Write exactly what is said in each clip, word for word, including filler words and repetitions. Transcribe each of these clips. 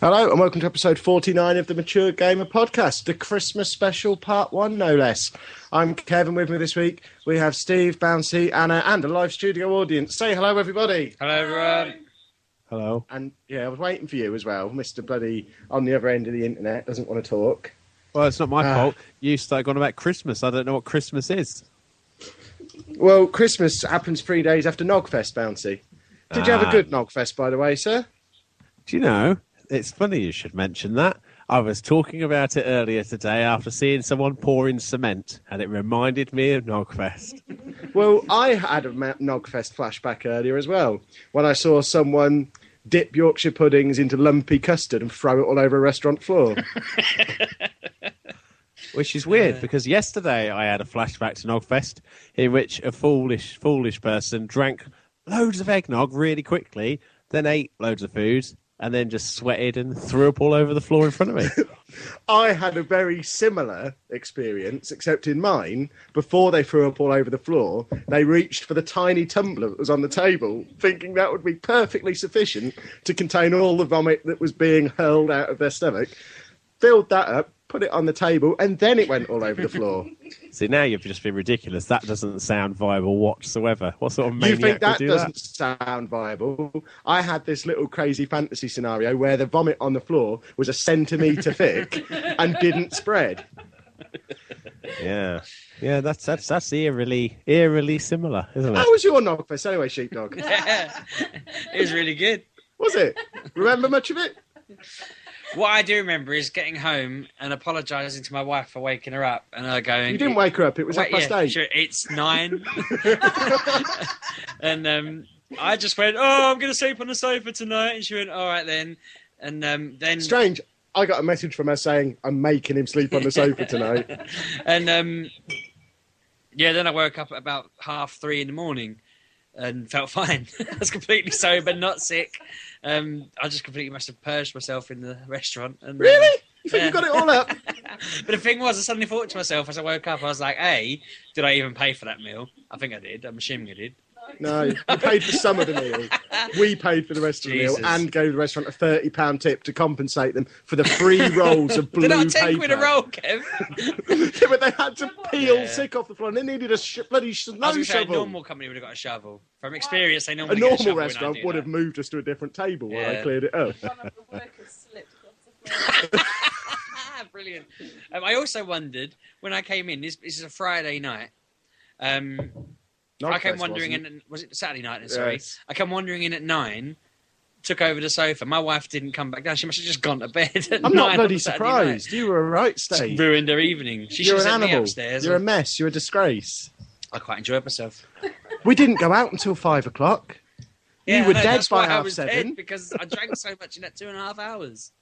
Hello and welcome to episode forty-nine of the Mature Gamer Podcast, the Christmas special part one, no less. I'm Kevin, with me this week we have Steve, Bouncy, Anna and a live studio audience. Say hello everybody. Hello everyone. Hello. And yeah, I was waiting for you as well, Mister Bloody on the other end of the internet doesn't want to talk. Well, it's not my uh, fault. You started going about Christmas. I don't know what Christmas is. Well, Christmas happens three days after Nogfest, Bouncy. Did ah. you have a good Nogfest, by the way, sir? Do you know... It's funny you should mention that. I was talking about it earlier today after seeing someone pour in cement, and it reminded me of Nogfest. Well, I had a Nogfest flashback earlier as well, when I saw someone dip Yorkshire puddings into lumpy custard and throw it all over a restaurant floor. Which is weird, because yesterday I had a flashback to Nogfest, in which a foolish, foolish person drank loads of eggnog really quickly, then ate loads of food, and then just sweated and threw up all over the floor in front of me. I had a very similar experience, except in mine, before they threw up all over the floor, they reached for the tiny tumbler that was on the table, thinking that would be perfectly sufficient to contain all the vomit that was being hurled out of their stomach, filled that up, put it on the table, and then it went all over the floor. See, now you've just been ridiculous. That doesn't sound viable whatsoever. What sort of maniac would do that? You think that do doesn't that? sound viable? I had this little crazy fantasy scenario where the vomit on the floor was a centimetre thick and didn't spread. Yeah. Yeah, that's that's that's eerily eerily similar, isn't it? How was your Nogfest anyway, Sheepdog? Yeah. It was really good. Was it? Remember much of it? What I do remember is getting home and apologising to my wife for waking her up, and her going... You didn't wake her up, it was half past eight. Sure, it's nine. And um, I just went, oh, I'm going to sleep on the sofa tonight. And she went, all right then. And um, then... Strange, I got a message from her saying, I'm making him sleep on the sofa tonight. And um, yeah, then I woke up at about half three in the morning and felt fine. I was completely sober, not sick. Um, I just completely must have purged myself in the restaurant. And, really? Um, you think yeah. you got it all up? But the thing was, I suddenly thought to myself as I woke up, I was like, hey, did I even pay for that meal? I think I did. I'm assuming I did. No, no. You paid for some of the meal. We paid for the rest of Jesus. the meal and gave the restaurant a thirty pound tip to compensate them for the free rolls of blue paper. They're not ten quid a roll, Kev. Yeah, but they had to peel yeah. sick off the floor and they needed a sh- bloody snow I was gonna shovel. Say, a normal company would have got a shovel. From experience, they normally a normal get a shovel restaurant would that. have moved us to a different table yeah. while they cleared it up. One of the workers slipped off the floor. Brilliant. Um, I also wondered, when I came in, this, this is a Friday night, um... Not I came wandering wasn't. in, was it Saturday night? Sorry. Yes. I came wandering in at nine, took over the sofa. My wife didn't come back down. She must have just gone to bed at I'm nine not bloody surprised. Night. You were a right state. Just ruined her evening. She You're an animal. Upstairs. You're a mess. You're a disgrace. I quite enjoyed myself. We didn't go out until five o'clock. Yeah, you were no, dead by half I was seven. Dead because I drank so much in that two and a half hours.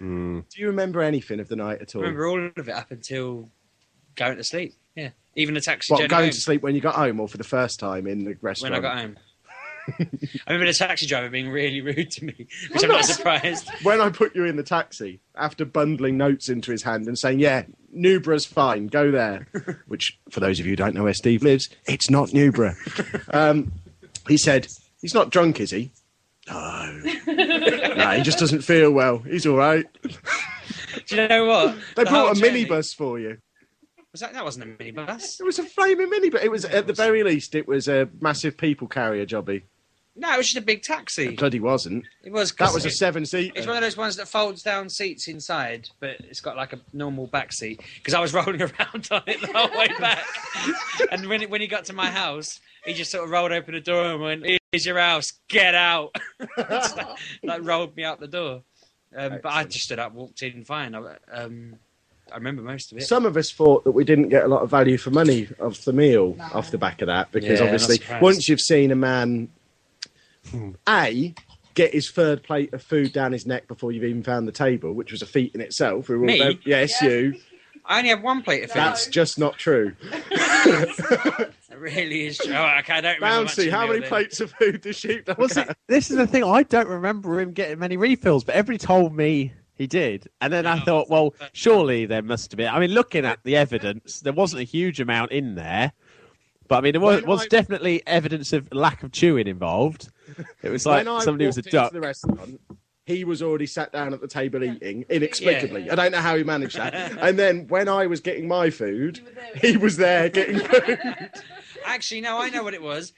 Mm. Do you remember anything of the night at all? I remember all of it up until going to sleep. Yeah. Even a taxi what, journey going home. To sleep when you got home or for the first time in the restaurant? When I got home. I remember the taxi driver being really rude to me, which I'm, I'm not surprised. When I put you in the taxi, after bundling notes into his hand and saying, yeah, Newbra's fine, go there. Which, for those of you who don't know where Steve lives, it's not Newbra. um, he said, he's not drunk, is he? No. No, he just doesn't feel well. He's all right. Do you know what? They the brought a journey. minibus for you. Was that, that wasn't a minibus. It was a flaming minibus. It was, at the very least, it was a massive people carrier jobby. No, it was just a big taxi. It bloody wasn't. It was. That was it, a seven-seater. It's one of those ones that folds down seats inside, but it's got like a normal back seat. Because I was rolling around on it the whole way back. And when, it, when he got to my house, he just sort of rolled open the door and went, here's your house, get out. Just like, like rolled me out the door. Um, but I just stood up, walked in, fine. I, um... I remember most of it. Some of us thought that we didn't get a lot of value for money off the meal no. off the back of that, because yeah, obviously once you've seen a man hmm. A, get his third plate of food down his neck before you've even found the table, which was a feat in itself. We were Me? All there, yes, yeah. you. I only have one plate of food. That's just not true. It really is true. Oh, okay, I don't remember Bouncy, how many then. plates of food did Sheepdog well, have? This is the thing. I don't remember him getting many refills, but everybody told me he did. And then no, I thought, well, surely there must have been. I mean, looking at the evidence, there wasn't a huge amount in there. But, I mean, there was, was I... definitely evidence of lack of chewing involved. It was like somebody was a duck. The restaurant, he was already sat down at the table eating, inexplicably. Yeah. I don't know how he managed that. And then when I was getting my food, he was there getting food. Actually, no, I know what it was.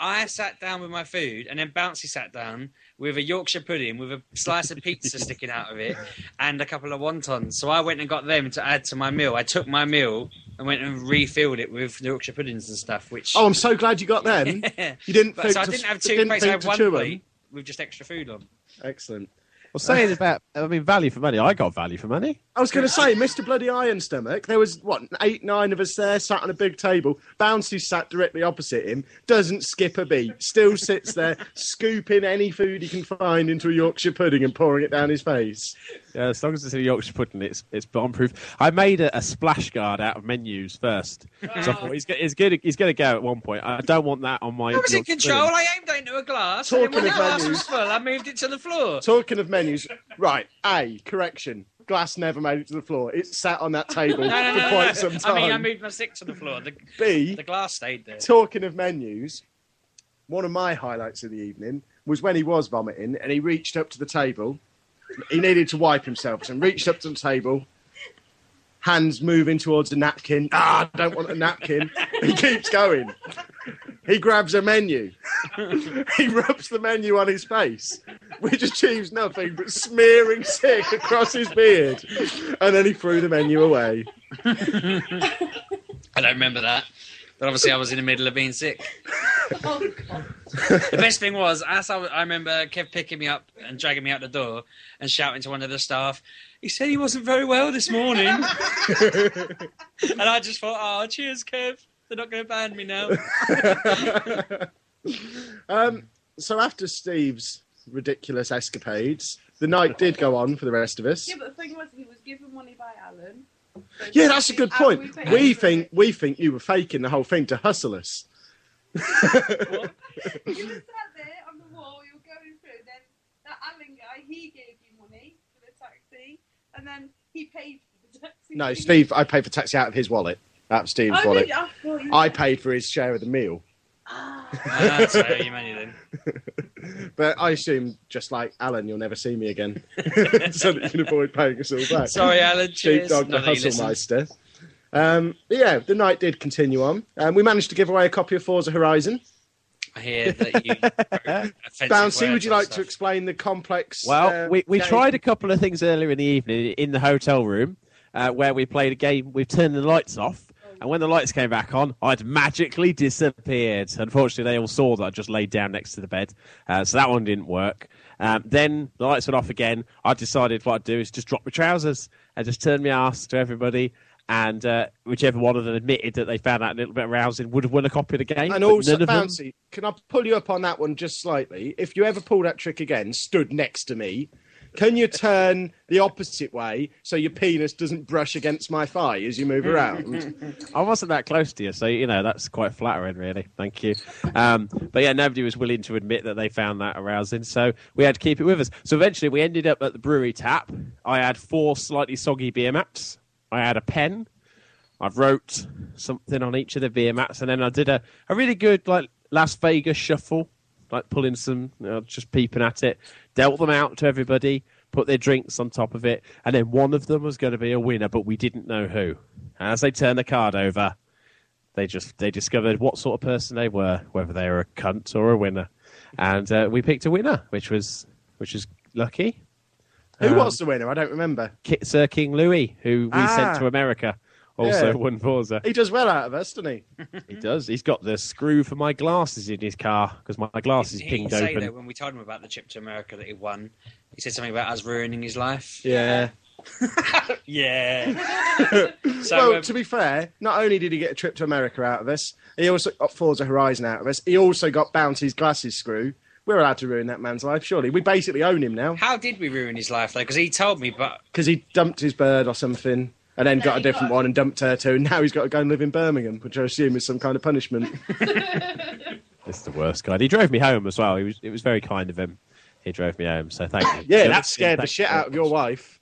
I sat down with my food, and then Bouncy sat down with a Yorkshire pudding with a slice of pizza sticking out of it and a couple of wontons. So I went and got them to add to my meal. I took my meal and went and refilled it with Yorkshire puddings and stuff. Which oh, I'm so glad you got them. Yeah. You didn't. But, so I didn't have two plates. I had one plate with just extra food on. Excellent. Well, saying about, I mean, value for money, I got value for money. I was going to say, Mister Bloody Iron Stomach, there was, what, eight, nine of us there, sat on a big table. Bouncy sat directly opposite him, doesn't skip a beat, still sits there, scooping any food he can find into a Yorkshire pudding and pouring it down his face. Yeah, as long as it's a Yorkshire pudding, it's it's bomb-proof. I made a, a splash guard out of menus first. Wow. So I thought, he's going he's gonna, he's gonna to go at one point. I don't want that on my... I was in control, pudding. I aimed it into a glass. Talking and when of that glass was full, I moved it to the floor. Talking of menus... Menus. Right, A, correction. Glass never made it to the floor. It sat on that table no, no, for no, quite no. some time. I mean, I moved my stick to the floor. The, B, the glass stayed there. Talking of menus, one of my highlights of the evening was when he was vomiting and he reached up to the table. He needed to wipe himself, so he reached up to the table, hands moving towards a napkin. Ah, I don't want a napkin. He keeps going. He grabs a menu. He rubs the menu on his face, which achieves nothing but smearing sick across his beard. And then he threw the menu away. I don't remember that. But obviously I was in the middle of being sick. Oh, God. The best thing was, as I, I remember Kev picking me up and dragging me out the door and shouting to one of the staff, he said he wasn't very well this morning. And I just thought, oh, cheers, Kev. They're not going to ban me now. um, so after Steve's ridiculous escapades, the night did go on for the rest of us. Yeah, but the thing was, he was given money by Alan. So yeah, that's a good point. We, we think we think you were faking the whole thing to hustle us. You were sat there on the wall, you were going through, then that Alan guy, he gave you money for the taxi, and then he paid for the taxi. No, Steve, I paid for taxi out of his wallet. That's Steve's oh, wallet. I, mean, I, I paid for his share of the meal. Ah. No, that's how you money then. But I assume, just like Alan, you'll never see me again, so that you can avoid paying us all back. Sorry, Alan. Cheers. Sheepdog the Hustlemeister. Um, yeah, the night did continue on. Um, we managed to give away a copy of Forza Horizon. I hear that you... Bouncy, would you like stuff. to explain the complex... Well, uh, we, we tried a couple of things earlier in the evening in the hotel room, uh, where we played a game. We've turned the lights off. And when the lights came back on, I'd magically disappeared. Unfortunately, they all saw that I just laid down next to the bed. Uh, so that one didn't work. Um, then the lights went off again. I decided what I'd do is just drop my trousers and just turn my ass to everybody. And uh, whichever one of them admitted that they found that a little bit arousing would have won a copy of the game. And also, Bouncy, them... can I pull you up on that one just slightly? If you ever pull that trick again, stood next to me, can you turn the opposite way so your penis doesn't brush against my thigh as you move around? I wasn't that close to you, so, you know, that's quite flattering, really. Thank you. Um, but, yeah, nobody was willing to admit that they found that arousing, so we had to keep it with us. So eventually we ended up at the brewery tap. I had four slightly soggy beer mats. I had a pen. I wrote something on each of the beer mats, and then I did a, a really good, like, Las Vegas shuffle. Like pulling some, you know, just peeping at it, dealt them out to everybody, put their drinks on top of it, and then one of them was going to be a winner, but we didn't know who. And as they turned the card over, they just they discovered what sort of person they were, whether they were a cunt or a winner. And uh, we picked a winner, which was which was lucky. Who um, was the winner? I don't remember. Sir King Louis, who we ah. sent to America. Also yeah. won Forza. He does well out of us, doesn't he? He does. He's got the screw for my glasses in his car because my glasses he, pinged he open. He said that when we told him about the trip to America that he won. He said something about us ruining his life. Yeah. Yeah. So, well, um, to be fair, not only did he get a trip to America out of this, he also got Forza Horizon out of us. He also got Bounty's glasses screw. We're allowed to ruin that man's life, surely. We basically own him now. How did we ruin his life, though? Because he told me, but... Because he dumped his bird or something, and then no, got a different got... one and dumped her too, and now he's got to go and live in Birmingham, which I assume is some kind of punishment. It's the worst guy. He drove me home as well. He was, it was very kind of him. He drove me home, so thank you. Yeah, so that scared the shit out of your wife.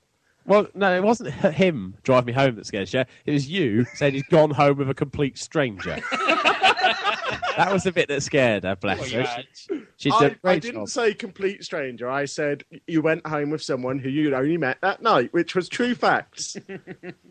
Well, no, it wasn't him driving me home that scared you. It was you saying he's gone home with a complete stranger. That was the bit that scared her, bless her. She, she did I, I didn't job. say complete stranger. I said you went home with someone who you'd only met that night, which was true facts.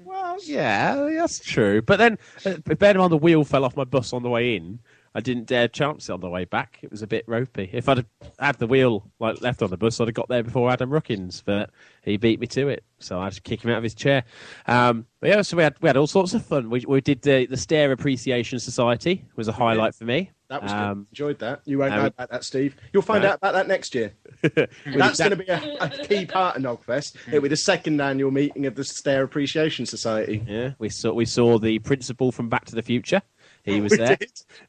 Well, yeah, that's true. But then, uh, bear in mind, the wheel fell off my bus on the way in. I didn't dare chance it on the way back. It was a bit ropey. If I'd had the wheel like left on the bus, I'd have got there before Adam Ruckins, but he beat me to it. So I had to kick him out of his chair. Um, but yeah, so we had we had all sorts of fun. We we did the, the Stair Appreciation Society was a highlight yeah. for me. That was um, good. Enjoyed that. You won't um, know about that, Steve. You'll find right. out about that next year. That's going to be a, a key part of Nogfest. It'll be the second annual meeting of the Stair Appreciation Society. Yeah, we saw we saw the principal from Back to the Future. He was we there.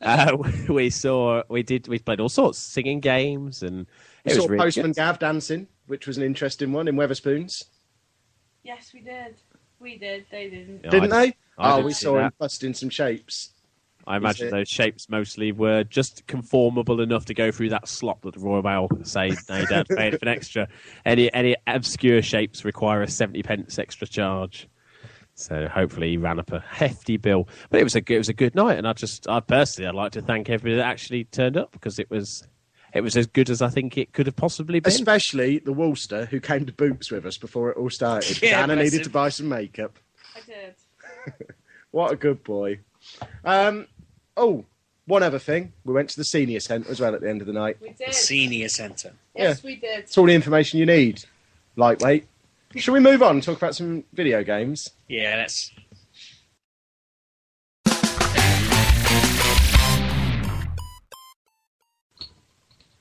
Uh, we saw, we did, we played all sorts, singing games, and we saw really Postman good. Gav dancing, which was an interesting one in Weatherspoons. Yes, we did. We did. They didn't. Yeah, didn't I, they? I oh, didn't we saw that. Him busting some shapes. I imagine those shapes mostly were just conformable enough to go through that slot that the Royal Mail say, no, you don't pay anything extra. Any any obscure shapes require a seventy pence extra charge. So hopefully he ran up a hefty bill, but it was a good, it was a good night, and I just I personally I'd like to thank everybody that actually turned up, because it was it was as good as I think it could have possibly been. Especially the Woolster who came to Boots with us before it all started. Yeah, Anna needed to buy some makeup. I did. What a good boy. Um, oh, one other thing, we went to the senior centre as well at the end of the night. We did. The senior centre. Yes, yeah. We did. It's all the information you need. Lightweight. Shall we move on and talk about some video games? Yeah, let's.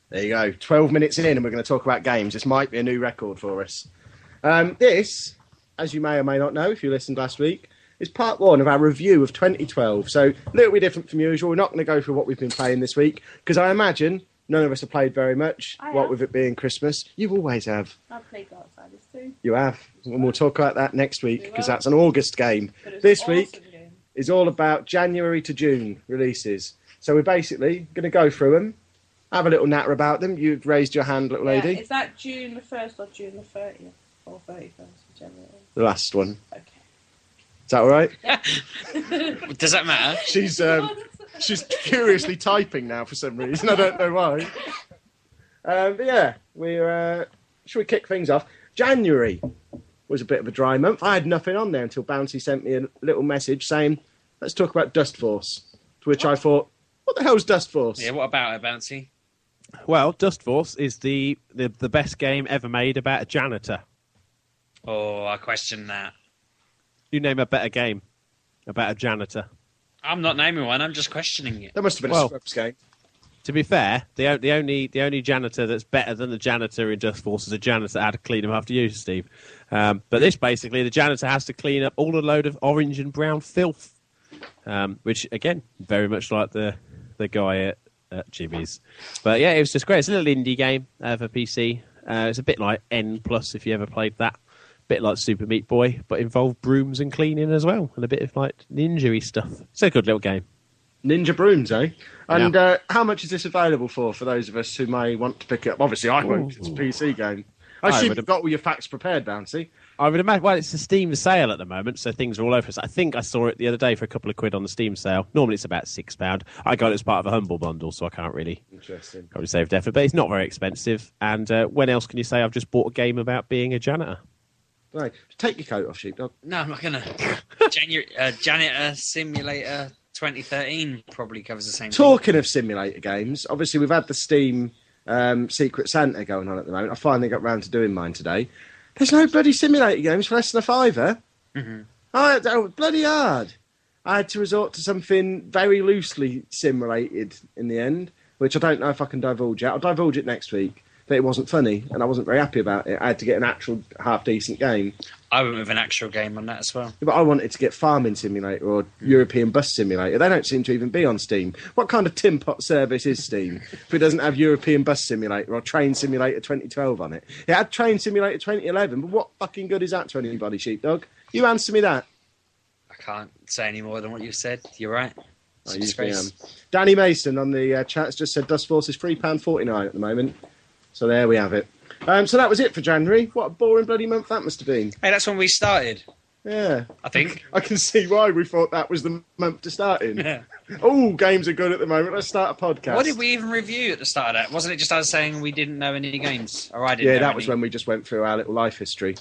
There you go. twelve minutes in and we're going to talk about games. This might be a new record for us. Um, this, as you may or may not know if you listened last week, is part one of our review of twenty twelve. So a little bit different from usual. We're not going to go through what we've been playing this week, because I imagine none of us have played very much, I what have. with it being Christmas. You always have. I've played Darksiders two. You have. And we'll talk about that next week, because we that's an August game. This awesome week game. is all about January to June releases. So we're basically going to go through them, have a little natter about them. You've raised your hand, little yeah, lady. Is that June the first or June the thirtieth or thirty-first? Whichever it is. The last one. Okay. Is that all right? Yeah. Does that matter? She's... Um, She's curiously typing now for some reason. I don't know why. Uh, but yeah, we're. Uh, should we kick things off? January was a bit of a dry month. I had nothing on there until Bouncy sent me a little message saying, "Let's talk about Dustforce." To which what? I thought, "What the hell's Dustforce?" Yeah, what about it, Bouncy? Well, Dustforce is the, the the best game ever made about a janitor. Oh, I question that. You name a better game about a janitor. I'm not naming one. I'm just questioning it. That must have been well, a scrubs game. To be fair, the the only the only janitor that's better than the janitor in Dustforce is a janitor that had to clean them after you, Steve. Um, but this basically, the janitor has to clean up all a load of orange and brown filth, um, which again, very much like the the guy at, at Jimmy's. But yeah, it was just great. It's a little indie game uh, for P C. Uh, it's a bit like N Plus if you ever played that. Bit like Super Meat Boy, but involved brooms and cleaning as well, and a bit of like ninja-y stuff. It's a good little game. Ninja brooms, eh? And yeah. uh, how much is this available for, for those of us who may want to pick it up? Obviously, I won't, because it's a P C game. I, I assume you've got all your facts prepared, Bouncy. I would imagine, well, it's a Steam sale at the moment, so things are all over us. I think I saw it the other day for a couple of quid on the Steam sale. Normally it's about six pounds. I got it as part of a Humble Bundle, so I can't really Interesting. Can't really save effort, but it's not very expensive. And uh, when else can you say I've just bought a game about being a janitor? Right. Take your coat off, sheepdog. No, I'm not going to. January, uh, Janitor Simulator twenty thirteen probably covers the same Talking thing. of simulator games, obviously we've had the Steam um, Secret Santa going on at the moment. I finally got round to doing mine today. There's no bloody simulator games for less than a fiver. Mm-hmm. I, that was bloody hard. I had to resort to something very loosely simulated in the end, which I don't know if I can divulge yet. I'll divulge it next week. but it wasn't funny, and I wasn't very happy about it. I had to get an actual half-decent game. I went with an actual game on that as well. But I wanted to get Farming Simulator or European Bus Simulator. They don't seem to even be on Steam. What kind of tin pot service is Steam if it doesn't have European Bus Simulator or Train Simulator twenty twelve on it? It had Train Simulator twenty eleven, but what fucking good is that to anybody, Sheepdog? You answer me that. I can't say any more than what you said. You're right. I usually am. Danny Mason on the uh, chat's just said Dustforce is three pounds forty-nine at the moment. So there we have it. Um, so that was it for January. What a boring bloody month that must have been. Hey, that's when we started. Yeah. I think. I can see why we thought that was the month to start in. Yeah. Oh, games are good at the moment. Let's start a podcast. What did we even review at the start of that? Wasn't it just us saying we didn't know any games? Or I didn't know any. Yeah, that was when we just went through our little life history.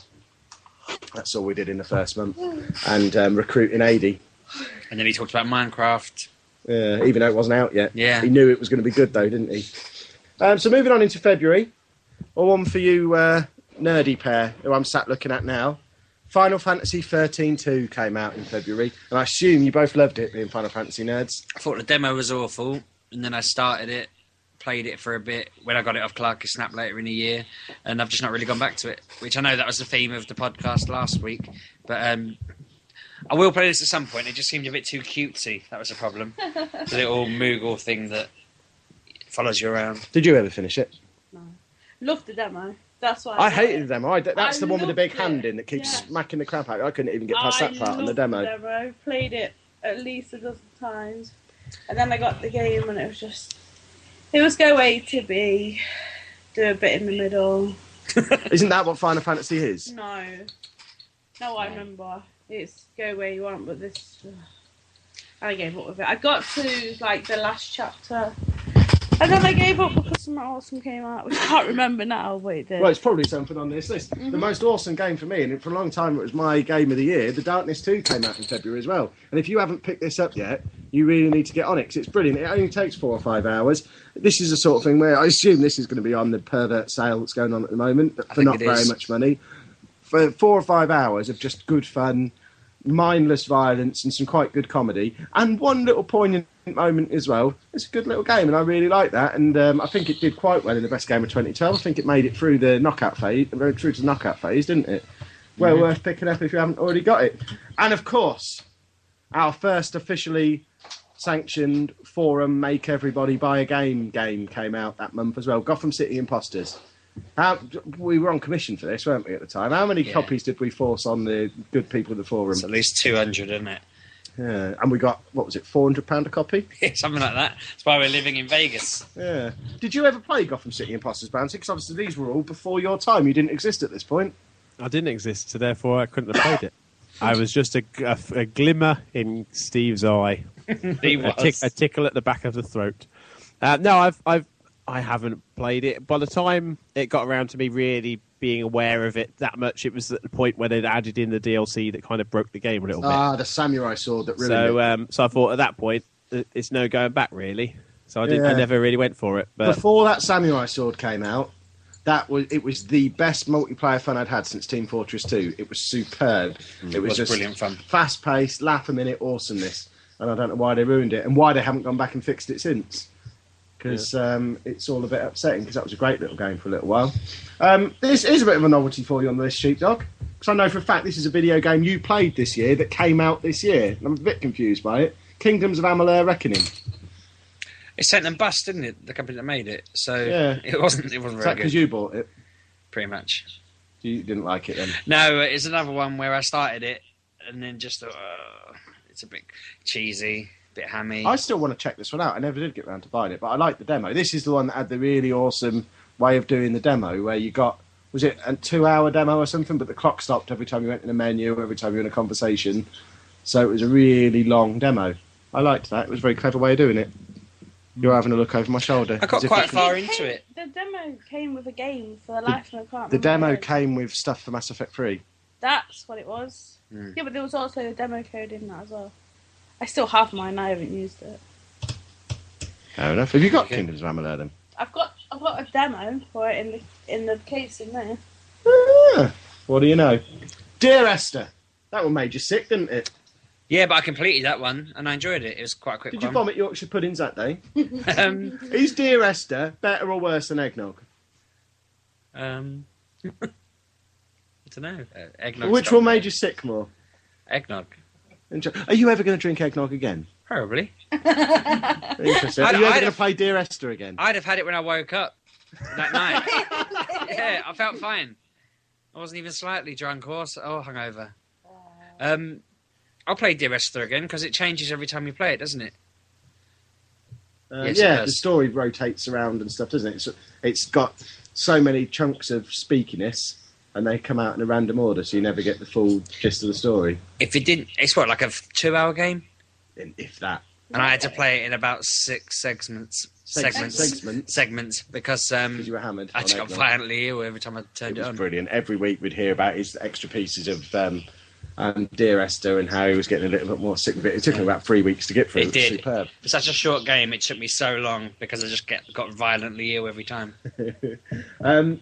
That's all we did in the first month. And um, recruiting A D. And then he talked about Minecraft. Yeah, even though it wasn't out yet. Yeah. He knew it was going to be good though, didn't he? Um, so moving on into February. Or one for you, uh, nerdy pair, who I'm sat looking at now. Final Fantasy thirteen two came out in February, and I assume you both loved it, being Final Fantasy nerds. I thought the demo was awful, and then I started it, played it for a bit. When I got it off Clark, it snapped later in the year, and I've just not really gone back to it, which I know that was the theme of the podcast last week, but um, I will play this at some point. It just seemed a bit too cutesy. That was a problem. The little Moogle thing that follows you around. Did you ever finish it? Loved the demo. That's why I, I hated it. the demo. I, that's I the one with the big it. hand in that keeps yeah. smacking the crap out. I couldn't even get past I that part on the demo. The demo. Played it at least a dozen times, and then I got the game, and it was just it was go A to B, do a bit in the middle. Isn't that what Final Fantasy is? No, no, I remember. It's go where you want, but this uh, I gave up with it. I got to like the last chapter. And then I gave up because something awesome came out, which I can't remember now, but it did. Well, it's probably something on this list. Mm-hmm. The most awesome game for me, and for a long time it was my game of the year, The Darkness two came out in February as well. And if you haven't picked this up yet, you really need to get on it, because it's brilliant. It only takes four or five hours. This is the sort of thing where I assume this is going to be on the pervert sale that's going on at the moment, but for not very much money. For four or five hours of just good fun, mindless violence and some quite good comedy and one little poignant moment as well. It's a good little game and I really like that, and um, I think it did quite well in the best game of twenty twelve. I think it made it through the knockout phase through to the knockout phase, didn't it? Well mm-hmm. worth picking up if you haven't already got it. And of course our first officially sanctioned forum make everybody buy a game game came out that month as well, Gotham City Imposters. How, we were on commission for this, weren't we, at the time? How many yeah. copies did we force on the good people of the forum? It's at least two hundred, isn't it? Yeah, and we got, what was it, four hundred pounds a copy? Something like that. That's why we're living in Vegas. Yeah. Did you ever play Gotham City Imposters, Bounty? Because obviously these were all before your time. You didn't exist at this point. I didn't exist, so therefore I couldn't have played it. I was just a, a, a glimmer in Steve's eye. He was. A, tick, a tickle at the back of the throat. Uh, no, I've... I've I haven't played it. By the time it got around to me really being aware of it that much, it was at the point where they'd added in the D L C that kind of broke the game a little ah, bit. Ah, the samurai sword that really... So, um, so I thought at that point, it's no going back, really. So I, didn't, yeah. I never really went for it. But before that samurai sword came out, that was it was the best multiplayer fun I'd had since Team Fortress two. It was superb. Mm, it was, was just brilliant fun. Fast-paced, laugh-a-minute awesomeness. And I don't know why they ruined it and why they haven't gone back and fixed it since. Because um, it's all a bit upsetting, because that was a great little game for a little while. Um, this is a bit of a novelty for you on this, Sheepdog, because I know for a fact this is a video game you played this year that came out this year. And I'm a bit confused by it. Kingdoms of Amalur Reckoning. It sent them bust, didn't it? The company that made it. So yeah. it wasn't. It wasn't very good. Because you bought it, pretty much. You didn't like it then. No, it's another one where I started it and then just thought, oh, it's a bit cheesy. Bit hammy. I still want to check this one out. I never did get round to buying it, but I like the demo. This is the one that had the really awesome way of doing the demo where you got, was it a two hour demo or something, but the clock stopped every time you went in a menu, every time you were in a conversation. So it was a really long demo. I liked that. It was a very clever way of doing it. You're having a look over my shoulder. I got quite far into it. The demo came with a game for the life of me. I can't remember. The demo came with stuff for Mass Effect three. That's what it was. Mm. Yeah, but there was also a demo code in that as well. I still have mine. I haven't used it. Fair enough. Have you got okay. Kingdoms of Amalur then? I've got I've got a demo for it in the in the case in there. Ah, what do you know? Dear Esther, that one made you sick, didn't it? Yeah, but I completed that one and I enjoyed it. It was quite a quick. Did one. you vomit Yorkshire puddings that day? um, Is Dear Esther better or worse than eggnog? Um, I don't know. Uh, eggnog. Which one made you sick more? Eggnog. Are you ever going to drink eggnog again? Probably. Interesting. I'd, Are you ever going to play Dear Esther again? I'd have had it when I woke up that night. Yeah, I felt fine. I wasn't even slightly drunk or oh, hungover. Um, I'll play Dear Esther again because it changes every time you play it, doesn't it? Uh, yes, yeah, it the story rotates around and stuff, doesn't it? So it's got so many chunks of speakiness, and they come out in a random order, so you never get the full gist of the story. If it didn't, it's what, like a two-hour game? If that. And I had to play it in about six segments. Six, segments. Segments. Segments. Because um, you were hammered. I just got violently ill every time I turned it on. It was brilliant. Every week we'd hear about his extra pieces of um, um, Dear Esther and how he was getting a little bit more sick of it. It took him about three weeks to get through. It, it did. Superb. For such a short game, it took me so long because I just get, got violently ill every time. um,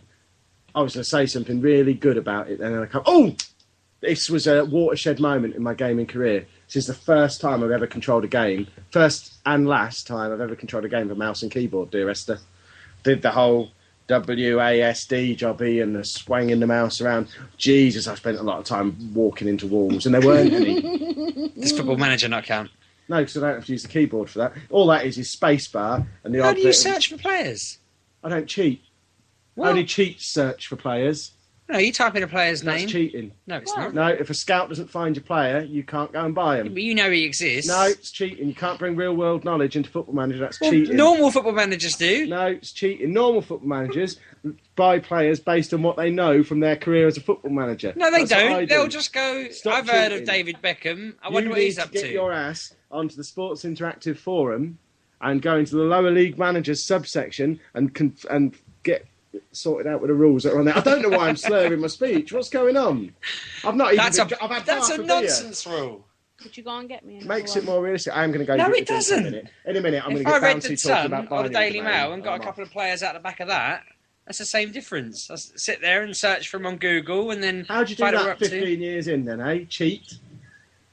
I was going to say something really good about it, and then I come, oh! This was a watershed moment in my gaming career. This is the first time I've ever controlled a game. First and last time I've ever controlled a game with a mouse and keyboard, Dear Esther. Did the whole W A S D jobby and the swanging the mouse around. Jesus, I spent a lot of time walking into walls, and there weren't any. Does Football Manager not count? No, because I don't have to use the keyboard for that. All that is is spacebar. And the How odd do you search for players? I don't cheat. What? I only cheat search for players. No, you type in a player's name. That's cheating. No, it's not. No, if a scout doesn't find your player, you can't go and buy him. Yeah, but you know he exists. No, it's cheating. You can't bring real-world knowledge into Football Manager. That's well, cheating. Normal football managers do. No, it's cheating. Normal football managers buy players based on what they know from their career as a football manager. No, they That's don't. They'll do. just go, Stop I've cheating. heard of David Beckham. I you wonder what he's up to. You need to get your ass onto the Sports Interactive Forum and go into the Lower League Managers subsection and conf- and get... sorted out with the rules that are on there. I don't know why I'm slurring my speech. What's going on? I've not even. That's been, a, I've had that's a nonsense beer. rule. Would you go and get me? Makes one? It more realistic. I am going to go. No, it doesn't. In a minute, in a minute I'm going to get bouncy talking Sun about buying. I read the Sun or the Daily Mail and got a couple of players out the back of that. That's the same difference. I sit there and search for them on Google and then. How do you do that? Fifteen to? years in, then, eh? Cheat.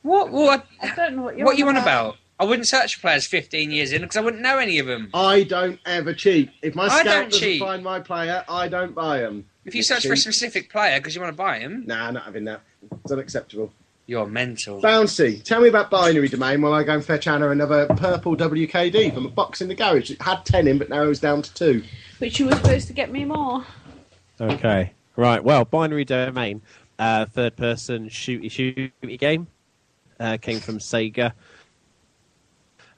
What? What? I don't know what you're. What on you on about? about? I wouldn't search for players fifteen years in because I wouldn't know any of them. I don't ever cheat. If my scout doesn't cheat. find my player, I don't buy him. If you it's search cheap. for a specific player because you want to buy him... Nah, not having that. It's unacceptable. You're mental. Bouncy, tell me about Binary Domain while I go and fetch Anna another purple W K D from a box in the garage. It had ten in, but now it's down to two. Which you were supposed to get me more. Okay. Right, well, Binary Domain, uh, third-person shooty-shooty game. Uh, came from Sega.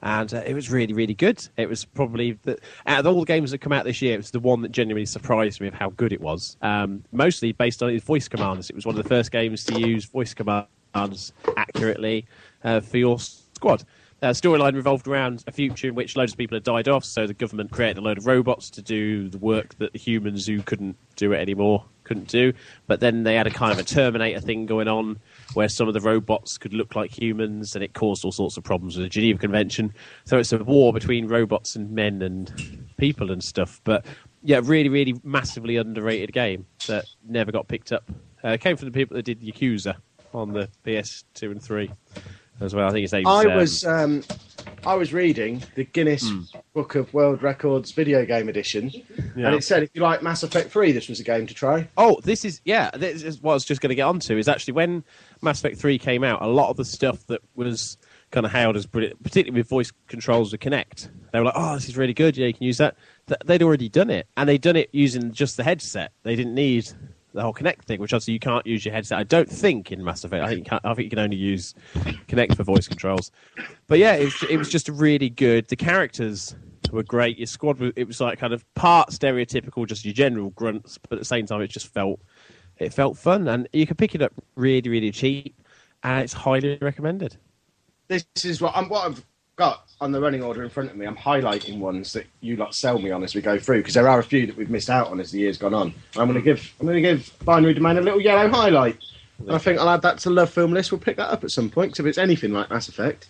And uh, it was really, really good. It was probably, the, out of all the games that come out this year, it was the one that genuinely surprised me of how good it was. Um, mostly based on its voice commands. It was one of the first games to use voice commands accurately uh, for your squad. The uh, storyline revolved around a future in which loads of people had died off, so the government created a load of robots to do the work that the humans who couldn't do it anymore couldn't do. But then they had a kind of a Terminator thing going on, where some of the robots could look like humans, and it caused all sorts of problems with the Geneva Convention. So it's a war between robots and men and people and stuff. But yeah, really, really massively underrated game that never got picked up. Uh, it came from the people that did Yakuza on the P S two and three as well. I think his name was... I was, um, I was reading the Guinness mm. Book of World Records video game edition, yeah. and it said if you like Mass Effect three, this was a game to try. Oh, this is... Yeah, this is what I was just going to get onto, is actually when... Mass Effect three came out, a lot of the stuff that was kind of hailed as brilliant, particularly with voice controls with Kinect, they were like, oh, this is really good, yeah, you can use that. Th- they'd already done it, and they'd done it using just the headset. They didn't need the whole Kinect thing, which obviously you can't use your headset, I don't think, in Mass Effect. I think you, can't, I think you can only use Kinect for voice controls. But yeah, it was, it was just really good. The characters were great. Your squad, it was like kind of part stereotypical, just your general grunts, but at the same time, it just felt... It felt fun, and you can pick it up really, really cheap, and it's highly recommended. This is what, I'm, what I've got on the running order in front of me. I'm highlighting ones that you lot sell me on as we go through, because there are a few that we've missed out on as the year's gone on. I'm going to give I'm going to give Binary Domain a little yellow highlight. And I think I'll add that to the Love Film list. We'll pick that up at some point, because if it's anything like Mass Effect,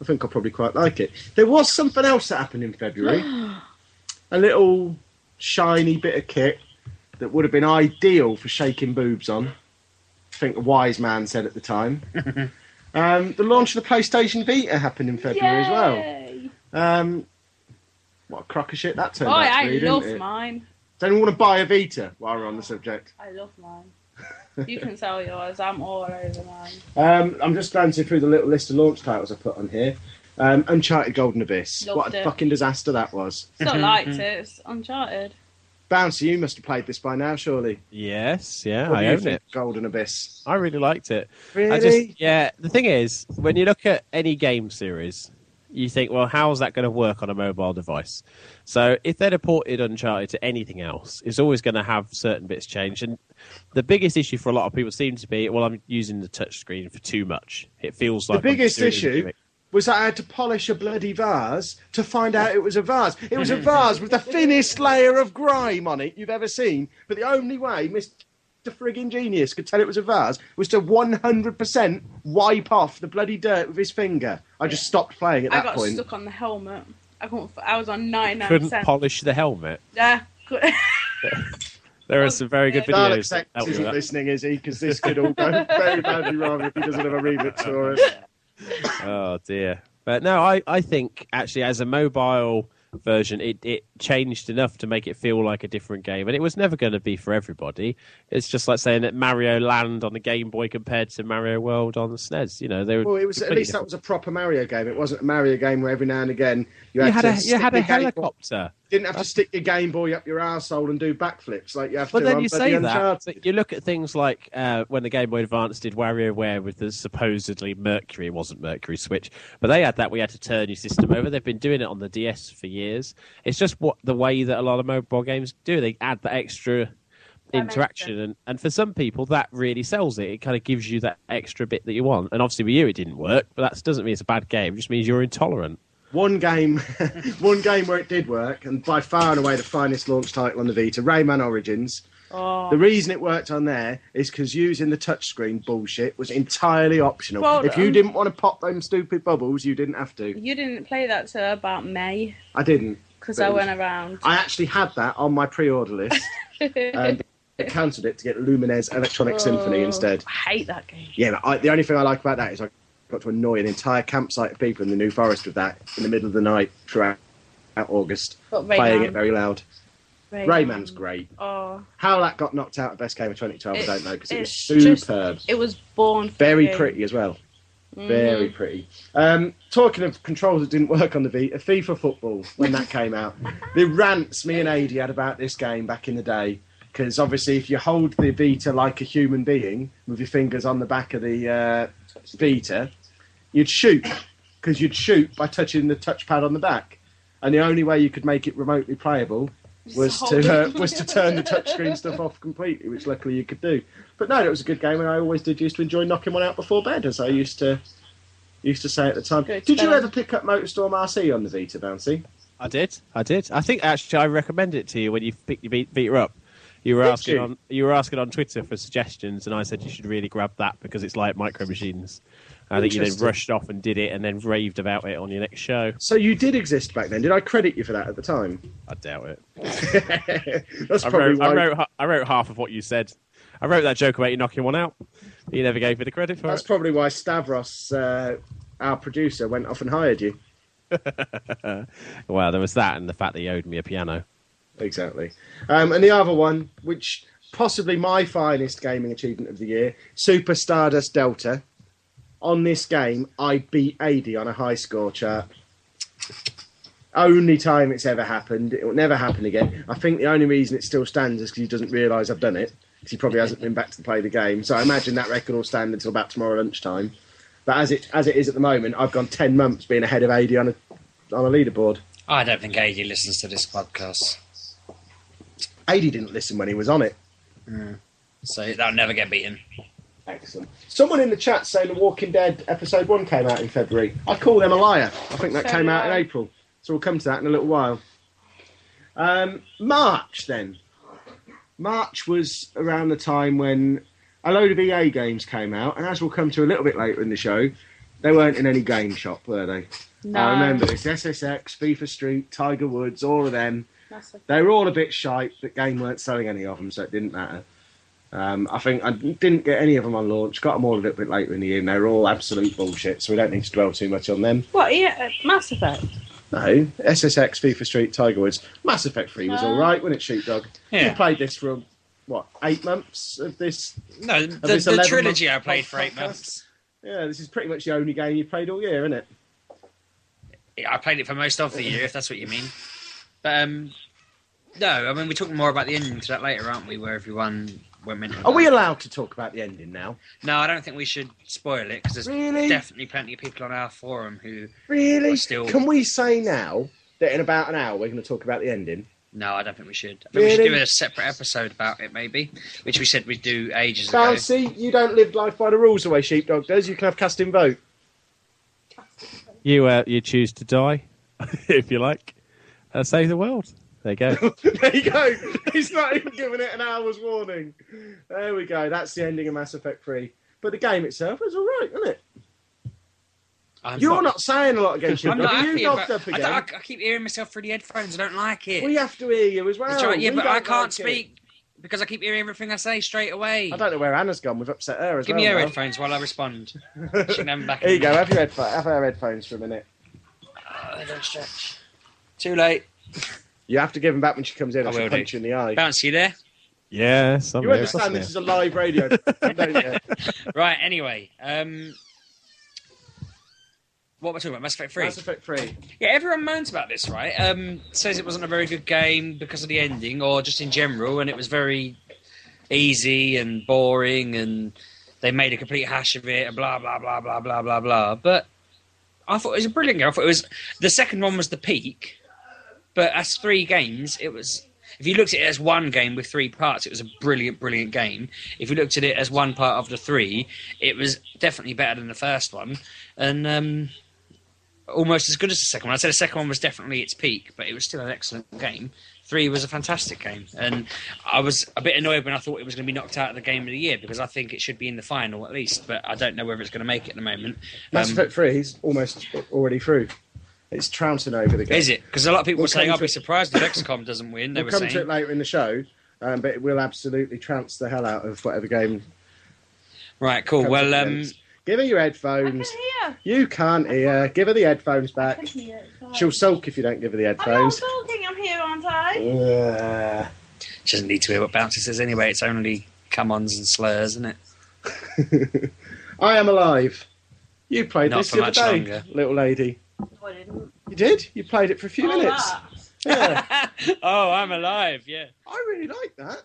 I think I'll probably quite like it. There was something else that happened in February. A little shiny bit of kit that would have been ideal for shaking boobs on, I think a wise man said at the time. um, the launch of the PlayStation Vita happened in February Yay! as well. Um, what a crock of shit that turned oh, out to I be, didn't it? I love mine. Does anyone want to buy a Vita while we're on the subject? I love mine. You can sell yours. I'm all over mine. Um, I'm just glancing through the little list of launch titles I put on here. Um, Uncharted Golden Abyss. Loved what a it. fucking disaster that was. Still liked it. It's Uncharted. Bounce, you must have played this by now, surely. Yes, yeah, what I own it. Golden Abyss. I really liked it. Really? I just, yeah, the thing is, when you look at any game series, you think, well, how's that going to work on a mobile device? So if they'd have ported Uncharted to anything else, it's always going to have certain bits changed. And the biggest issue for a lot of people seems to be, well, I'm using the touchscreen for too much. It feels like... The biggest issue was that I had to polish a bloody vase to find out it was a vase. It was a vase with the thinnest layer of grime on it you've ever seen. But the only way Mister friggin' Genius could tell it was a vase was to one hundred percent wipe off the bloody dirt with his finger. I just stopped playing at that point. I got point. stuck on the helmet. I couldn't. I was on ninety-nine percent. Couldn't polish the helmet? Yeah. There are some very good videos. Alex X isn't listening, is he? Because this could all go very badly wrong if he doesn't have a remix for it. Oh dear. But no, I, I think actually as a mobile version it, it changed enough to make it feel like a different game, and it was never going to be for everybody. It's just like saying that Mario Land on the Game Boy compared to Mario World on the S N E S. You know, they were well, it was at least different. That was a proper Mario game. It wasn't a Mario game where every now and again you had, you had to a, stick you had a helicopter. You didn't have That's... to stick your Game Boy up your arsehole and do backflips like you have but to. But then you say that, but you look at things like uh, when the Game Boy Advance did WarioWare with the supposedly Mercury, it wasn't Mercury Switch, but they had that we had to turn your system over. They've been doing it on the D S for years. It's just what the way that a lot of mobile games do. They add that extra that interaction, and, and for some people that really sells it. It kind of gives you that extra bit that you want. And obviously with you it didn't work, but that doesn't mean it's a bad game. It just means you're intolerant. One game one game where it did work, and by far and away the finest launch title on the Vita, Rayman Origins. Oh. The reason it worked on there is because using the touchscreen bullshit was entirely optional. Well, if you um, didn't want to pop them stupid bubbles, you didn't have to. You didn't play that till about May. I didn't. Because I went around. I actually had that on my pre-order list. um, I cancelled it to get Lumines Electronic oh, Symphony instead. I hate that game. Yeah, I, the only thing I like about that is I got to annoy an entire campsite of people in the New Forest with that in the middle of the night throughout August, playing it very loud. Rayman. Rayman's great. Oh. How that got knocked out of Best Game of twenty twelve, it's, I don't know, because it was superb. Just, it was born for Very game. pretty as well. Mm. Very pretty. Um, talking of controls that didn't work on the Vita, FIFA Football, when that came out. The rants me and Adi had about this game back in the day, because obviously if you hold the Vita like a human being, with your fingers on the back of the uh, Vita, you'd shoot, because you'd shoot by touching the touchpad on the back. And the only way you could make it remotely playable was to uh, was to turn the touchscreen stuff off completely, which luckily you could do. But no, it was a good game, and I always did used to enjoy knocking one out before bed, as I used to used to say at the time. Good did spell. You ever pick up MotorStorm R C on the Vita, Bouncy? I did, I did. I think actually I recommended it to you when you picked your Vita up. You were did asking you? on you were asking on Twitter for suggestions, and I said you should really grab that because it's like Micro Machines. I think you then rushed off and did it and then raved about it on your next show. So you did exist back then. Did I credit you for that at the time? I doubt it. That's I, wrote, why... I, wrote, I wrote half of what you said. I wrote that joke about you knocking one out. You never gave me the credit for That's it. That's probably why Stavros, uh, our producer, went off and hired you. Well, there was that and the fact that he owed me a piano. Exactly. Um, and the other one, which possibly my finest gaming achievement of the year, Super Stardust Delta. On this game, I beat eighty on a high score chart. Only time it's ever happened. It will never happen again. I think the only reason it still stands is because he doesn't realise I've done it. Because he probably hasn't been back to play the game. So I imagine that record will stand until about tomorrow lunchtime. But as it as it is at the moment, I've gone ten months being ahead of eighty on a on a leaderboard. I don't think eighty listens to this podcast. eighty didn't listen when he was on it. Mm. So that'll never get beaten. Excellent. Someone in the chat saying The Walking Dead Episode one came out in February. I call them a liar. I think that came out in April. So we'll come to that in a little while. Um, March, then. March was around the time when a load of E A games came out. And as we'll come to a little bit later in the show, they weren't in any game shop, were they? No. I remember this. S S X, FIFA Street, Tiger Woods, all of them. That's okay. They were all a bit shite, but Game weren't selling any of them, so it didn't matter. Um, I think I didn't get any of them on launch. Got them all a little bit later in the year, and they're all absolute bullshit, so we don't need to dwell too much on them. What, yeah, Mass Effect? No, S S X, FIFA Street, Tiger Woods. Mass Effect three was all right, wasn't it, Sheepdog? Yeah. You played this for, what, eight months of this? No, the, this the trilogy I played for eight months. Yeah, this is pretty much the only game you played all year, isn't it? Yeah, I played it for most of the year, if that's what you mean. But, um, no, I mean, we're talking more about the ending to that later, aren't we, where everyone... Women Are we allowed to talk about the ending now? No, I don't think we should spoil it, because there's really? definitely plenty of people on our forum who really are still... Can we say now that in about an hour we're going to talk about the ending? No, I don't think we should. I think really? we should do a separate episode about it, maybe, which we said we'd do ages Bouncy, ago. See, you don't live life by the rules the way Sheepdog does. You can have casting vote. You, uh, you choose to die, if you like, and save the world. There you go. There you go. He's not even giving it an hour's warning. There we go. That's the ending of Mass Effect three. But the game itself is all right, isn't it? I'm You're not... not saying a lot against you. I'm not happy, you dogged up again. I, I keep hearing myself through the headphones. I don't like it. We have to hear you as well. Right, yeah, we but I can't like speak it. because I keep hearing everything I say straight away. I don't know where Anna's gone. We've upset her as Give well. Give me her now. headphones while I respond. She can have them back. Here you go. Have, your headphones. have her headphones for a minute. Oh, they don't stretch. Too late. You have to give him back when she comes in. I, I will punch do. you in the eye. Bounce, you there? Yeah, somewhere. You understand this is a live radio, don't you? Right, anyway. Um, what am I talking about? Mass Effect three? Mass Effect three. Yeah, everyone moans about this, right? Um, says it wasn't a very good game because of the ending, or just in general, and it was very easy and boring, and they made a complete hash of it, and blah, blah, blah, blah, blah, blah, blah. But I thought it was a brilliant game. I thought it was... The second one was the peak... But as three games, it was... If you looked at it as one game with three parts, it was a brilliant, brilliant game. If you looked at it as one part of the three, it was definitely better than the first one. And um, almost as good as the second one. I'd say the second one was definitely its peak, but it was still an excellent game. Three was a fantastic game. And I was a bit annoyed when I thought it was going to be knocked out of the game of the year, because I think it should be in the final at least, but I don't know whether it's going to make it at the moment. Mass Effect three is almost already through. It's trouncing over the game. Is it? Because a lot of people we'll were saying, I'll be surprised if X COM doesn't win. They we'll were come saying... to it later in the show, um, but it will absolutely trounce the hell out of whatever game. Right, cool. Well, um... give her your headphones. I can hear. You can't hear. Give her the headphones back. I can hear it. She'll sulk if you don't give her the headphones. I'm not sulking. I'm here, aren't I? Yeah. She doesn't need to hear what Bouncy says anyway. It's only come-ons and slurs, isn't it? I am alive. You played not this the other day, longer. little lady. I didn't. You did? You played it for a few oh, minutes. Yeah. Oh, I'm alive, yeah. I really like that.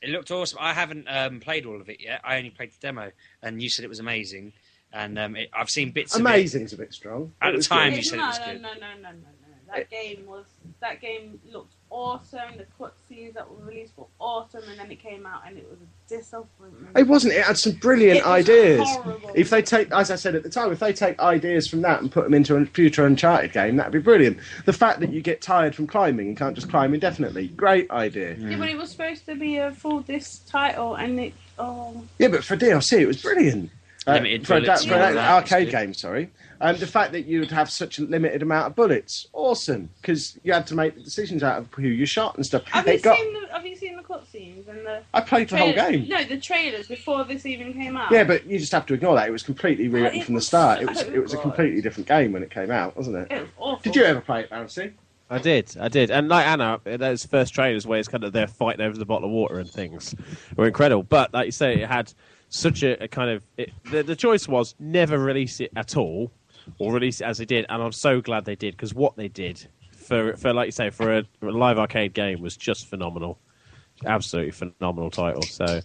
It looked awesome. I haven't um, played all of it yet. I only played the demo, and you said it was amazing. And um, it, I've seen bits Amazing's of it. Amazing's a bit strong. At the time, good. you said no, it was good. No, no, no, no, no, no. That, it, game was, that game looked awesome. The cutscenes that were released were awesome, and then it came out, and it was a disappointment. It wasn't. It had some brilliant it ideas. Horrible. If they take, as I said at the time, if they take ideas from that and put them into a future Uncharted game, that'd be brilliant. The fact that you get tired from climbing and can't just climb indefinitely, great idea. Yeah, but it was supposed to be a full disc title, and it. Oh. Yeah, but for D L C, it was brilliant. Uh, for da- for yeah. an arcade game, sorry. Um, the fact that you would have such a limited amount of bullets, awesome, because you had to make the decisions out of who you shot and stuff. Have, you, got... seen the, have you seen the cutscenes and the? I played the trailers. whole game. No, the trailers before this even came out. Yeah, but you just have to ignore that. It was completely rewritten oh, from the start. So it was it was a completely different game when it came out, wasn't it? It was awful. Did you ever play it, Bouncy? I did, I did. And like Anna, those first trailers where it's kind of they're fighting over the bottle of water and things were incredible. But like you say, it had. Such a, a kind of... It, the, the choice was never release it at all, or release it as they did, and I'm so glad they did, because what they did, for, for like you say, for a, for a live arcade game, was just phenomenal. Absolutely phenomenal title. So,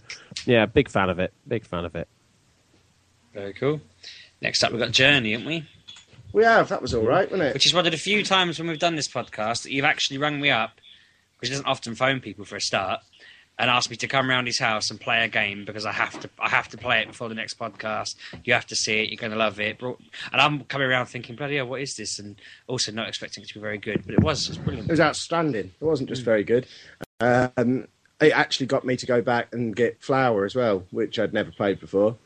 yeah, big fan of it. Big fan of it. Very cool. Next up, we've got Journey, haven't we? We have. That was all right, wasn't it? Which is one of the few times when we've done this podcast that you've actually rung me up, because he doesn't often phone people for a start, and asked me to come round his house and play a game because I have to. I have to play it before the next podcast. You have to see it. You're going to love it. And I'm coming around thinking, bloody hell, what is this? And also not expecting it to be very good, but it was. It was brilliant. It was outstanding. It wasn't just very good. Um, it actually got me to go back and get Flower as well, which I'd never played before,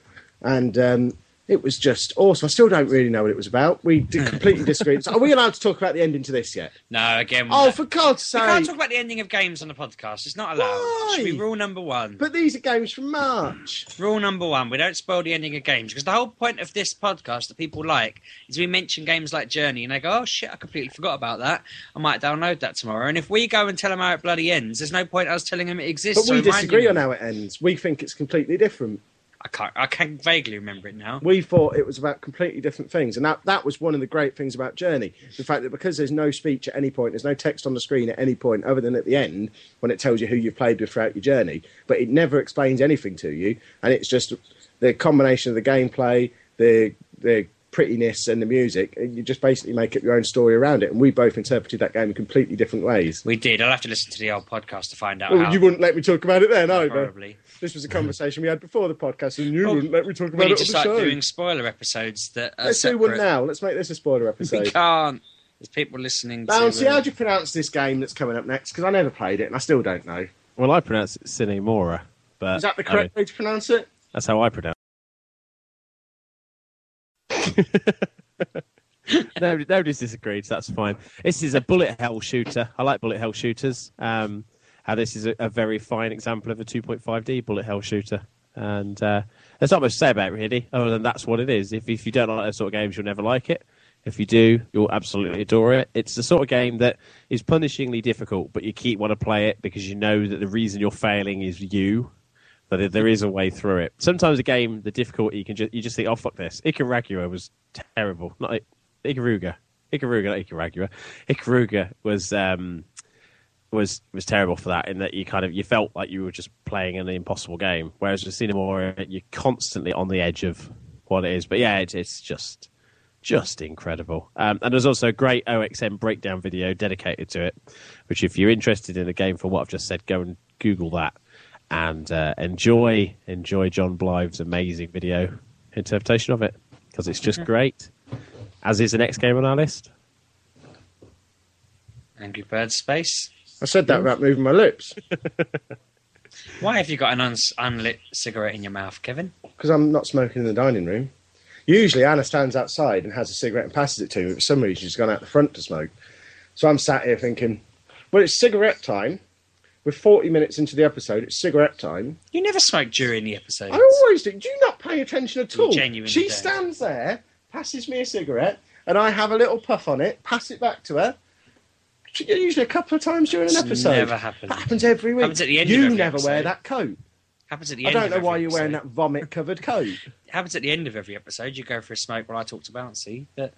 and um, It was just awesome. I still don't really know what it was about. We did completely disagree. So are we allowed to talk about the ending to this yet? No, again. Oh, not. For God's sake. We can't talk about the ending of games on the podcast. It's not allowed. Why? It should be rule number one. But these are games from March. Rule number one. We don't spoil the ending of games. Because the whole point of this podcast that people like is we mention games like Journey and they go, oh, shit, I completely forgot about that. I might download that tomorrow. And if we go and tell them how it bloody ends, there's no point us telling them it exists. But we so disagree on how it ends. We think it's completely different. I can't, I can vaguely remember it now. We thought it was about completely different things. And that, that was one of the great things about Journey. The fact that because there's no speech at any point, there's no text on the screen at any point other than at the end when it tells you who you've played with throughout your journey. But it never explains anything to you. And it's just the combination of the gameplay, the the prettiness and the music. And you just basically make up your own story around it. And we both interpreted that game in completely different ways. We did. I'll have to listen to the old podcast to find out well, how. You wouldn't let me talk about it then, either. Probably. This was a conversation we had before the podcast, and you oh, wouldn't let me talk about we need it. We just start show. Doing spoiler episodes that are Let's separate. Do one now. Let's make this a spoiler episode. We can't. There's people listening now, to... see, how do you pronounce this game that's coming up next? Because I never played it, and I still don't know. Well, I pronounce it Cinemore, but... Is that the correct I mean, way to pronounce it? That's how I pronounce it. Nobody, nobody's disagreed, so that's fine. This is a bullet hell shooter. I like bullet hell shooters. Um... How this is a, a very fine example of a two point five D bullet hell shooter. And uh, there's not much to say about it, really, other than that's what it is. If, if you don't like those sort of games, you'll never like it. If you do, you'll absolutely adore it. It's the sort of game that is punishingly difficult, but you keep want to play it because you know that the reason you're failing is you, but there is a way through it. Sometimes a game, the difficulty, you can just, you just think, oh, fuck this. Ikaruga was terrible. Not Ikaruga. Ikaruga, not Ikaruga. Ikaruga was... Um, was was terrible for that, in that you kind of you felt like you were just playing an impossible game, whereas with Cinemore you're constantly on the edge of what it is. But yeah, it, it's just just incredible. Um, and there's also a great O X M breakdown video dedicated to it, which if you're interested in the game from what I've just said, go and Google that and uh, enjoy enjoy John Blythe's amazing video interpretation of it, because it's just great, as is the next game on our list, Angry Birds Space. I said that without moving my lips. Why have you got an un- unlit cigarette in your mouth, Kevin? Because I'm not smoking in the dining room. Usually Anna stands outside and has a cigarette and passes it to me. For some reason, she's gone out the front to smoke. So I'm sat here thinking, well, it's cigarette time. We're forty minutes into the episode. It's cigarette time. You never smoke during the episode. I always do. Do you not pay attention at all? Genuinely she don't. Stands there, passes me a cigarette, and I have a little puff on it, pass it back to her. Usually a couple of times during an episode. It's never happened. That happens every week. Happens at the end you of every never episode. Wear that coat. Happens at the end. I don't know why you're episode. Wearing that vomit-covered coat. It happens at the end of every episode. You go for a smoke while I talk to Bouncy. But...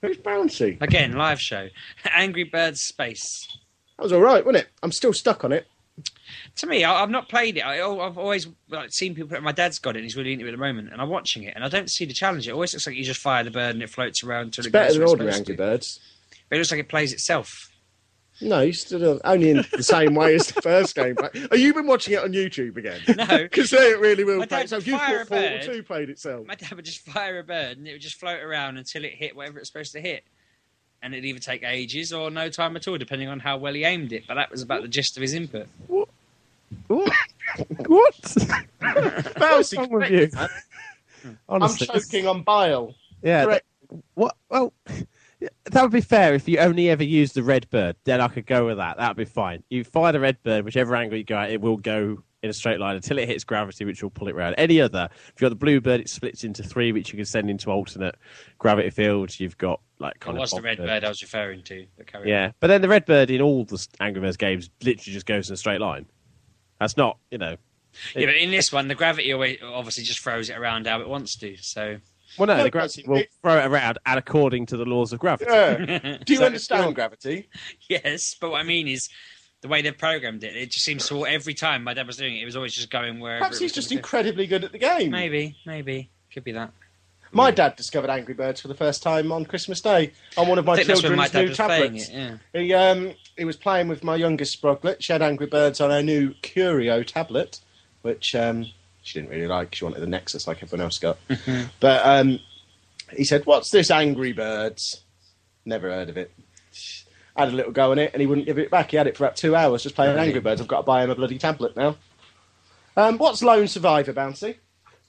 Who's Bouncy? Again, live show. Angry Birds Space. That was all right, wasn't it? I'm still stuck on it. To me, I, I've not played it. I, I've always like, seen people... My dad's got it and he's really into it at the moment. And I'm watching it and I don't see the challenge. It always looks like you just fire the bird and it floats around. Until it's it better than ordinary Angry Birds. But it looks like it plays itself. No, you stood only in the same way as the first game. Have you been watching it on YouTube again? No. Because there it really will play itself. You thought Portal two played itself. My dad would just fire a bird and it would just float around until it hit whatever it's supposed to hit. And it'd either take ages or no time at all, depending on how well he aimed it. But that was about what? The gist of his input. What? What? What? What's wrong with you? Honestly, I'm choking on bile. Yeah. Correct. What? Well... That would be fair if you only ever used the red bird. Then I could go with that. That would be fine. You fire the red bird, whichever angle you go at, it will go in a straight line until it hits gravity, which will pull it round. Any other. If you've got the blue bird, it splits into three, which you can send into alternate gravity fields. You've got, like, kind of... It was the red bird. bird I was referring to. But yeah, on. But then the red bird in all the Angry Birds games literally just goes in a straight line. That's not, you know... Yeah, it, but in this one, the gravity obviously just throws it around how it wants to, so... Well, no, no the gravity will throw it around and according to the laws of gravity. Yeah. Do you so understand gravity? Yes, but what I mean is the way they've programmed it, it just seems to every time my dad was doing it, it was always just going wherever. Perhaps he's just incredibly good at the game. Maybe, maybe. Could be that. My yeah. dad discovered Angry Birds for the first time on Christmas Day on one of my children's my new tablets. It, yeah. He um he was playing with my youngest Sproglet. She had Angry Birds on her new Curio tablet, which... um. She didn't really like. She wanted the Nexus like everyone else got. But um, he said, what's this Angry Birds? Never heard of it. I had a little go on it and he wouldn't give it back. He had it for about two hours just playing Angry Birds. I've got to buy him a bloody tablet now. Um, what's Lone Survivor, Bouncy?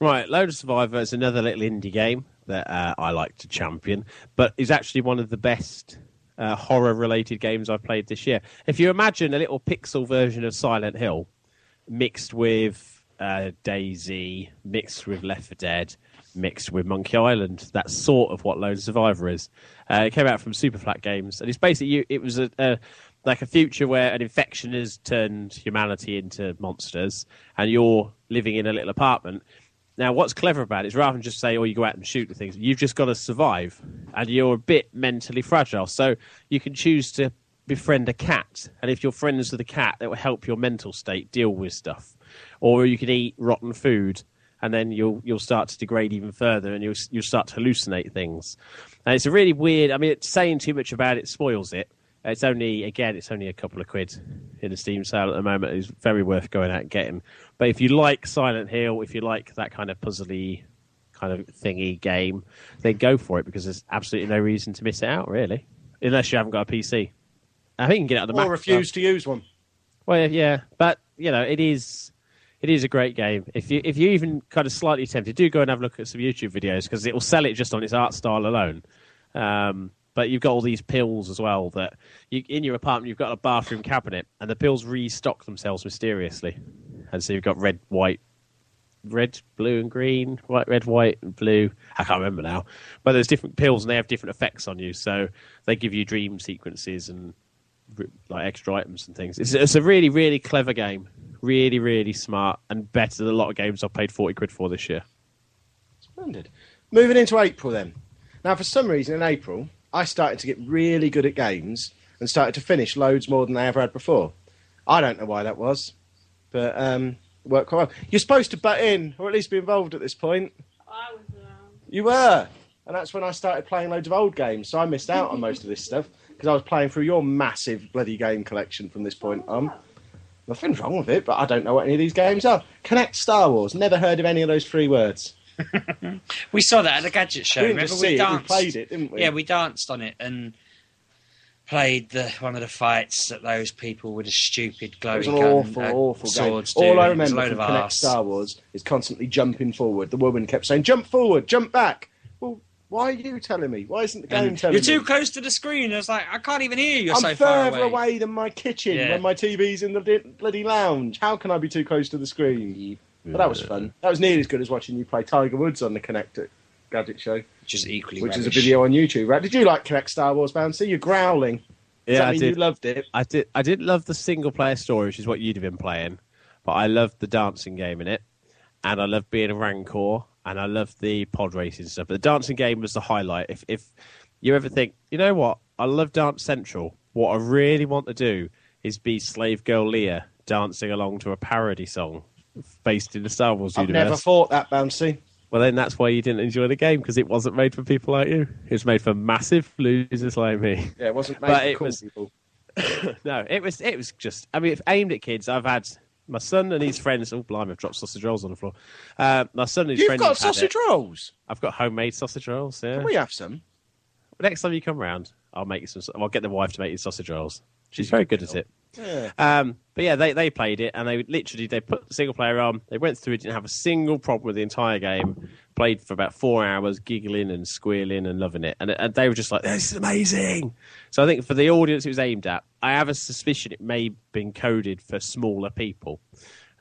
Right, Lone Survivor is another little indie game that uh, I like to champion, but is actually one of the best uh, horror-related games I've played this year. If you imagine a little pixel version of Silent Hill mixed with uh, DayZ, mixed with Left four Dead, mixed with Monkey Island, that's sort of what Lone Survivor is. Uh, it came out from Superflat Games, and it's basically, it was a... a like a future where an infection has turned humanity into monsters and you're living in a little apartment. Now, what's clever about it is rather than just say, oh, you go out and shoot the things, you've just got to survive and you're a bit mentally fragile. So you can choose to befriend a cat. And if you're friends with the cat, that will help your mental state deal with stuff. Or you can eat rotten food and then you'll you'll start to degrade even further and you'll, you'll start to hallucinate things. And it's a really weird... I mean, it's saying too much about it spoils it. It's only, again, it's only a couple of quid in a Steam sale at the moment. It's very worth going out and getting. But if you like Silent Hill, if you like that kind of puzzly kind of thingy game, then go for it because there's absolutely no reason to miss it out, really. Unless you haven't got a P C. I think you can get it on the Mac. Or refuse to use one. Well, yeah. But, you know, it is... It is a great game. If you if you even kind of slightly tempted, do go and have a look at some YouTube videos because it will sell it just on its art style alone. Um... But you've got all these pills as well that you, in your apartment you've got a bathroom cabinet and the pills restock themselves mysteriously. And so you've got red, white, red, blue and green, white, red, white and blue. I can't remember now. But there's different pills and they have different effects on you. So they give you dream sequences and like extra items and things. It's, it's a really, really clever game. Really, really smart and better than a lot of games I've paid forty quid for this year. Splendid. Moving into April then. Now for some reason in April... I started to get really good at games and started to finish loads more than I ever had before. I don't know why that was, but um, it worked quite well. You're supposed to butt in, or at least be involved at this point. I was around. You were! And that's when I started playing loads of old games, so I missed out on most of this stuff, because I was playing through your massive bloody game collection from this point on. Nothing's wrong with it, but I don't know what any of these games are. Kinect Star Wars, never heard of any of those three words. We saw that at the gadget show. We didn't remember? Just see we danced. It. We played it, didn't we? Yeah, we danced on it and played the one of the fights that those people with a stupid glowing gun. It was an gun, awful, uh, awful swords game. All I remember from Kinect Star Wars is constantly jumping forward. The woman kept saying, "Jump forward, jump back." Well, why are you telling me? Why isn't the game and telling me? You're too me? Close to the screen. I was like, I can't even hear you. You're I'm so far away. I'm further away than my kitchen yeah. when my T V's in the bloody lounge. How can I be too close to the screen? You But that was fun. That was nearly as good as watching you play Tiger Woods on the Kinect Gadget Show. Which is equally Which rubbish. Is a video on YouTube, right? Did you like Kinect Star Wars, Bouncy? You're growling. Does yeah, that mean I did. You loved it? I did I did love the single-player story, which is what you'd have been playing. But I loved the dancing game in it. And I loved being a Rancor. And I loved the pod racing stuff. But the dancing game was the highlight. If, if you ever think, you know what? I love Dance Central. What I really want to do is be Slave Girl Leah dancing along to a parody song. Based in the Star Wars I've universe. I've never thought that, Bouncy. Well, then that's why you didn't enjoy the game, because it wasn't made for people like you. It was made for massive losers like me. Yeah, it wasn't made but for it cool was... people. No, it was It was just... I mean, it's aimed at kids. I've had my son and his friends... Oh, blimey, I've dropped sausage rolls on the floor. Uh, my son and his You've friends... You've got sausage rolls? I've got homemade sausage rolls, yeah. Can we have some? Next time you come round, I'll make you some... I'll get the wife to make you sausage rolls. She's very good at it. Yeah. Um, but yeah, they, they played it and they literally they put the single player on. They went through it, didn't have a single problem with the entire game. Played for about four hours, giggling and squealing and loving it. And, and they were just like, "This is amazing." So I think for the audience it was aimed at, I have a suspicion it may have been coded for smaller people,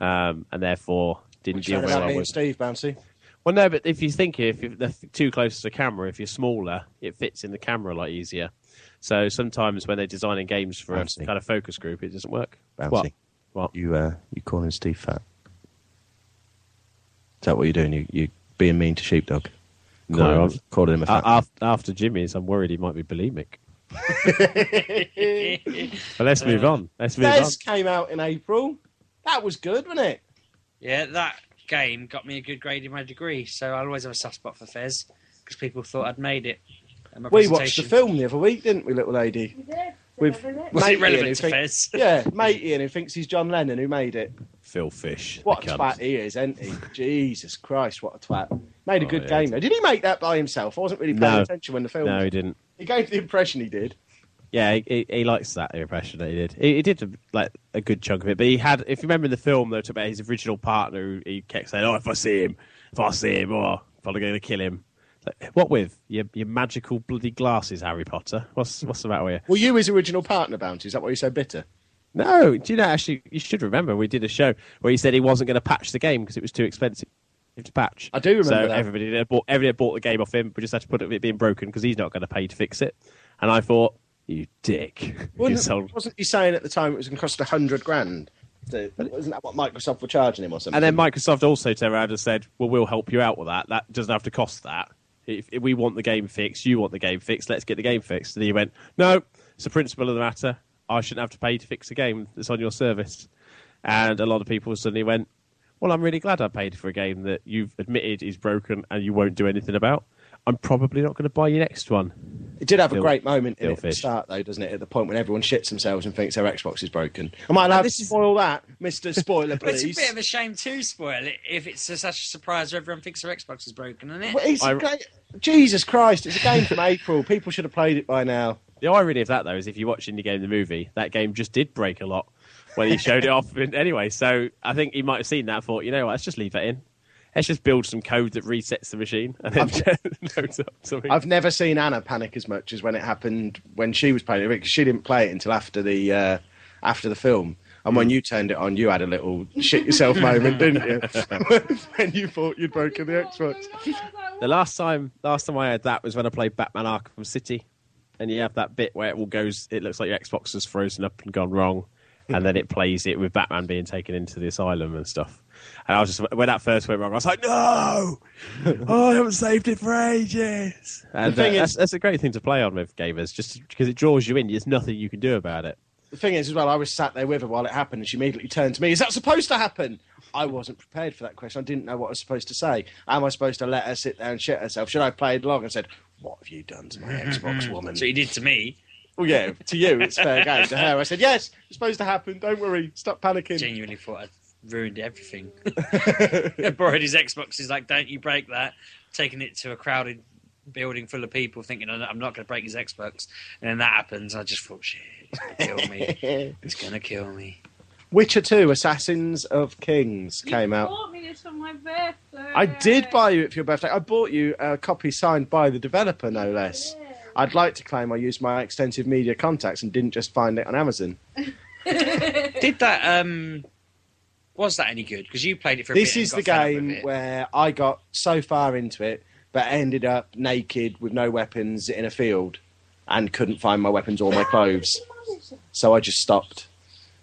um, and therefore didn't Which deal well with it. Steve Bouncy. Well, no, but if you think if you're too close to the camera, if you're smaller, it fits in the camera a lot easier. So sometimes when they're designing games for Bouncy. A kind of focus group, it doesn't work. Bouncy. What? What? You, uh, you calling Steve fat? Is that what you're doing? You, you're being mean to Sheepdog? No. Calling him, calling him a fat after, after Jimmy's, I'm worried he might be bulimic. But let's move on. Let's move Fez on. Came out in April. That was good, wasn't it? Yeah, that game got me a good grade in my degree, so I'll always have a soft spot for Fez, because people thought I'd made it. We watched the film the other week, didn't we, little lady? We did. With was it relevant to Fez? Yeah, mate Ian, who thinks he's John Lennon, who made it. Phil Fish. What a twat he is, isn't he? Jesus Christ, what a twat. Made a oh, good yeah, game, though. Did he make that by himself? I wasn't really paying no. attention when the film... No, he didn't. He gave the impression he did. Yeah, he, he likes that impression that he did. He, he did, like, a good chunk of it, but he had... If you remember in the film, though, about his original partner, who he kept saying, "Oh, if I see him, if I see him, oh, I'm going to kill him. Like, what with? Your your magical bloody glasses, Harry Potter. What's what's the matter with you? Were you his original partner, Bounty? Is that why you're so bitter? No. Do you know, actually, you should remember, we did a show where he said he wasn't going to patch the game because it was too expensive to patch. I do remember so that. So everybody bought, everybody bought the game off him, but just had to put it it being broken because he's not going to pay to fix it. And I thought, you dick. Well, sold... Wasn't he saying at the time it was going to cost a hundred grand? Dude, isn't that what Microsoft were charging him or something? And then Microsoft also turned around and said, well, we'll help you out with that. That doesn't have to cost that. If, if we want the game fixed, you want the game fixed, let's get the game fixed. And he went, no, it's the principle of the matter. I shouldn't have to pay to fix a game that's on your service. And a lot of people suddenly went, well, I'm really glad I paid for a game that you've admitted is broken and you won't do anything about. I'm probably not going to buy your next one. It did have Ill, a great moment in it at the start, though, doesn't it? At the point when everyone shits themselves and thinks their Xbox is broken. Am I allowed to spoil that, Mister Spoiler, please? It's a bit of a shame to spoil it if it's such a surprise where everyone thinks their Xbox is broken, isn't it? Well, it's I... a great... Jesus Christ, it's a game from April. People should have played it by now. The irony of that, though, is if you're watching the game, the movie, that game just did break a lot when he showed it off anyway. So I think he might have seen that and thought, you know what, let's just leave that in. Let's just build some code that resets the machine. And then I've, loads up something. I've never seen Anna panic as much as when it happened when she was playing it, because she didn't play it until after the uh, after the film. And when you turned it on, you had a little shit yourself moment, didn't you? When you thought you'd broken the Xbox. The last time, last time I had that was when I played Batman Arkham City, and you have that bit where it all goes. It looks like your Xbox has frozen up and gone wrong, and then it plays it with Batman being taken into the asylum and stuff. And I was just, when that first went wrong, I was like, no! Oh, I haven't saved it for ages! And the thing uh, is, that's, that's a great thing to play on with gamers, just because it draws you in. There's nothing you can do about it. The thing is, as well, I was sat there with her while it happened, and she immediately turned to me, is that supposed to happen? I wasn't prepared for that question. I didn't know what I was supposed to say. Am I supposed to let her sit there and shit herself? Should I play it along? I said, what have you done to my Xbox, woman? So you did to me. Well, yeah, to you, it's fair game. To her, I said, yes, it's supposed to happen. Don't worry. Stop panicking. Genuinely thought I'd ruined everything. I borrowed his Xbox. He's like, don't you break that. Taking it to a crowded building full of people thinking, I'm not going to break his Xbox. And then that happens. I just thought, shit, it's going to kill me. It's going to kill me. Witcher two, Assassins of Kings you came out. You bought me this on my birthday. I did buy you it for your birthday. I bought you a copy signed by the developer, no less. Yeah. I'd like to claim I used my extensive media contacts and didn't just find it on Amazon. Did that... um Was that any good? Because you played it for a bit. This is the game where I got so far into it, but ended up naked with no weapons in a field and couldn't find my weapons or my clothes. So I just stopped.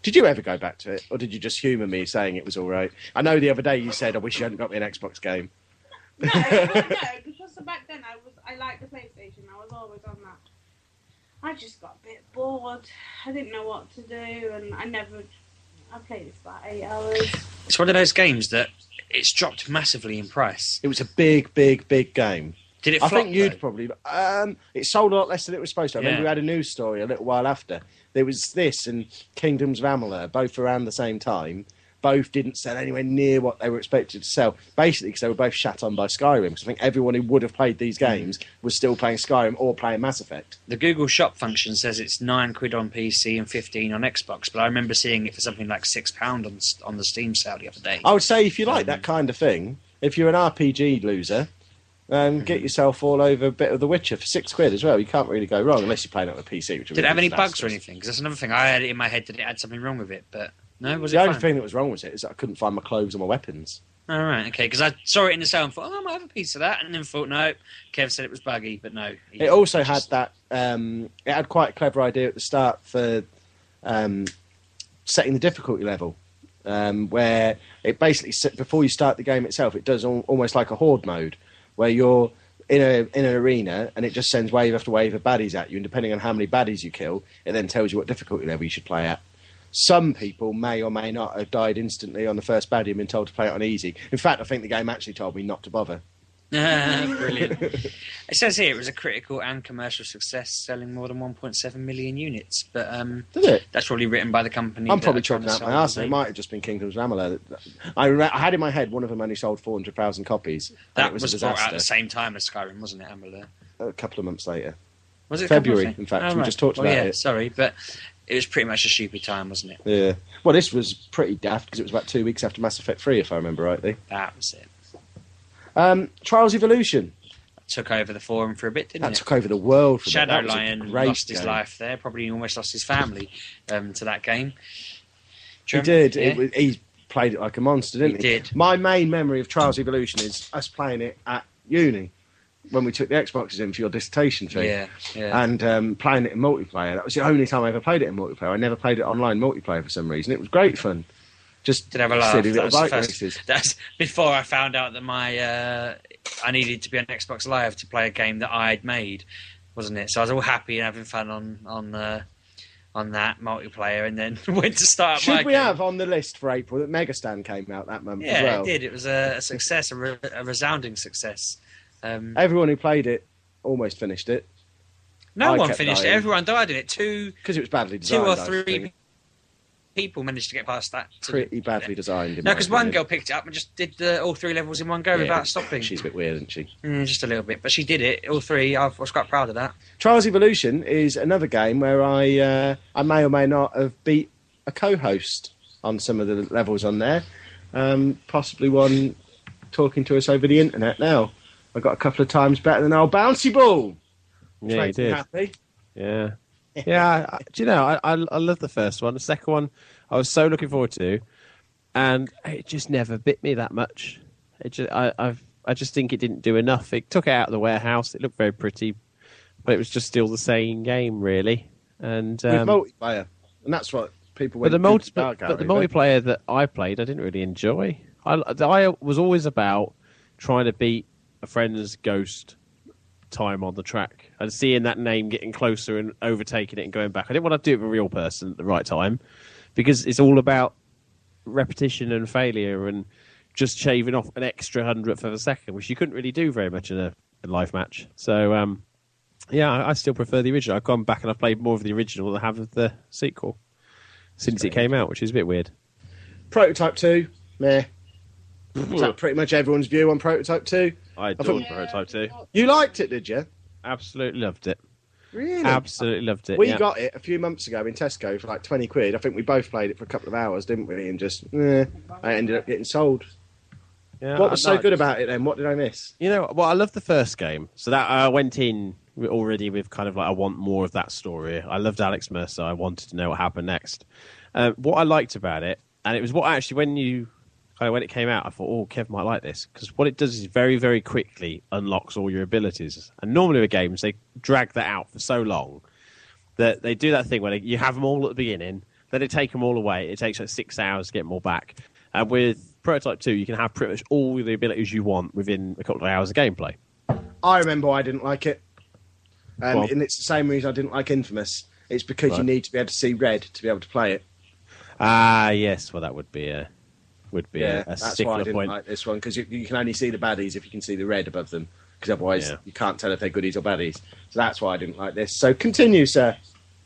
Did you ever go back to it? Or did you just humour me saying it was all right? I know the other day you said, I wish you hadn't got me an Xbox game. No, no, because back then I was I liked the PlayStation. I was always on that. I just got a bit bored. I didn't know what to do, and I never... I played it for about eight hours. It's one of those games that it's dropped massively in price. It was a big, big, big game. Did it flop, I think you'd though? Probably... Um, it sold a lot less than it was supposed to. I yeah. remember we had a news story a little while after. There was this and Kingdoms of Amalur, both around the same time. Both didn't sell anywhere near what they were expected to sell, basically because they were both shat on by Skyrim. Because I think everyone who would have played these games was still playing Skyrim or playing Mass Effect. The Google Shop function says it's nine quid on P C and fifteen on Xbox, but I remember seeing it for something like six pound on on the Steam sale the other day. I would say if you like um, that kind of thing, if you're an R P G loser, um, mm-hmm. get yourself all over a bit of The Witcher for six quid as well. You can't really go wrong unless you're playing it on a P C. Which did it have any bugs or anything? Because that's another thing. I had it in my head that it had something wrong with it, but. No, was the it only fun? Thing that was wrong with it is that I couldn't find my clothes or my weapons. All right, okay, because I saw it in the sale and thought, oh, I might have a piece of that, and then thought, no, Kev said it was buggy, but no. It also just... had that, um, it had quite a clever idea at the start for um, setting the difficulty level, um, where it basically, before you start the game itself, it does al- almost like a horde mode, where you're in a in an arena, and it just sends wave after wave of baddies at you, and depending on how many baddies you kill, it then tells you what difficulty level you should play at. Some people may or may not have died instantly on the first baddie and been told to play it on easy. In fact, I think the game actually told me not to bother. Ah, brilliant. It says here it was a critical and commercial success, selling more than one point seven million units. But um, did it? That's probably written by the company. I'm probably chopping out my arse. It might have just been Kingdoms of Amalur. I, re- I had in my head one of them only sold four hundred thousand copies. That was, was a disaster. At the same time as Skyrim, wasn't it, Amalur? A couple of months later. Was it February, in fact. Oh, we right. just talked well, about yeah, it. Sorry, but... It was pretty much a stupid time, wasn't it? Yeah. Well, this was pretty daft because it was about two weeks after Mass Effect three, if I remember rightly. That was it. Um, Trials Evolution. That took over the forum for a bit, didn't that it? That took over the world for Shadow a bit. Shadow Lion lost game. His life there, probably almost lost his family um, to that game. Do you he remember? Did. Yeah. It was, he played it like a monster, didn't he? He did. My main memory of Trials Evolution is us playing it at uni when we took the Xboxes in for your dissertation thing. Yeah, yeah. And um, playing it in multiplayer. That was the only time I ever played it in multiplayer. I never played it online multiplayer for some reason. It was great fun. Just did have a laugh. Silly little bike races. That's before I found out that my uh, I needed to be on Xbox Live to play a game that I'd made, wasn't it? So I was all happy and having fun on on uh, on that multiplayer, and then went to start. Should my we game. Have on the list for April that Megastan came out that month? Yeah, as well. It did. It was a success, a, re- a resounding success. Um, Everyone who played it almost finished it. No I one finished dying. It. Everyone died in it. Two because it was badly designed. Two or three. People managed to get past that. Pretty badly designed. In no, because one girl picked it up and just did the, all three levels in one go yeah, without stopping. She's a bit weird, isn't she? Mm, just a little bit, but she did it, all three. I was quite proud of that. Trials Evolution is another game where I uh, I may or may not have beat a co-host on some of the levels on there. Um, possibly one talking to us over the internet now. I got a couple of times better than our bouncy ball. Which yeah, you did. Happy. Yeah. Yeah, I, do you know, I, I I love the first one. The second one, I was so looking forward to, and it just never bit me that much. It just, I I've, I just think it didn't do enough. It took it out of the warehouse. It looked very pretty, but it was just still the same game, really. And um, with multiplayer, and that's what people. But the, multi- but, gallery, but the multiplayer that I played, I didn't really enjoy. I I was always about trying to beat a friend's ghost time on the track and seeing that name getting closer and overtaking it and going back. I didn't want to do it with a real person at the right time because it's all about repetition and failure and just shaving off an extra hundredth of a second, which you couldn't really do very much in a live match. So, um, yeah, I, I still prefer the original. I've gone back and I've played more of the original than I have of the sequel since it came out, which is a bit weird. Prototype two, meh. Is that pretty much everyone's view on Prototype two? I adored yeah, Prototype two. You liked it, did you? Absolutely loved it. Really? Absolutely loved it. We yeah. got it a few months ago in Tesco for like twenty quid. I think we both played it for a couple of hours, didn't we? And just, eh, I ended up getting sold. Yeah, what was so good about it then? What did I miss? You know, well, I loved the first game. So that I uh, went in already with kind of like, I want more of that story. I loved Alex Mercer. I wanted to know what happened next. Uh, what I liked about it, and it was what actually, when you... when it came out, I thought, oh, Kev might like this. Because what it does is very, very quickly unlocks all your abilities. And normally with games, they drag that out for so long that they do that thing where they, you have them all at the beginning, then they take them all away. It takes like six hours to get them all back. And with Prototype two, you can have pretty much all the abilities you want within a couple of hours of gameplay. I remember why I didn't like it. Um, well, and it's the same reason I didn't like Infamous. It's because right. you need to be able to see red to be able to play it. Ah, uh, yes. Well, that would be a... would be yeah, a, a that's stickler why I didn't point. Like this one because you, you can only see the baddies if you can see the red above them because otherwise yeah. you can't tell if they're goodies or baddies. So that's why I didn't like this. So continue, sir.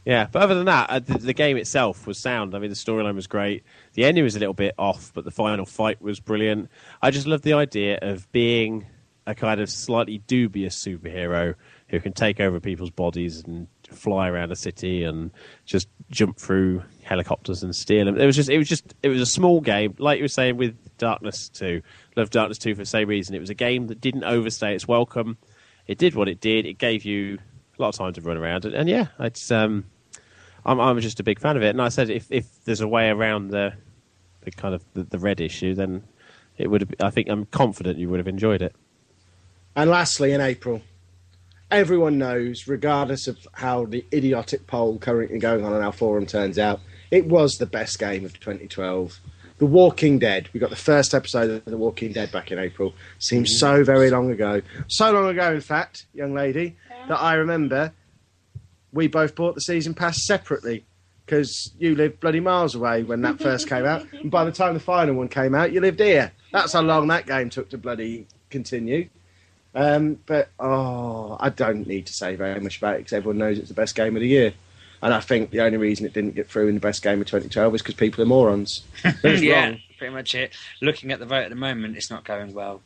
Yeah, but other than that, uh, the, the game itself was sound. I mean, the storyline was great. The ending was a little bit off, but the final fight was brilliant. I just love the idea of being a kind of slightly dubious superhero who can take over people's bodies and fly around a city and just jump through helicopters and steal them. It was just, it was just, it was a small game, like you were saying with Darkness two. Love Darkness two for the same reason. It was a game that didn't overstay its welcome. It did what it did. It gave you a lot of time to run around, and, and yeah, it's. Um, I'm, I'm just a big fan of it. And I said, if if there's a way around the, the kind of the, the red issue, then it would. Have, I think I'm confident you would have enjoyed it. And lastly, in April. Everyone knows, regardless of how the idiotic poll currently going on on our forum turns out, it was the best game of twenty twelve. The Walking Dead. We got the first episode of The Walking Dead back in April. Seems so very long ago. So long ago, in fact, young lady, that I remember we both bought the season pass separately because you lived bloody miles away when that first came out. And by the time the final one came out, you lived here. That's how long that game took to bloody continue. Um, but, oh, I don't need to say very much about it because everyone knows it's the best game of the year. And I think the only reason it didn't get through in the best game of twenty twelve is because people are morons. yeah, wrong. Pretty much it. Looking at the vote at the moment, it's not going well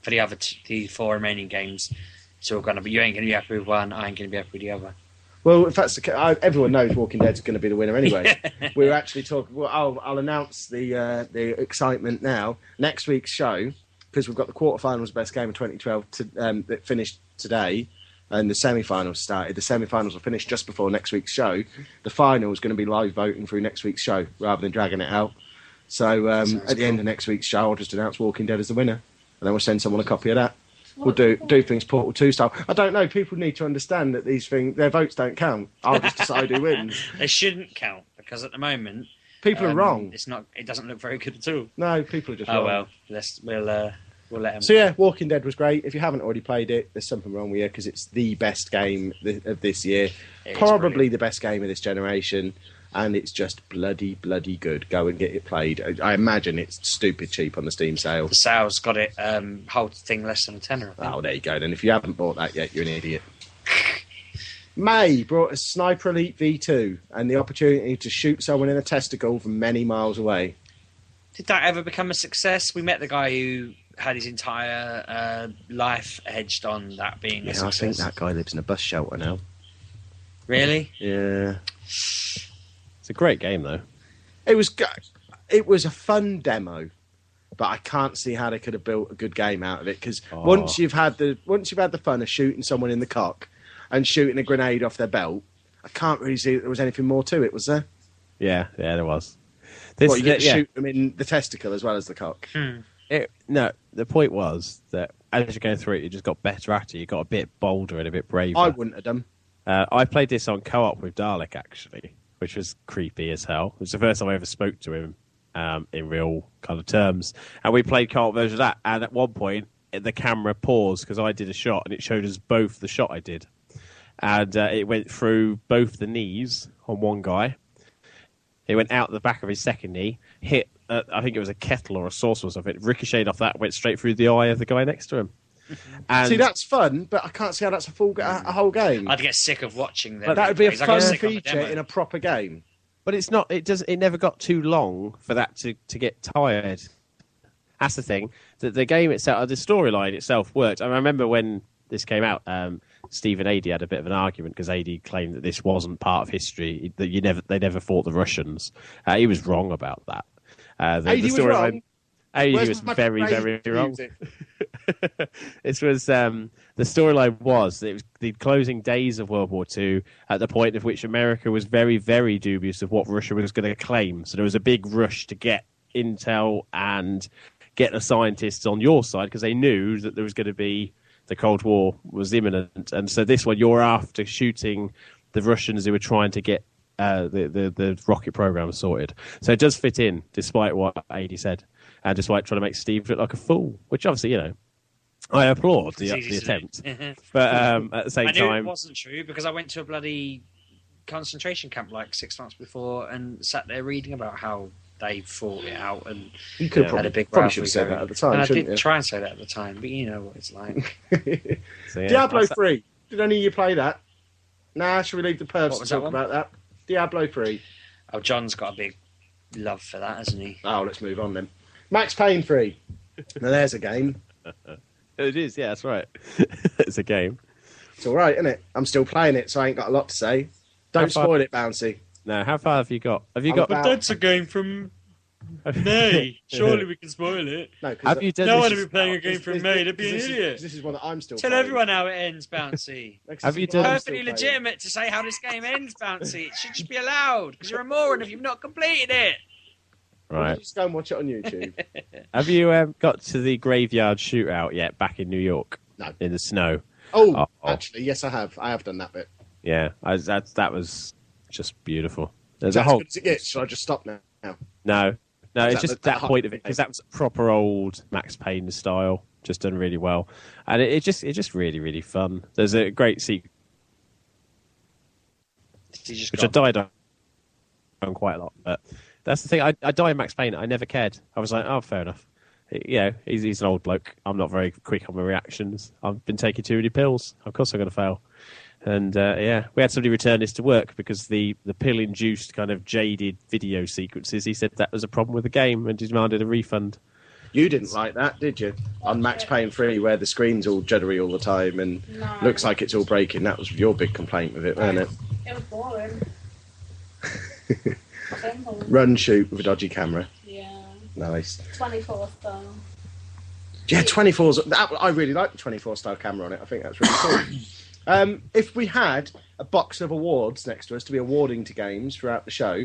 for the other t- the four remaining games. It's all gone up. You ain't going to be happy with one, I ain't going to be happy with the other. Well, if that's the ca- I, everyone knows Walking Dead's going to be the winner anyway. yeah. We were actually talking, well, I'll, I'll announce the uh, the excitement now. Next week's show... because we've got the quarterfinals best game of twenty twelve to, um, that finished today, and the semi-finals started. The semi-finals will finish just before next week's show. The final is going to be live voting through next week's show rather than dragging it out. So um, at the cool. end of next week's show, I'll just announce Walking Dead as the winner, and then we'll send someone a copy of that. We'll do do things Portal two style. I don't know. People need to understand that these things, their votes don't count. I'll just decide who wins. They shouldn't count because at the moment people um, are wrong. It's not. It doesn't look very good at all. No, people are just. Oh wrong. well, let's we'll uh, we'll let them. So yeah, Walking Dead was great. If you haven't already played it, there's something wrong with you because it's the best game th- of this year. It Probably the best game of this generation, and it's just bloody bloody good. Go and get it played. I, I imagine it's stupid cheap on the Steam sale. The sale's got it um, whole thing less than a tenner. I think. Oh, there you go. Then if you haven't bought that yet, you're an idiot. May brought us Sniper Elite V two and the opportunity to shoot someone in a testicle from many miles away. Did that ever become a success? We met the guy who had his entire uh, life hedged on that being yeah, a success. I think that guy lives in a bus shelter now. Really? Yeah. It's a great game, though. It was, it was a fun demo, but I can't see how they could have built a good game out of it because oh. once you've had the once you've had the fun of shooting someone in the cock and shooting a grenade off their belt, I can't really see that there was anything more to it, was there? Yeah, yeah, there was. This, what, you get to yeah. shoot them in the testicle as well as the cock? Hmm. It, no, the point was that as you're going through it, you just got better at it. You got a bit bolder and a bit braver. I wouldn't have done. Uh, I played this on co-op with Dalek, actually, which was creepy as hell. It was the first time I ever spoke to him um, in real kind of terms. And we played co-op version of that. And at one point, the camera paused because I did a shot and it showed us both the shot I did. And uh, it went through both the knees on one guy. It went out the back of his second knee, hit, uh, I think it was a kettle or a saucer or something, it ricocheted off that, went straight through the eye of the guy next to him. And see, that's fun, but I can't see how that's a full a, a whole game. I'd get sick of watching that. That would be a fun feature in a proper game. But it's not. It does. It never got too long for that to, to get tired. That's the thing. The, the game itself, the storyline itself worked. I remember when this came out, um, Steve and A D had a bit of an argument because A D claimed that this wasn't part of history. That you never, they never fought the Russians. Uh, he was wrong about that. Uh, the, A D the was wrong. Line, A D Where's was very, very wrong. This was um, the storyline was that it was the closing days of World War Two at the point of which America was very, very dubious of what Russia was going to claim. So there was a big rush to get intel and get the scientists on your side because they knew that there was going to be the Cold War was imminent. And so this one, you're after shooting the Russians who were trying to get uh, the, the, the rocket program sorted. So it does fit in, despite what A D said, and despite trying to make Steve look like a fool, which obviously, you know, I applaud the, the attempt. But um, at the same I knew time... it wasn't true because I went to a bloody concentration camp like six months before and sat there reading about how they fought it out and you could have probably, had a big probably should have said that at the time. And I did you? try and say that at the time, but you know what it's like. So, yeah, Diablo three. Did any of you play that? Nah, should we leave the pervs to talk one? about that? Diablo three. Oh, John's got a big love for that, hasn't he? Oh, let's move on then. Max Payne three. Now there's a game. It is, yeah, that's right. It's a game. It's all right, isn't it? I'm still playing it, so I ain't got a lot to say. Don't far... spoil it, Bouncy. No, how far have you got? Have you I'm got? About... But that's a game from May. Surely we can spoil it. No, have you done no one will be playing a game from May. They'd be an idiot. Is, this is one that I'm still. Tell playing. everyone how it ends, Bouncy. Have you done? Perfectly legitimate to say how this game ends, Bouncy. It should just be allowed because you're a moron if you've not completed it. Right. Just go and watch it on YouTube. Have you um, got to the graveyard shootout yet back in New York? No. In the snow? Oh, oh, actually, yes, I have. I have done that bit. Yeah, I, that, that was just beautiful. There's That's a whole... as it gets. Should I just stop now? No. No, no it's just the, that, that point of it, because that was proper old Max Payne style, just done really well. And it, it just it's just really, really fun. There's a great sequence, which gone? I died on quite a lot, but... That's the thing. I, I die in Max Payne. I never cared. I was like, oh, fair enough. You know, he's, he's an old bloke. I'm not very quick on my reactions. I've been taking too many pills. Of course I'm going to fail. And, uh, yeah, we had somebody return this to work because the, the pill-induced kind of jaded video sequences, he said that was a problem with the game and demanded a refund. You didn't like that, did you? On Max Payne three, where the screen's all juddery all the time and no. looks like it's all breaking. That was your big complaint with it, wasn't it? It was boring. Run shoot with a dodgy camera. Yeah. Nice. twenty-fourth though. Yeah, twenty-four's. That, I really like the twenty-four style camera on it. I think that's really cool. Um, if we had a box of awards next to us to be awarding to games throughout the show,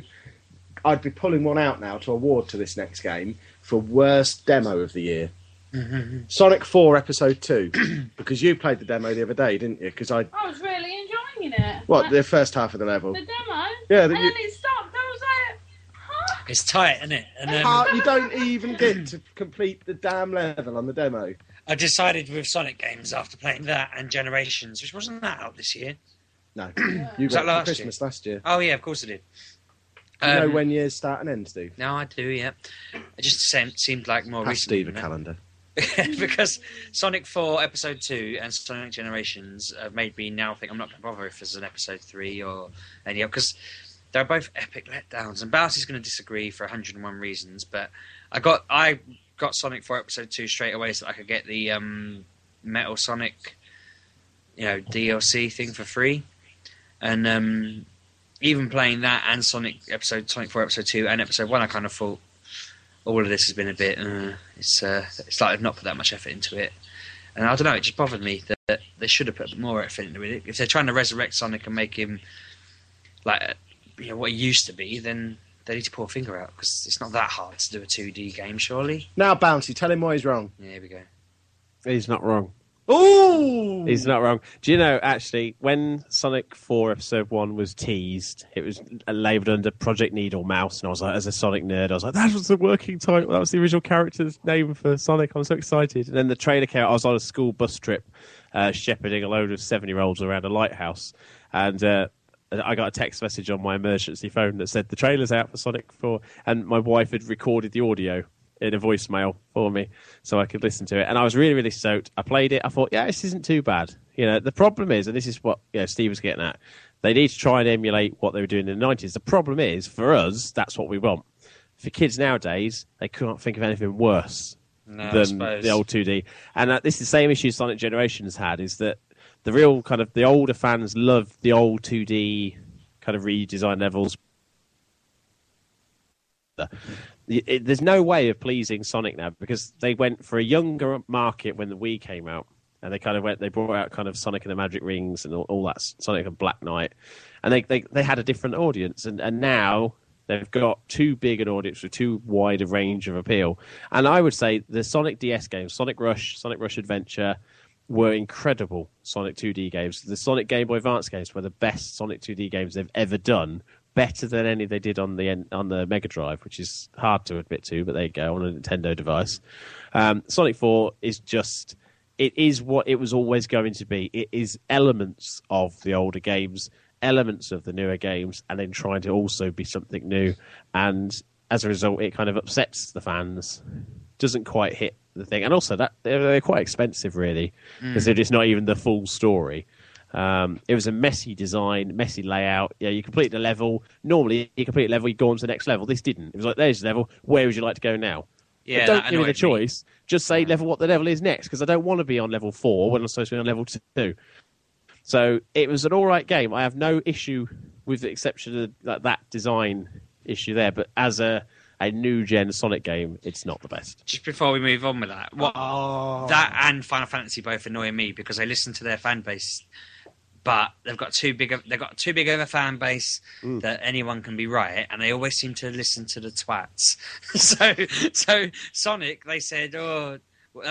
I'd be pulling one out now to award to this next game for worst demo of the year. Mm-hmm. Sonic Four Episode Two, because you played the demo the other day, didn't you? Because I, I was really enjoying it. What, like, the first half of the level? The demo. Yeah. The, and you, then it stopped. I was like, huh? It's tight, isn't it? And then uh, you don't even get to complete the damn level on the demo. I decided with Sonic games after playing that and Generations, which wasn't that out this year. No, yeah. You was got that last Christmas year? Last year. Oh yeah, of course I did. You um, know when years start and end, Steve? No, I do. Yeah, it just seemed like more recently. Steve, a calendar. Because Sonic Four Episode Two and Sonic Generations have made me now think I'm not going to bother if there's an Episode Three or any other, because they're both epic letdowns. And Bowsy's going to disagree for one hundred and one reasons, but I got I got Sonic Four Episode Two straight away so that I could get the um, Metal Sonic, you know, D L C thing for free, and um, even playing that and Sonic Episode Sonic Four Episode Two and Episode One, I kind of thought, all of this has been a bit. Uh, it's uh, it's like I've not put that much effort into it, and I don't know. It just bothered me that they should have put more effort into it. If they're trying to resurrect Sonic and make him like, you know, what he used to be, then they need to pull a finger out, because it's not that hard to do a two D game, surely. Now, Bouncy, tell him why he's wrong. Yeah, here we go. He's not wrong. Ooh, he's not wrong. Do you know, actually, when Sonic Four Episode One was teased, it was labelled under Project Needle Mouse, and I was like, as a Sonic nerd, I was like, that was the working title. That was the original character's name for Sonic. I'm so excited. And then the trailer came out. I was on a school bus trip, uh, shepherding a load of seven-year-olds around a lighthouse, and uh, I got a text message on my emergency phone that said the trailer's out for Sonic Four, and my wife had recorded the audio in a voicemail for me so I could listen to it. And I was really, really stoked. I played it. I thought, yeah, this isn't too bad. You know, the problem is, and this is what, you know, Steve was getting at, they need to try and emulate what they were doing in the nineties. The problem is, for us, that's what we want. For kids nowadays, they can't think of anything worse no, than the old two D. And uh, this is the same issue Sonic Generations had, is that the real kind of, the older fans love the old two D kind of redesign levels. It, it, there's no way of pleasing Sonic now, because they went for a younger market when the Wii came out, and they kind of went, they brought out kind of Sonic and the Magic Rings and all, all that, Sonic and Black Knight, and they, they, they had a different audience, and, and now they've got too big an audience with too wide a range of appeal. And I would say the Sonic D S games, Sonic Rush, Sonic Rush Adventure, were incredible Sonic two D games. The Sonic Game Boy Advance games were the best Sonic two D games they've ever done. Better than any they did on the on the Mega Drive, which is hard to admit to, but there you go, on a Nintendo device. Um, Sonic Four is just, it is what it was always going to be. It is elements of the older games, elements of the newer games, and then trying to also be something new. And as a result, it kind of upsets the fans. Doesn't quite hit the thing, and also that they're, they're quite expensive, really, because mm. it's not even the full story. Um, it was a messy design, messy layout. Yeah, you complete the level. Normally, you complete a level, you go on to the next level. This didn't. It was like, there's the level. Where would you like to go now? Yeah, but don't give me the choice. Me. Just say level what the level is next, because I don't want to be on level four when I'm supposed to be on level two. So it was an all right game. I have no issue with the exception of that, that design issue there. But as a, a new gen Sonic game, it's not the best. Just before we move on with that, what, oh. that and Final Fantasy both annoy me because I listen to their fan base. But they've got too big of, they've got too big of a fan base mm. that anyone can be right, and they always seem to listen to the twats. so, so Sonic, they said, oh,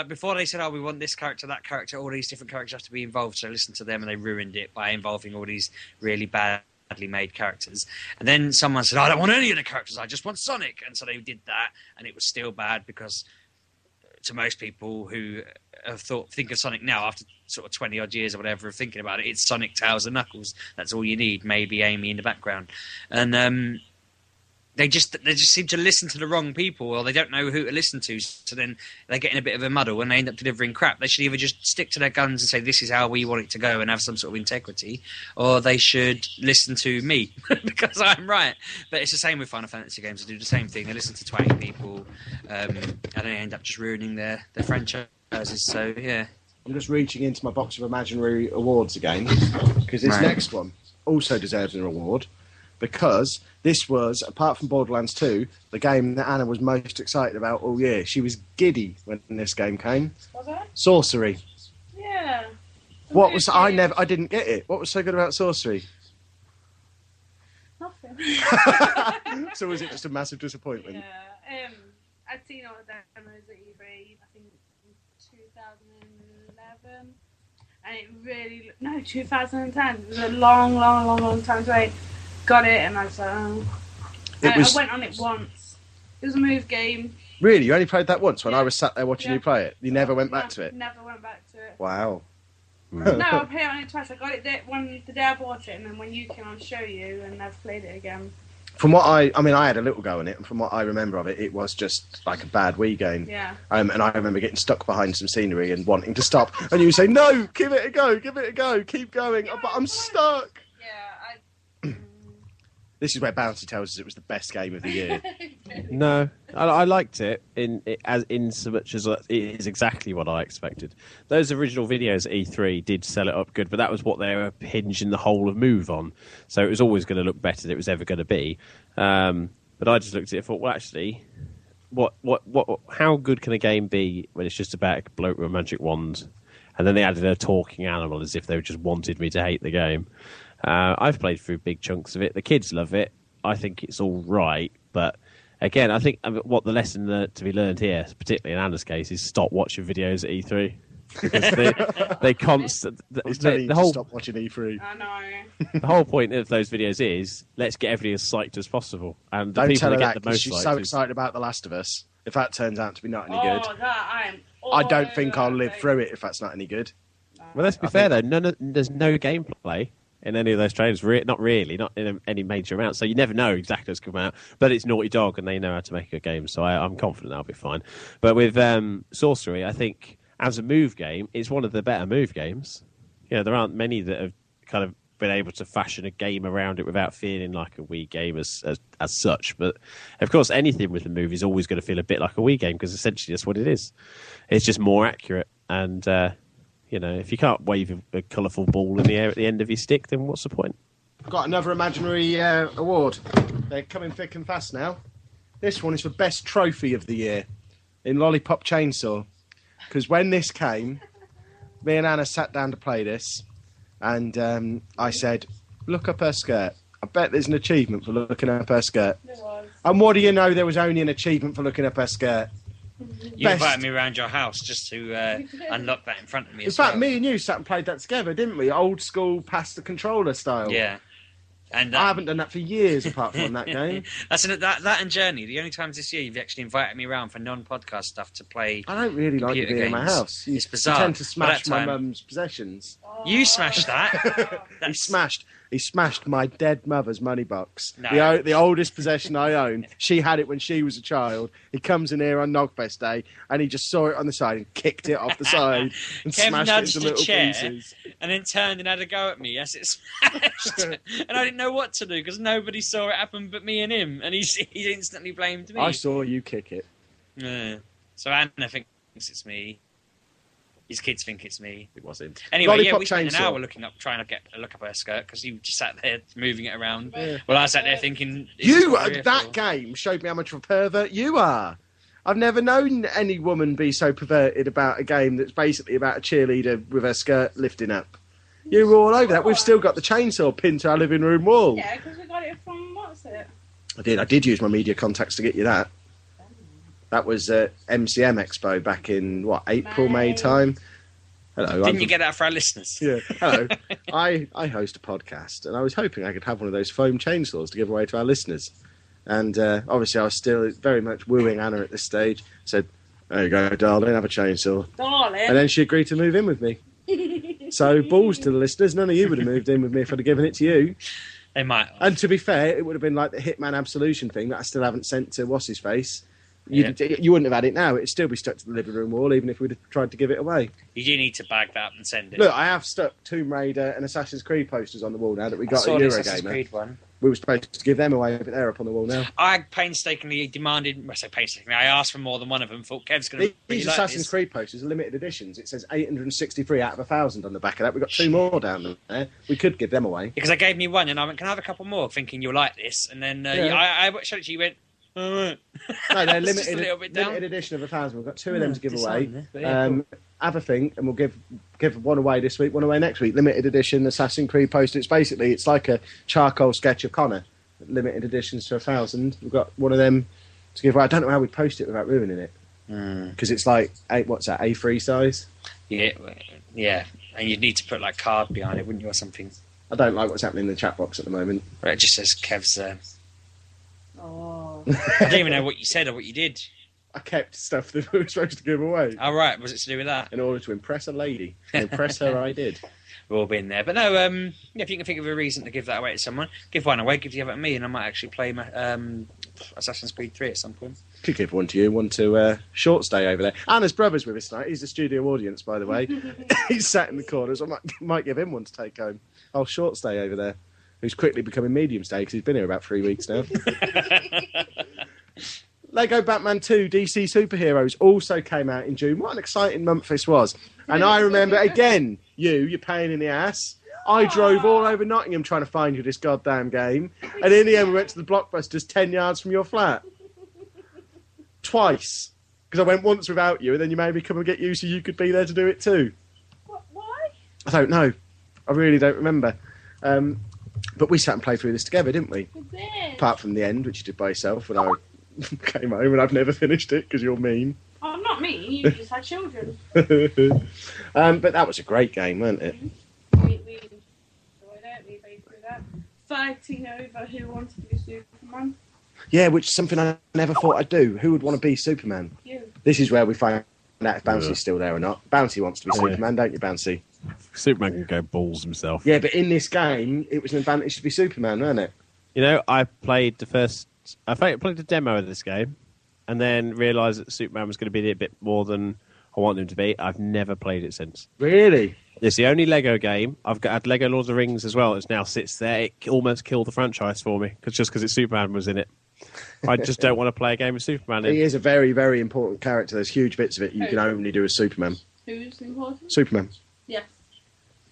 before they said, oh, we want this character, that character, all these different characters have to be involved. So listen to them, and they ruined it by involving all these really bad. badly made characters. And then someone said, I don't want any of the characters, I just want Sonic. And so they did that, and it was still bad, because to most people who have thought think of Sonic now after sort of twenty odd years or whatever of thinking about it, it's Sonic, Tails and Knuckles. That's all you need, maybe Amy in the background. And um they just they just seem to listen to the wrong people, or they don't know who to listen to, so then they get in a bit of a muddle and they end up delivering crap. They should either just stick to their guns and say, this is how we want it to go, and have some sort of integrity, or they should listen to me, because I'm right. But it's the same with Final Fantasy games. They do the same thing. They listen to twatty people, um, and they end up just ruining their, their franchises. So, yeah. I'm just reaching into my box of imaginary awards again, because this right. next one also deserves an award. because this was, apart from Borderlands two, the game that Anna was most excited about all year. She was giddy when this game came. Was I? Sorcery. Yeah. What was I never? I didn't get it. What was so good about Sorcery? Nothing. So was it just a massive disappointment? Yeah. Um, I'd seen all the demos at E three, I think two thousand eleven, and it really no two thousand ten. It was a long, long, long, long time to wait. Got it, and I was like, oh. It I, was... I went on it once. It was a move game. Really, you only played that once when yeah. I was sat there watching yeah. you play it. You never went back no, to it. Never went back to it. Wow. No, I played on it twice. I got it there when the day I bought it, and then when you came on show you, and I've played it again. From what I, I mean, I had a little go in it, and from what I remember of it, it was just like a bad Wii game. Yeah. Um, and I remember getting stuck behind some scenery and wanting to stop, and you say, "No, give it a go, give it a go, keep going," yeah, but I'm stuck. Yeah. I... This is where Bouncy tells us it was the best game of the year. No, I, I liked it in it, as in so much as it is exactly what I expected. Those original videos at E three did sell it up good, but that was what they were hinging the whole of Move on. So it was always going to look better than it was ever going to be. Um, but I just looked at it and thought, well, actually, what, what, what, how good can a game be when it's just about a bloke with a magic wand? And then they added a talking animal as if they just wanted me to hate the game. Uh, I've played through big chunks of it. The kids love it. I think it's all right. But again, I think what the lesson to be learned here, particularly in Anna's case, is stop watching videos at E three. Because they, they constant. It's the, the whole, stop watching E three. I know. The whole point of those videos is let's get everybody as psyched as possible. And the Don't people tell her that get the most she's psyched so excited is... about The Last of Us. If that turns out to be not any oh, good, that, I, am I don't think I'll live thing. through it if that's not any good. No. Well, let's be I fair think... though. None of, there's no gameplay in any of those trailers, Re- not really, not in any major amount. So you never know exactly what's coming out. But it's Naughty Dog, and they know how to make a game, so I, I'm confident that'll be fine. But with um, Sorcery, I think as a move game, it's one of the better move games. You know, there aren't many that have kind of been able to fashion a game around it without feeling like a Wii game as as, as such. But of course, anything with the move is always going to feel a bit like a Wii game because essentially that's what it is. It's just more accurate and... Uh, You know, if you can't wave a, a colourful ball in the air at the end of your stick, then what's the point? I've got another imaginary uh, award. They're coming thick and fast now. This one is for Best Trophy of the Year in Lollipop Chainsaw. Because when this came, me and Anna sat down to play this, and um, I said, look up her skirt. I bet there's an achievement for looking up her skirt. There was. And what do you know, there was only an achievement for looking up her skirt. You Best. invited me around your house just to uh, unlock that in front of me. In fact, well. me and you sat and played that together, didn't we? Old school, past the controller style. Yeah. And that... I haven't done that for years, apart from that game. That's an, that, that and Journey, the only times this year you've actually invited me around for non-podcast stuff to play. I don't really like you being in my house. You, it's bizarre. You tend to smash my time... mum's possessions. Oh. You smashed that. He smashed. He smashed my dead mother's money box. No. The, o- the oldest possession I own. She had it when she was a child. He comes in here on Nogfest Day and he just saw it on the side and kicked it off the side and Kev smashed nudged it into little chair pieces. And then turned and had a go at me as it smashed. And I didn't know what to do because nobody saw it happen but me and him. And he, he instantly blamed me. I saw you kick it. Uh, so Anna thinks it's me. His kids think it's me. It wasn't. Anyway, Lollipop yeah, we spent an hour looking up, trying to get a look up her skirt because you just sat there moving it around. Yeah. Well, I sat there thinking... You, are, that or... game showed me how much of a pervert you are. I've never known any woman be so perverted about a game that's basically about a cheerleader with her skirt lifting up. You were all over that. We've still got the chainsaw pinned to our living room wall. Yeah, because we got it from, what's it? I did. I did use my media contacts to get you that. That was at M C M Expo back in, what, April, May, May time? Hello. Didn't I'm... you get that for our listeners? Yeah, hello. I, I host a podcast, and I was hoping I could have one of those foam chainsaws to give away to our listeners. And uh, obviously I was still very much wooing Anna at this stage. I said, there you go, darling, have a chainsaw. Darling. And then she agreed to move in with me. So balls to the listeners, none of you would have moved in with me if I'd have given it to you. They might have. And to be fair, it would have been like the Hitman Absolution thing that I still haven't sent to What's His Face. You, yeah. you wouldn't have had it now. It'd still be stuck to the living room wall, even if we'd have tried to give it away. You do need to bag that up and send it. Look, I have stuck Tomb Raider and Assassin's Creed posters on the wall now that we got I saw at Eurogamer. Assassin's Creed one. we were supposed to give them away, but they're up on the wall now. I painstakingly demanded, I say painstakingly, I asked for more than one of them, thought Kev's going to... These like Assassin's this. Creed posters are limited editions. It says eight hundred sixty-three out of one thousand on the back of that. We've got two more down there. We could give them away. Because they gave me one, and I went, can I have a couple more, thinking you'll like this? And then uh, yeah. I, I showed it to you, you went... no, they're limited, limited edition of a thousand. We've got two of them no, to give away. There, um, cool. Have a think, and we'll give give one away this week, one away next week. Limited edition Assassin's Creed poster. It's basically it's like a charcoal sketch of Connor. Limited editions to a thousand. We've got one of them to give away. I don't know how we'd post it without ruining it because mm. it's like eight. What's that? A three size. Yeah, yeah, and you'd need to put like card behind it, wouldn't you, or something? I don't like what's happening in the chat box at the moment. Right, it just says Kev's. Uh... Oh. I don't even know what you said or what you did. I kept stuff that we were supposed to give away. Oh, right. Was it to do with that? In order to impress a lady. Impress her, I did. We've all been there. But no, um, yeah, if you can think of a reason to give that away to someone, give one away, give the other to me, and I might actually play my, um, Assassin's Creed three at some point. Could give one to you, one to uh, Short Stay over there. Anna's brother's with us tonight. He's the studio audience, by the way. He's sat in the corner, so I might, might give him one to take home. Oh, Short Stay over there. Who's quickly becoming medium stay because he's been here about three weeks now. Lego Batman two D C Superheroes also came out in June. What an exciting month this was. And I remember, again, you, you're pain in the ass. I drove all over Nottingham trying to find you this goddamn game. And in the end, we went to the Blockbusters ten yards from your flat. Twice. Because I went once without you, and then you made me come and get you so you could be there to do it too. What, why? I don't know. I really don't remember. Um... But we sat and played through this together, didn't we? We did. Apart from the end, which you did by yourself when I came home, and I've never finished it because you're mean. Oh, I'm not mean. You just had children. um, but that was a great game, wasn't it? We, we enjoyed it. We played through that. Fighting over who wanted to be Superman. Yeah, which is something I never thought I'd do. Who would want to be Superman? You. This is where we find out if Bouncy's yeah. still there or not. Bouncy wants to be oh, Superman, yeah. don't you, Bouncy? Superman can go balls himself. Yeah, but in this game, it was an advantage to be Superman, wasn't it? You know, I played the first... I played the demo of this game and then realised that Superman was going to be a bit more than I wanted him to be. I've never played it since. Really? It's the only Lego game. I've got, had Lego Lord of the Rings as well. It now sits there. It almost killed the franchise for me cause, just because it's Superman was in it. I just don't want to play a game with Superman. He in. is a very, very important character. There's huge bits of it you Who? can only do as Superman. Who's important? Superman. Yeah.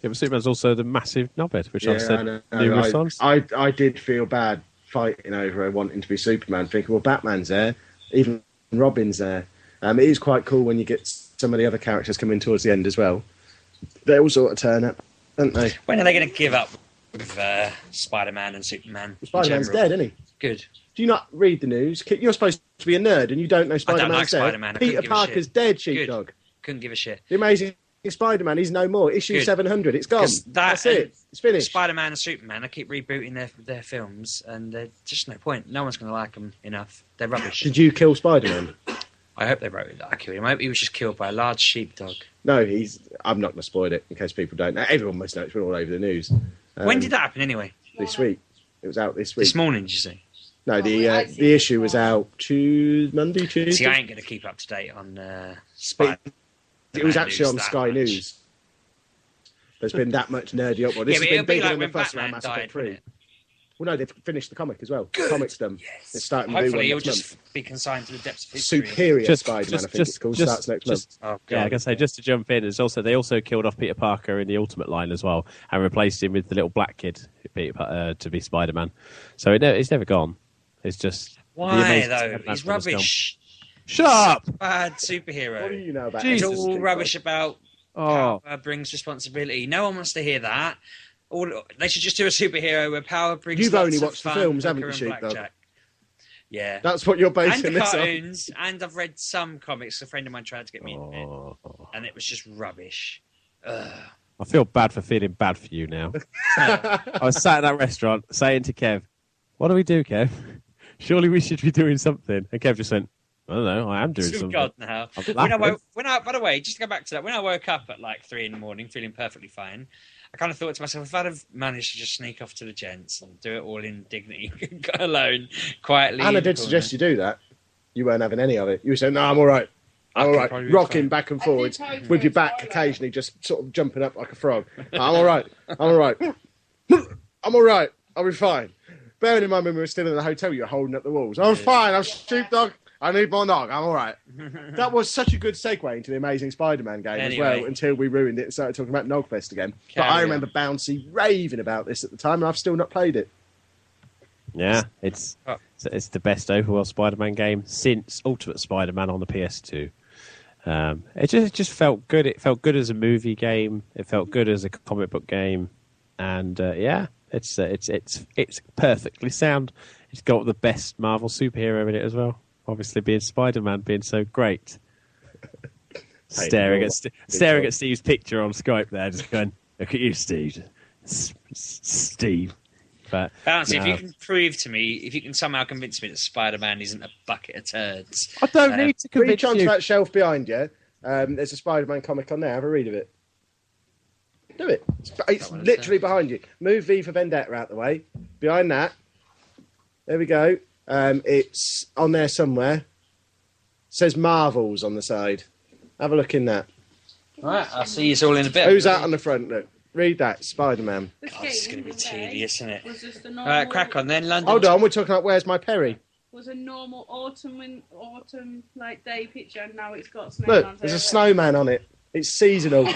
Yeah, but Superman's also the massive knobhead, which yeah, I've said I know, numerous I, times. I, I did feel bad fighting over wanting to be Superman, thinking, well, Batman's there, even Robin's there. Um, it is quite cool when you get some of the other characters coming towards the end as well. They all sort of turn up, don't they? When are they going to give up with uh, Spider-Man and Superman? Well, Spider-Man's dead, isn't he? Good. Do you not read the news? You're supposed to be a nerd and you don't know Spider-Man's I don't like dead. Spider-Man. I Peter Parker's dead, sheepdog. Good. Couldn't give a shit. The amazing... Spider-Man, he's no more. Issue Good. seven hundred, it's gone. That, That's it. It's finished. Spider-Man and Superman, I keep rebooting their their films, and there's just no point. No one's going to like them enough. They're rubbish. Did you kill Spider-Man? I hope they wrote that I killed him. I hope he was just killed by a large sheepdog. No, he's. I'm not going to spoil it in case people don't know. Everyone must know. It's been all over the news. Um, when did that happen anyway? This week. It was out this week. This morning, did you see? No, the uh, the issue was out Tuesday, Monday, Tuesday. See, I ain't going to keep up to date on uh, Spider-Man. It was actually on Sky much. News. There's been that much nerdy up. Well, this yeah, has been bigger like than the first round, Mass Effect three. Well, no, they've finished the comic as well. The comic's done. Yes. It's starting to Hopefully, it'll just month. be consigned to the depths of history. Superior just, Spider-Man, just, I think just, it's called, just, starts next just, month. Oh, yeah, I can say, just to jump in, it's also they also killed off Peter Parker in the Ultimate line as well and replaced him with the little black kid Peter, uh, to be Spider-Man. So it, it's never gone. It's just... Why, though? He's rubbish. Shut up! Bad superhero. What do you know about it? It's all rubbish about oh. power brings responsibility. No one wants to hear that. All, they should just do a superhero where power brings You've only watched the films, haven't you, Sheepdog? Yeah. That's what you're basing this on. And cartoons, and I've read some comics. A friend of mine tried to get me into it, and it was just rubbish. Ugh. I feel bad for feeling bad for you now. I was sat in that restaurant saying to Kev, what do we do, Kev? Surely we should be doing something. And Kev just went, I don't know, I am doing something. God, no. When I woke, when I, by the way, just to go back to that, when I woke up at like three in the morning feeling perfectly fine, I kind of thought to myself, if I'd have managed to just sneak off to the gents and do it all in dignity, go alone, quietly. Anna did suggest you do that. You weren't having any of it. You were saying, no, I'm all right. I'm all right. Rocking back and forwards with your back occasionally just sort of jumping up like a frog. I'm all right. I'm all right. I'm all right. I'll be fine. Bearing in mind when we were still in the hotel, you were holding up the walls. I'm yeah. fine. I'm yeah. Snoop Dogg. I need my nog. I'm all right. That was such a good segue into the Amazing Spider-Man game anyway. as well, until we ruined it and started talking about Nogfest again. Can but I remember you. Bouncy raving about this at the time, and I've still not played it. Yeah, it's oh. it's the best overworld Spider-Man game since Ultimate Spider-Man on the P S two. Um, it just it just felt good. It felt good as a movie game. It felt good as a comic book game, and uh, yeah, it's uh, it's it's it's perfectly sound. It's got the best Marvel superhero in it as well. Obviously, being Spider-Man, being so great. staring at St- staring at Steve's picture on Skype there, just going, "Look at you, Steve, S- Steve." But Bouncy, no. if you can prove to me, if you can somehow convince me that Spider-Man isn't a bucket of turds, I don't um, need to convince you. Reach onto that shelf behind you. Um, there's a Spider-Man comic on there. Have a read of it. Do it. It's, it's literally behind you. Move V for Vendetta out the way. Behind that. There we go. Um, it's on there somewhere. It says Marvels on the side. Have a look in that. All right, I'll see you all in a bit. Who's out on the front? Look, read that, Spider-Man. Oh, this is going to be tedious, isn't it? All right, crack on then, London. Hold on, we're talking about Where's My Perry? Was a normal autumn, autumn like day picture, and now it's got snowman. Look, there's a snowman on it. It's seasonal.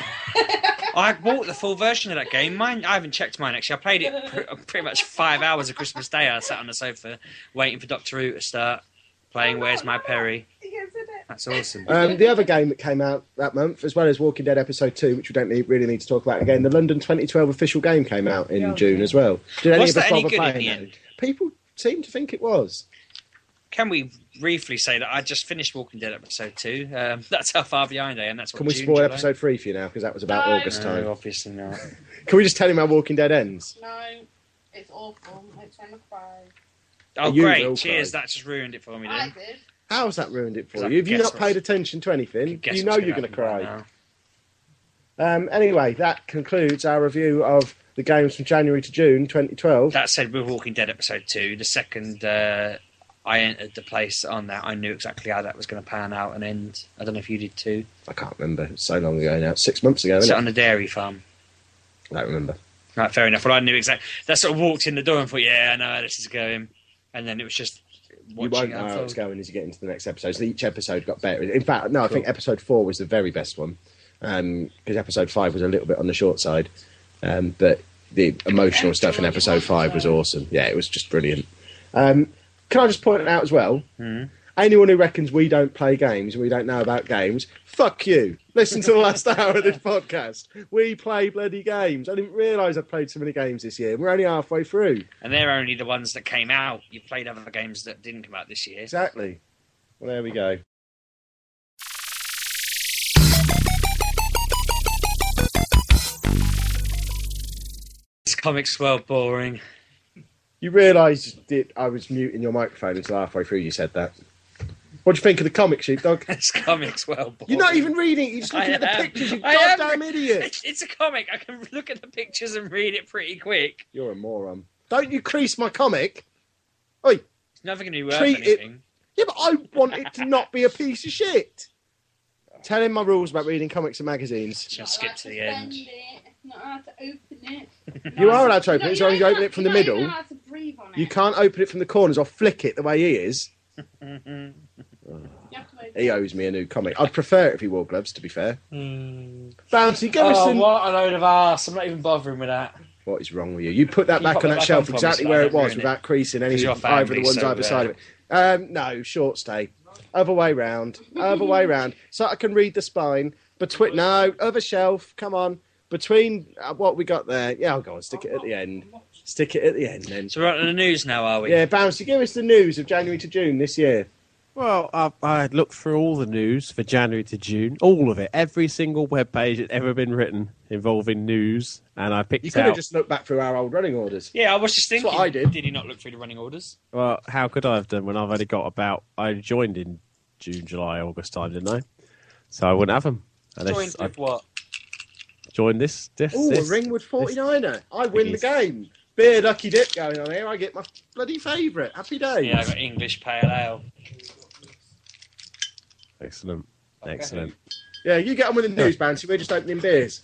I bought the full version of that game. Mine, I haven't checked mine, actually. I played it pr- pretty much five hours of Christmas Day. I sat on the sofa waiting for Doctor Who to start playing oh, Where's My Perry. Yes, it? That's awesome. Um, the other game that came out that month, as well as Walking Dead Episode Two, which we don't need, really need to talk about again, the London twenty twelve official game came out in yeah, June yeah. as well. Did any was of us bother playing the end? People seem to think it was. Can we briefly say that I just finished Walking Dead episode two? Um, that's how far behind I am. That's what Can we June, spoil July? Episode three for you now? Because that was about no. August time. No, obviously not. Can we just tell him how Walking Dead ends? No, it's awful. It's time to cry. Oh, great. Cheers. Cry. That just ruined it for me then. I did. How's that ruined it for you? If you've not paid attention to anything, you know you're going to cry. Um, anyway, that concludes our review of the games from January to June twenty twelve. That said, with Walking Dead episode two, the second... Uh, I entered the place on that. I knew exactly how that was going to pan out and end. I don't know if you did too. I can't remember. It's so long ago now. Six months ago, isn't it? It was on a dairy farm. I don't remember. Right, fair enough. Well, I knew exactly. That sort of walked in the door and thought, yeah, I know how this is going. And then it was just watching. You won't know how it's going as you get into the next episode. So each episode got better. In fact, no, I cool. think episode four was the very best one. Because um, episode five was a little bit on the short side. Um, but the emotional stuff in episode five was awesome. Yeah, it was just brilliant. Um... Can I just point it out as well? Mm. Anyone who reckons we don't play games and we don't know about games, fuck you. Listen to the last hour of this podcast. We play bloody games. I didn't realise I played so many games this year. We're only halfway through. And they're only the ones that came out. You played other games that didn't come out this year. Exactly. Well, there we go. This comic's well boring. You realised I was muting your microphone until halfway through you said that. What do you think of the comic, Sheepdog? It's comics, well, boring. You're not even reading it. You're just looking I at am. the pictures, you I goddamn am. idiot. It's a comic. I can look at the pictures and read it pretty quick. You're a moron. Don't you crease my comic. Oi. It's never going to be worth anything. It. Yeah, but I want it to not be a piece of shit. Tell him my rules about reading comics and magazines. Just skip to the end. Not allowed to open it. You are allowed to open it, so you open it from the middle. You can't open it from the corners or flick it the way he is. He owes me a new comic. I'd prefer it if he wore gloves, to be fair. Mm. Bouncy, go and... Oh, what a load of arse. I'm not even bothering with that. What is wrong with you? You put that you back on that back shelf on exactly where it was without it. creasing any of the ones so either side of it. Um, no, short stay. Other way round. Other way round. So I can read the spine. Between... No, other shelf. Come on. Between what we got there, yeah, I'll go and stick it at the end. Stick it at the end then. So we're on the news now, are we? Yeah, Bouncy, give us the news of January to June this year. Well, I, I looked through all the news for January to June, all of it, every single web page that's ever been written involving news, and I picked out... You could out... have just looked back through our old running orders. Yeah, I was just thinking. That's what I did. Did he not look through the running orders? Well, how could I have done when I've only got about... I joined in June, July, August time, didn't I? So I wouldn't have them. Joined with what? Join this. this oh, a Ringwood forty-niner. This. I win Jeez. the game. Beer lucky dip going on here. I get my bloody favourite. Happy days. Yeah, I got English pale ale. Excellent. Okay. Excellent. Yeah, you get on with the news, Bouncy. We're just opening beers.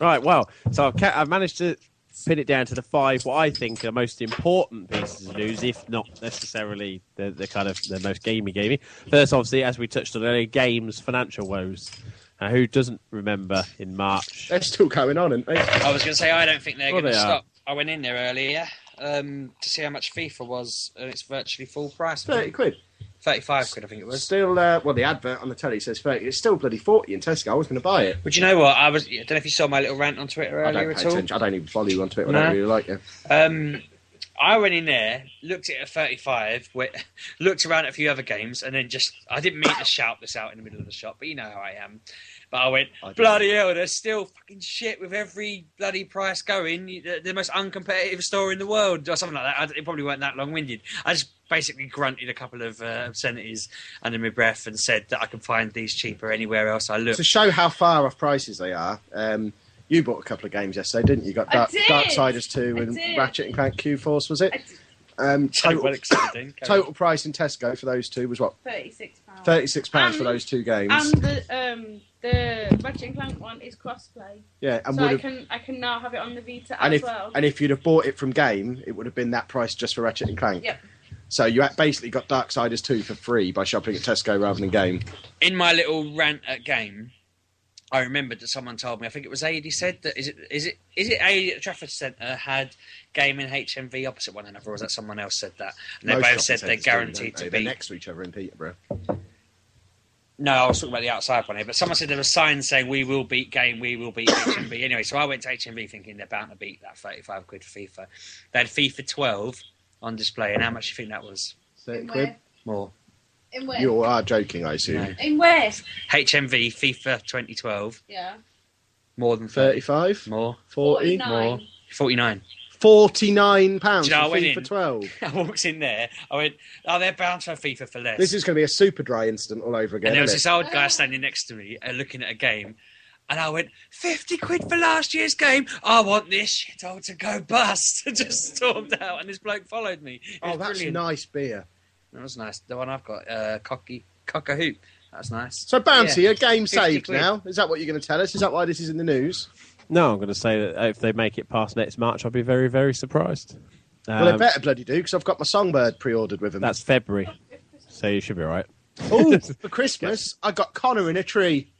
Right, well, so I've, I've managed to pin it down to the five what I think are the most important pieces of news, if not necessarily the, the kind of the most gamey gamey. First, obviously, as we touched on earlier, games financial woes. Now, who doesn't remember in March? They're still going on, aren't they? I was going to say, I don't think they're well, going to they stop. I went in there earlier um, to see how much FIFA was, and it's virtually full price. thirty quid. thirty-five quid, I think it was. Still, uh, well, the advert on the telly says thirty. It's still bloody forty in Tesco. I was going to buy it. But you know what? I was. I don't know if you saw my little rant on Twitter earlier. I don't pay at all. Attention. I don't even follow you on Twitter. No. I don't really like you. Um, I went in there, looked at it at thirty-five, went, looked around at a few other games, and then just, I didn't mean to shout this out in the middle of the shop, but you know how I am. But I went, I bloody hell, they're still fucking shit with every bloody price going. They're the most uncompetitive store in the world, or something like that. It probably weren't that long-winded. I just basically grunted a couple of uh, obscenities under my breath and said that I could find these cheaper anywhere else I looked. To show how far off prices they are, um, you bought a couple of games yesterday, didn't you? You got Dark, Darksiders two and Ratchet and Clank Q-Force, was it? Um, total, well total price in Tesco for those two was what? thirty-six pounds. thirty-six pounds um, for those two games. And the, um, the Ratchet and Clank one is cross-play. Yeah, and so I can, I can now have it on the Vita and as if, well. And if you'd have bought it from Game, it would have been that price just for Ratchet and Clank. Yep. So you basically got Darksiders two for free by shopping at Tesco rather than Game. In my little rant at Game, I remembered that someone told me, I think it was Aidy said, that is it is it is it Aidy at Trafford Centre had Game and H M V opposite one another, or was that someone else said that? And they both said they're guaranteed to be... They're next to each other in Peterborough. No, I was talking about the outside one here, but someone said there was signs saying we will beat Game, we will beat H M V. Anyway, so I went to H M V thinking they're bound to beat that thirty-five quid for FIFA. They had FIFA twelve... on display, and how much do you think that was? thirty quid? More. In where? You are joking, I assume. No. In where? H M V, FIFA twenty twelve. Yeah. More than thirty-five? More. forty? More. forty-nine. forty-nine pounds you know, for FIFA in, twelve. I walked in there, I went, oh, they're bound to have FIFA for less. This is going to be a super dry incident all over again. And there was this it? old guy standing next to me uh, looking at a game, and I went, fifty quid for last year's game. I want this shithole to go bust. And just stormed out, and this bloke followed me. It oh, that's brilliant. Nice beer. That was nice. The one I've got, uh, Cocky Cock-a-Hoop. That's nice. So, Bounty, yeah. A game saved quid. Now. Is that what you're going to tell us? Is that why this is in the news? No, I'm going to say that if they make it past next March, I'll be very, very surprised. Um, well, they better bloody do, because I've got my Songbird pre-ordered with them. That's February, so you should be all right. Oh, for Christmas, I got Connor in a tree.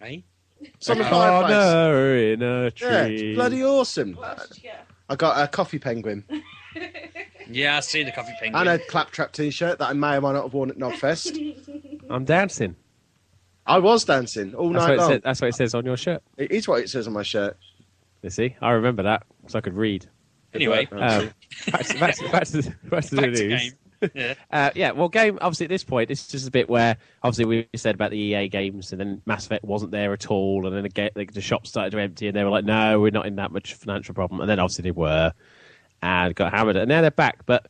Hey? Eh? Summer fireplace. Connor in a tree. Yeah, it's bloody awesome. What else did you get? I got a coffee penguin. Yeah, I see the coffee penguin. And a Claptrap t-shirt that I may or may not have worn at Knobfest. I'm dancing. I was dancing all that's night long. Says, that's what it says on your shirt. It is what it says on my shirt. You see, I remember that because I could read. Anyway, um, back to, back to, back to, back to the back news. To Yeah. Uh, yeah, well, Game, obviously, at this point, this is just a bit where, obviously, we said about the E A games, and then Mass Effect wasn't there at all, and then again, the, the shop started to empty, and they were like, no, we're not in that much financial problem, and then obviously they were, and got hammered, and now they're back, but,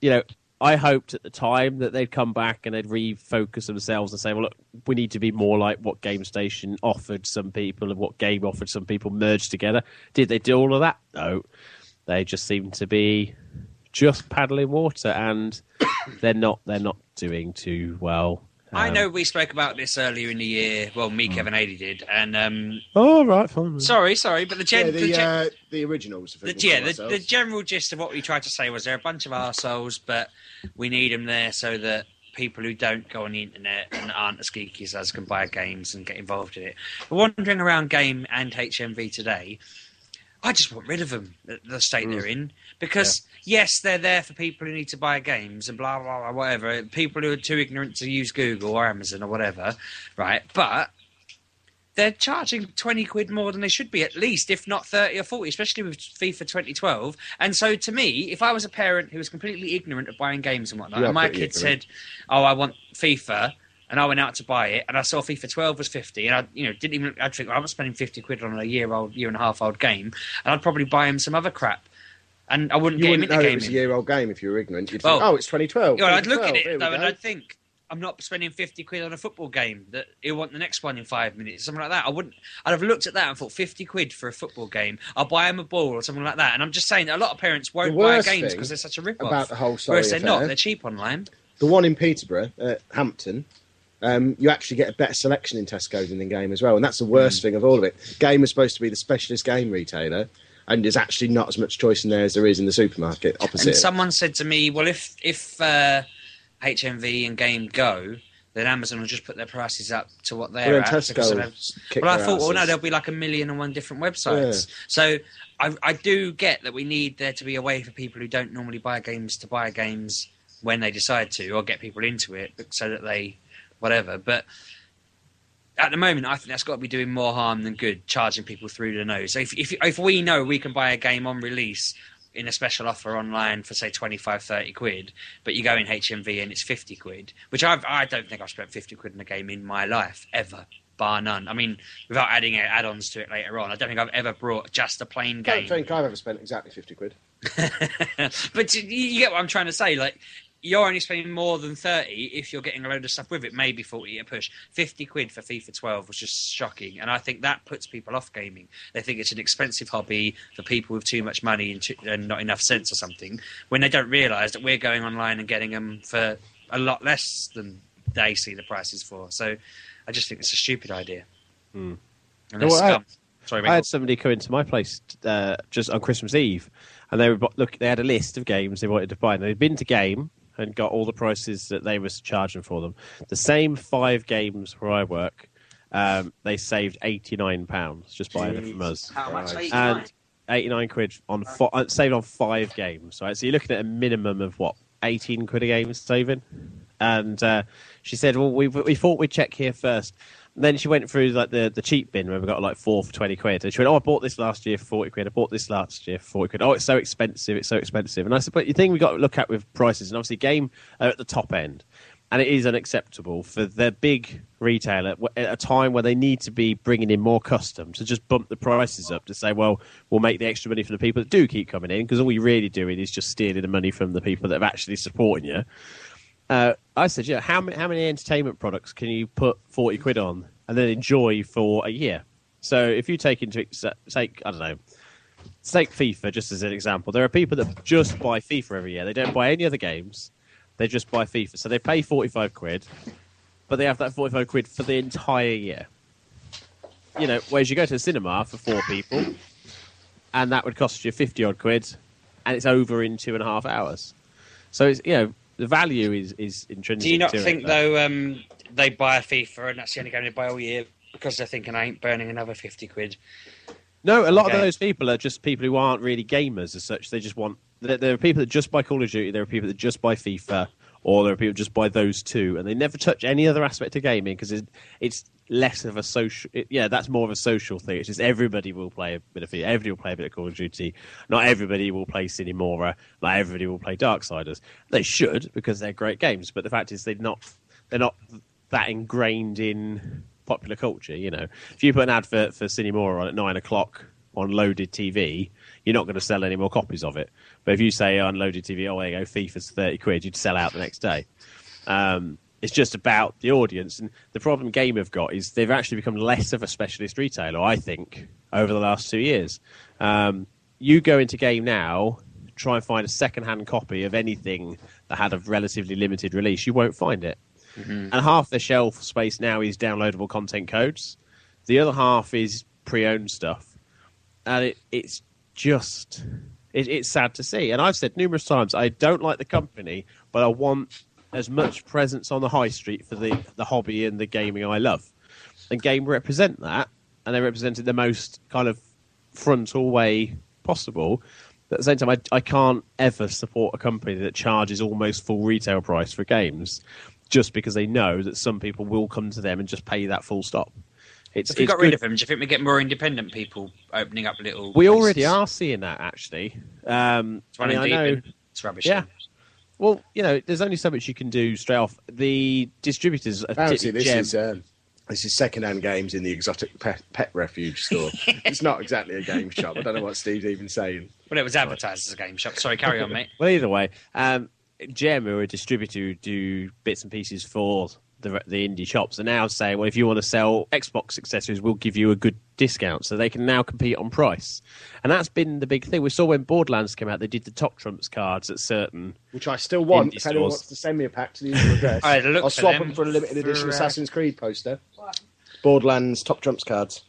you know, I hoped at the time that they'd come back and they'd refocus themselves and say, well, look, we need to be more like what Game Station offered some people and what Game offered some people merged together. Did they do all of that? No. They just seemed to be... just paddling water, and they're not they're not doing too well. Um, I know we spoke about this earlier in the year. Well, me, Kevin, Aidy did, and um, oh right, fine. Sorry, sorry, but the gen- yeah, the, the, gen- uh, the originals. The, yeah, the, the general gist of what we tried to say was they're a bunch of arseholes, but we need them there so that people who don't go on the internet and aren't as geeky as us can buy games and get involved in it. But wandering around Game and H M V today, I just want rid of them, the state mm. they're in. Because, yeah. yes, they're there for people who need to buy games and blah, blah, blah, whatever. People who are too ignorant to use Google or Amazon or whatever, right? But they're charging twenty quid more than they should be, at least, if not thirty or forty, especially with FIFA twenty twelve. And so, to me, if I was a parent who was completely ignorant of buying games and whatnot, yeah, and my kid ignorant. said, oh, I want FIFA... and I went out to buy it, and I saw FIFA twelve was fifty, and I, you know, didn't even. I think well, I'm spending fifty quid on a year-old, year-and-a-half-old game, and I'd probably buy him some other crap, and I wouldn't you get wouldn't him into gaming. You wouldn't know it was a year-old game if you were ignorant. You'd well, think, oh, it's twenty twelve. You know, I'd look at it though, and I'd think, I'm not spending fifty quid on a football game that he'll want the next one in five minutes, something like that. I wouldn't. I'd have looked at that and thought fifty quid for a football game. I'll buy him a ball or something like that. And I'm just saying that a lot of parents won't buy games because they're such a rip-off. About the whole story, whereas they're affair. not. They're cheap online. The one in Peterborough, uh, Hampton. Um, you actually get a better selection in Tesco than in Game as well, and that's the worst mm. thing of all of it. Game is supposed to be the specialist game retailer, and there's actually not as much choice in there as there is in the supermarket opposite. And someone said to me, well, if if uh, H M V and Game Go, then Amazon will just put their prices up to what they're well, at. Have... Well, I thought, asses. well, no, there'll be like a million and one different websites. Yeah. So I, I do get that we need there to be a way for people who don't normally buy games to buy games when they decide to, or get people into it so that they, whatever. But at the moment, I think that's got to be doing more harm than good, charging people through the nose. So if, if, if we know we can buy a game on release in a special offer online for, say, twenty-five, thirty quid, but you go in H M V and it's fifty quid, which I've, I don't think I've spent fifty quid in a game in my life, ever, bar none. I mean, without adding add-ons to it later on, I don't think I've ever brought just a plain game. I don't think I've ever spent exactly fifty quid. But you get what I'm trying to say, like... You're only spending more than thirty if you're getting a load of stuff with it, maybe forty at a push. fifty quid for FIFA twelve was just shocking, and I think that puts people off gaming. They think it's an expensive hobby for people with too much money and, too, and not enough sense or something, when they don't realise that we're going online and getting them for a lot less than they see the prices for. So I just think it's a stupid idea. Mm. And well, I, had, Sorry, I had somebody come into my place uh, just on Christmas Eve, and they were, look, they had a list of games they wanted to buy, and they'd been to Game and got all the prices that they were charging for them. The same five games where I work, um, they saved eighty-nine pounds just buying Jeez. It from us. How much? eighty-nine? And eighty-nine quid on fo- saved on five games. Right? So you're looking at a minimum of, what, eighteen quid a game saving? And uh, she said, well, we, we thought we'd check here first. And then she went through like the, the cheap bin where we got like four for twenty quid. And she went, oh, I bought this last year for forty quid. I bought this last year for forty quid. Oh, it's so expensive. It's so expensive. And I said, but the thing we've got to look at with prices, and obviously Game are at the top end. And it is unacceptable for their big retailer at a time where they need to be bringing in more custom to just bump the prices up to say, well, we'll make the extra money for the people that do keep coming in, because all you're really doing is just stealing the money from the people that have actually supporting you. Uh, I said, yeah, how many, how many entertainment products can you put forty quid on and then enjoy for a year? So if you take into, take, I don't know, take FIFA just as an example. There are people that just buy FIFA every year. They don't buy any other games. They just buy FIFA. So they pay forty-five quid, but they have that forty-five quid for the entire year. You know, whereas you go to the cinema for four people and that would cost you fifty odd quid and it's over in two and a half hours. So it's, you know, the value is, is intrinsic. Do you not think, it, though, though um, they buy a FIFA and that's the only game they buy all year because they're thinking, I ain't burning another fifty quid? No, a lot okay. of those people are just people who aren't really gamers as such. They just want... There, there are people that just buy Call of Duty, there are people that just buy FIFA, or there are people that just buy those two, and they never touch any other aspect of gaming because it, it's less of a social... It, yeah, that's more of a social thing. It's just everybody will play a bit of FIFA, everybody will play a bit of Call of Duty, not everybody will play Cinemore, not everybody will play Darksiders. They should, because they're great games, but the fact is they're not, they're not that ingrained in popular culture, you know. If you put an advert for Cinemore on at nine o'clock on Loaded T V, you're not going to sell any more copies of it. But if you say on Loaded T V, oh, there you go, FIFA's thirty quid, you'd sell out the next day. Um, it's just about the audience. And the problem Game have got is they've actually become less of a specialist retailer, I think, over the last two years. Um, you go into Game now, try and find a second-hand copy of anything that had a relatively limited release, you won't find it. Mm-hmm. And half the shelf space now is downloadable content codes. The other half is pre-owned stuff. And it, it's just... It, it's sad to see. And I've said numerous times, I don't like the company, but I want as much presence on the high street for the, the hobby and the gaming I love. And Game represent that, and they represent it the most kind of frontal way possible. But at the same time, I, I can't ever support a company that charges almost full retail price for games, just because they know that some people will come to them and just pay that full stop. It's, if we got good. rid of them, do you think we get more independent people opening up little We places? Already are seeing that, actually. Um, it's running I mean, deep I know, it's rubbish. Yeah. Then. Well, you know, there's only so much you can do straight off. The distributors... Apparently, this gem. is um, this is second-hand games in the exotic pet, pet refuge store. It's not exactly a game shop. I don't know what Steve's even saying. Well, it was advertised as a game shop. Sorry, carry on, mate. Well, either way, um, Gem, who are a distributor who do bits and pieces for... The, the indie shops are now saying, well, if you want to sell Xbox accessories, we'll give you a good discount. So they can now compete on price. And that's been the big thing. We saw when Borderlands came out, they did the Top Trumps cards at certain... Which I still want. If anyone wants to send me a pack to the usual address, right, I'll swap them. them for a limited edition Assassin's Creed poster. What? Borderlands Top Trumps cards.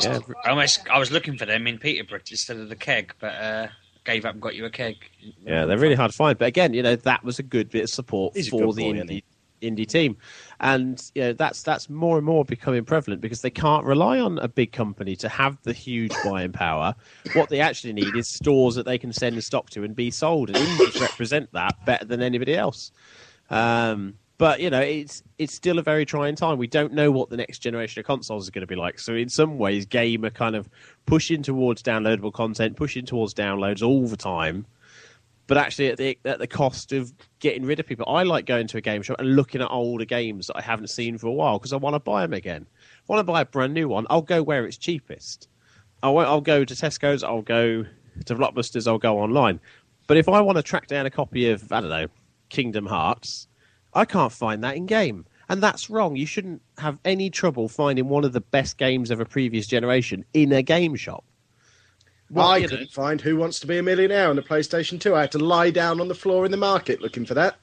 Yeah. I almost I was looking for them in Peterborough instead of the keg, but uh, gave up and got you a keg. Yeah, they're really hard to find. But again, you know, that was a good bit of support He's for the boy, indie indie team, and you know that's that's more and more becoming prevalent because they can't rely on a big company to have the huge buying power. What they actually need is stores that they can send the stock to and be sold, and indies represent that better than anybody else. Um, But, you know, it's it's still a very trying time. We don't know what the next generation of consoles is going to be like. So in some ways, game are kind of pushing towards downloadable content, pushing towards downloads all the time, but actually at the at the cost of getting rid of people. I like going to a game shop and looking at older games that I haven't seen for a while because I want to buy them again. If I want to buy a brand new one, I'll go where it's cheapest. I won't, I'll go to Tesco's, I'll go to Blockbusters, I'll go online. But if I want to track down a copy of, I don't know, Kingdom Hearts, I can't find that in game, and that's wrong. You shouldn't have any trouble finding one of the best games of a previous generation in a game shop. Well, I couldn't know. find Who Wants to Be a Millionaire on the PlayStation two. I had to lie down on the floor in the market looking for that.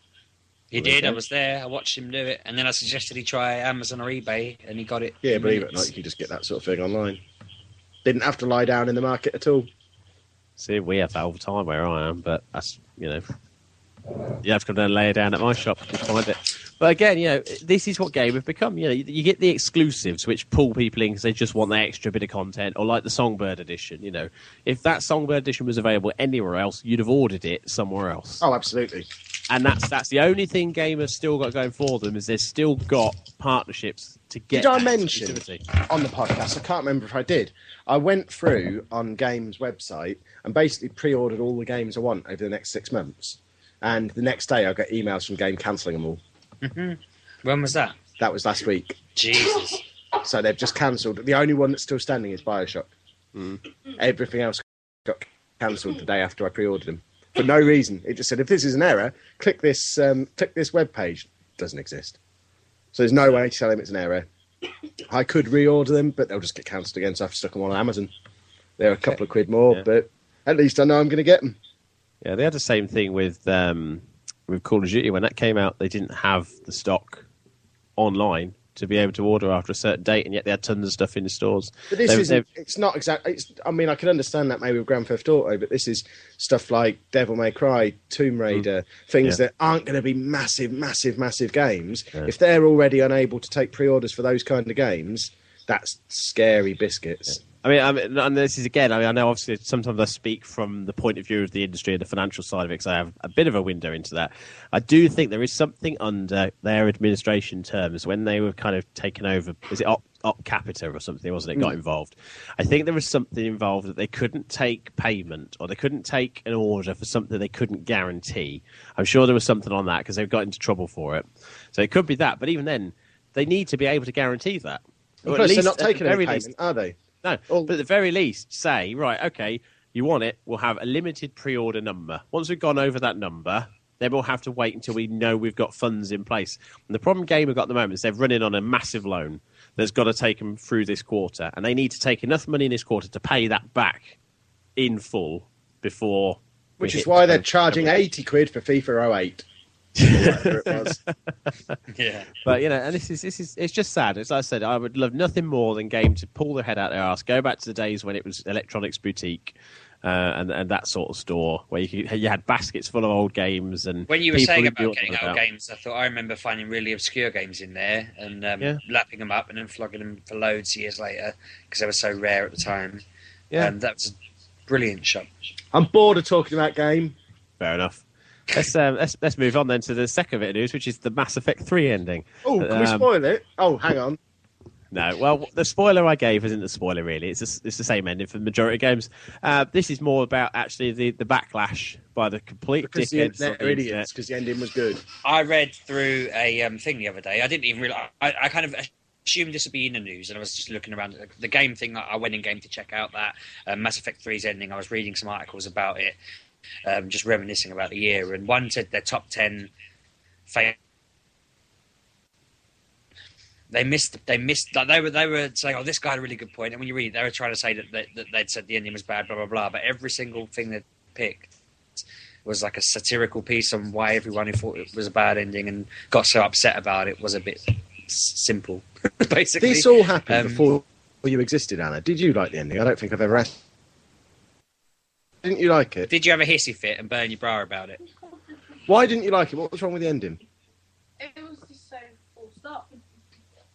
He did. There. I was there. I watched him do it, and then I suggested he try Amazon or eBay, and he got it. Yeah, believe it or not, you can just get that sort of thing online. Didn't have to lie down in the market at all. See, we have that all the time where I am, but that's, you know... You have to come down and lay it down at my shop to find it. But again, you know, this is what game have become. You know, you get the exclusives which pull people in because they just want that extra bit of content, or like the Songbird edition. You know, if that Songbird edition was available anywhere else, you'd have ordered it somewhere else. Oh, absolutely. And that's that's the only thing game has still got going for them is they've still got partnerships to get. Did I mention on the podcast? I can't remember if I did. I went through on Game's website and basically pre-ordered all the games I want over the next six months. And the next day, I got emails from Game cancelling them all. Mm-hmm. When was that? That was last week. Jesus. So they've just cancelled. The only one that's still standing is Bioshock. Mm. Everything else got cancelled the day after I pre-ordered them for no reason. It just said, if this is an error, click this. Um, click this web page. Doesn't exist. So there's no way to tell them it's an error. I could reorder them, but they'll just get cancelled again. So I've stuck them on Amazon. They're a couple okay. of quid more, yeah. but at least I know I'm going to get them. Yeah, they had the same thing with um, with Call of Duty. When that came out, they didn't have the stock online to be able to order after a certain date, and yet they had tons of stuff in the stores. But this is—it's not exactly. I mean, I can understand that maybe with Grand Theft Auto, but this is stuff like Devil May Cry, Tomb Raider, mm, things yeah. that aren't going to be massive, massive, massive games. Yeah. If they're already unable to take pre-orders for those kind of games, that's scary biscuits. Yeah. I mean, I mean, and this is again. I mean, I know obviously sometimes I speak from the point of view of the industry and the financial side of it, because I have a bit of a window into that. I do think there is something under their administration terms when they were kind of taken over. Is it Op, Op Capita or something? Wasn't it got involved? I think there was something involved that they couldn't take payment or they couldn't take an order for something they couldn't guarantee. I'm sure there was something on that because they've got into trouble for it. So it could be that. But even then, they need to be able to guarantee that. Or at least, they're not taking any payment, least, are they? No, but at the very least, say, right, okay, you want it, we'll have a limited pre-order number. Once we've gone over that number, then we'll have to wait until we know we've got funds in place. And the problem Game have got at the moment is they've run in on a massive loan that's got to take them through this quarter, and they need to take enough money in this quarter to pay that back in full before... Which is why they're charging eighty quid for FIFA oh eight. it was. Yeah, but you know, and this is this is it's just sad. As I said, I would love nothing more than Game to pull their head out their ass, go back to the days when it was Electronics Boutique uh, and and that sort of store where you could, you had baskets full of old games. And when you were saying about getting old games, I thought I remember finding really obscure games in there and um, yeah. lapping them up and then flogging them for loads years later because they were so rare at the time. Yeah, and that was a brilliant shop. I'm bored of talking about Game. Fair enough. Let's, um, let's let's move on then to the second bit of news, which is the Mass Effect three ending. Oh, can um, we spoil it? Oh, hang on. No, well, the spoiler I gave isn't a spoiler, really. It's a, it's the same ending for the majority of games. Uh, this is more about, actually, the, the backlash by the complete because dickheads. Because they're idiots, because the ending was good. I read through a um, thing the other day. I didn't even realise... I, I kind of... assumed this would be in the news, and I was just looking around at the Game thing. I went in Game to check out that uh, Mass Effect three's ending. I was reading some articles about it. Um, just reminiscing about the year, and one said their top ten favorite. They missed. They missed. Like they were. They were saying, "Oh, this guy had a really good point." And when you read it, they were trying to say that, that, that they'd said the ending was bad, blah blah blah. But every single thing they picked was like a satirical piece on why everyone who thought it was a bad ending and got so upset about it was a bit s- simple. Basically, this all happened um, before Well, you existed, Anna. Did you like the ending? I don't think I've ever asked. Didn't you like it? Did you have a hissy fit and burn your bra about it? Why didn't you like it? What was wrong with the ending? It was just so forced up.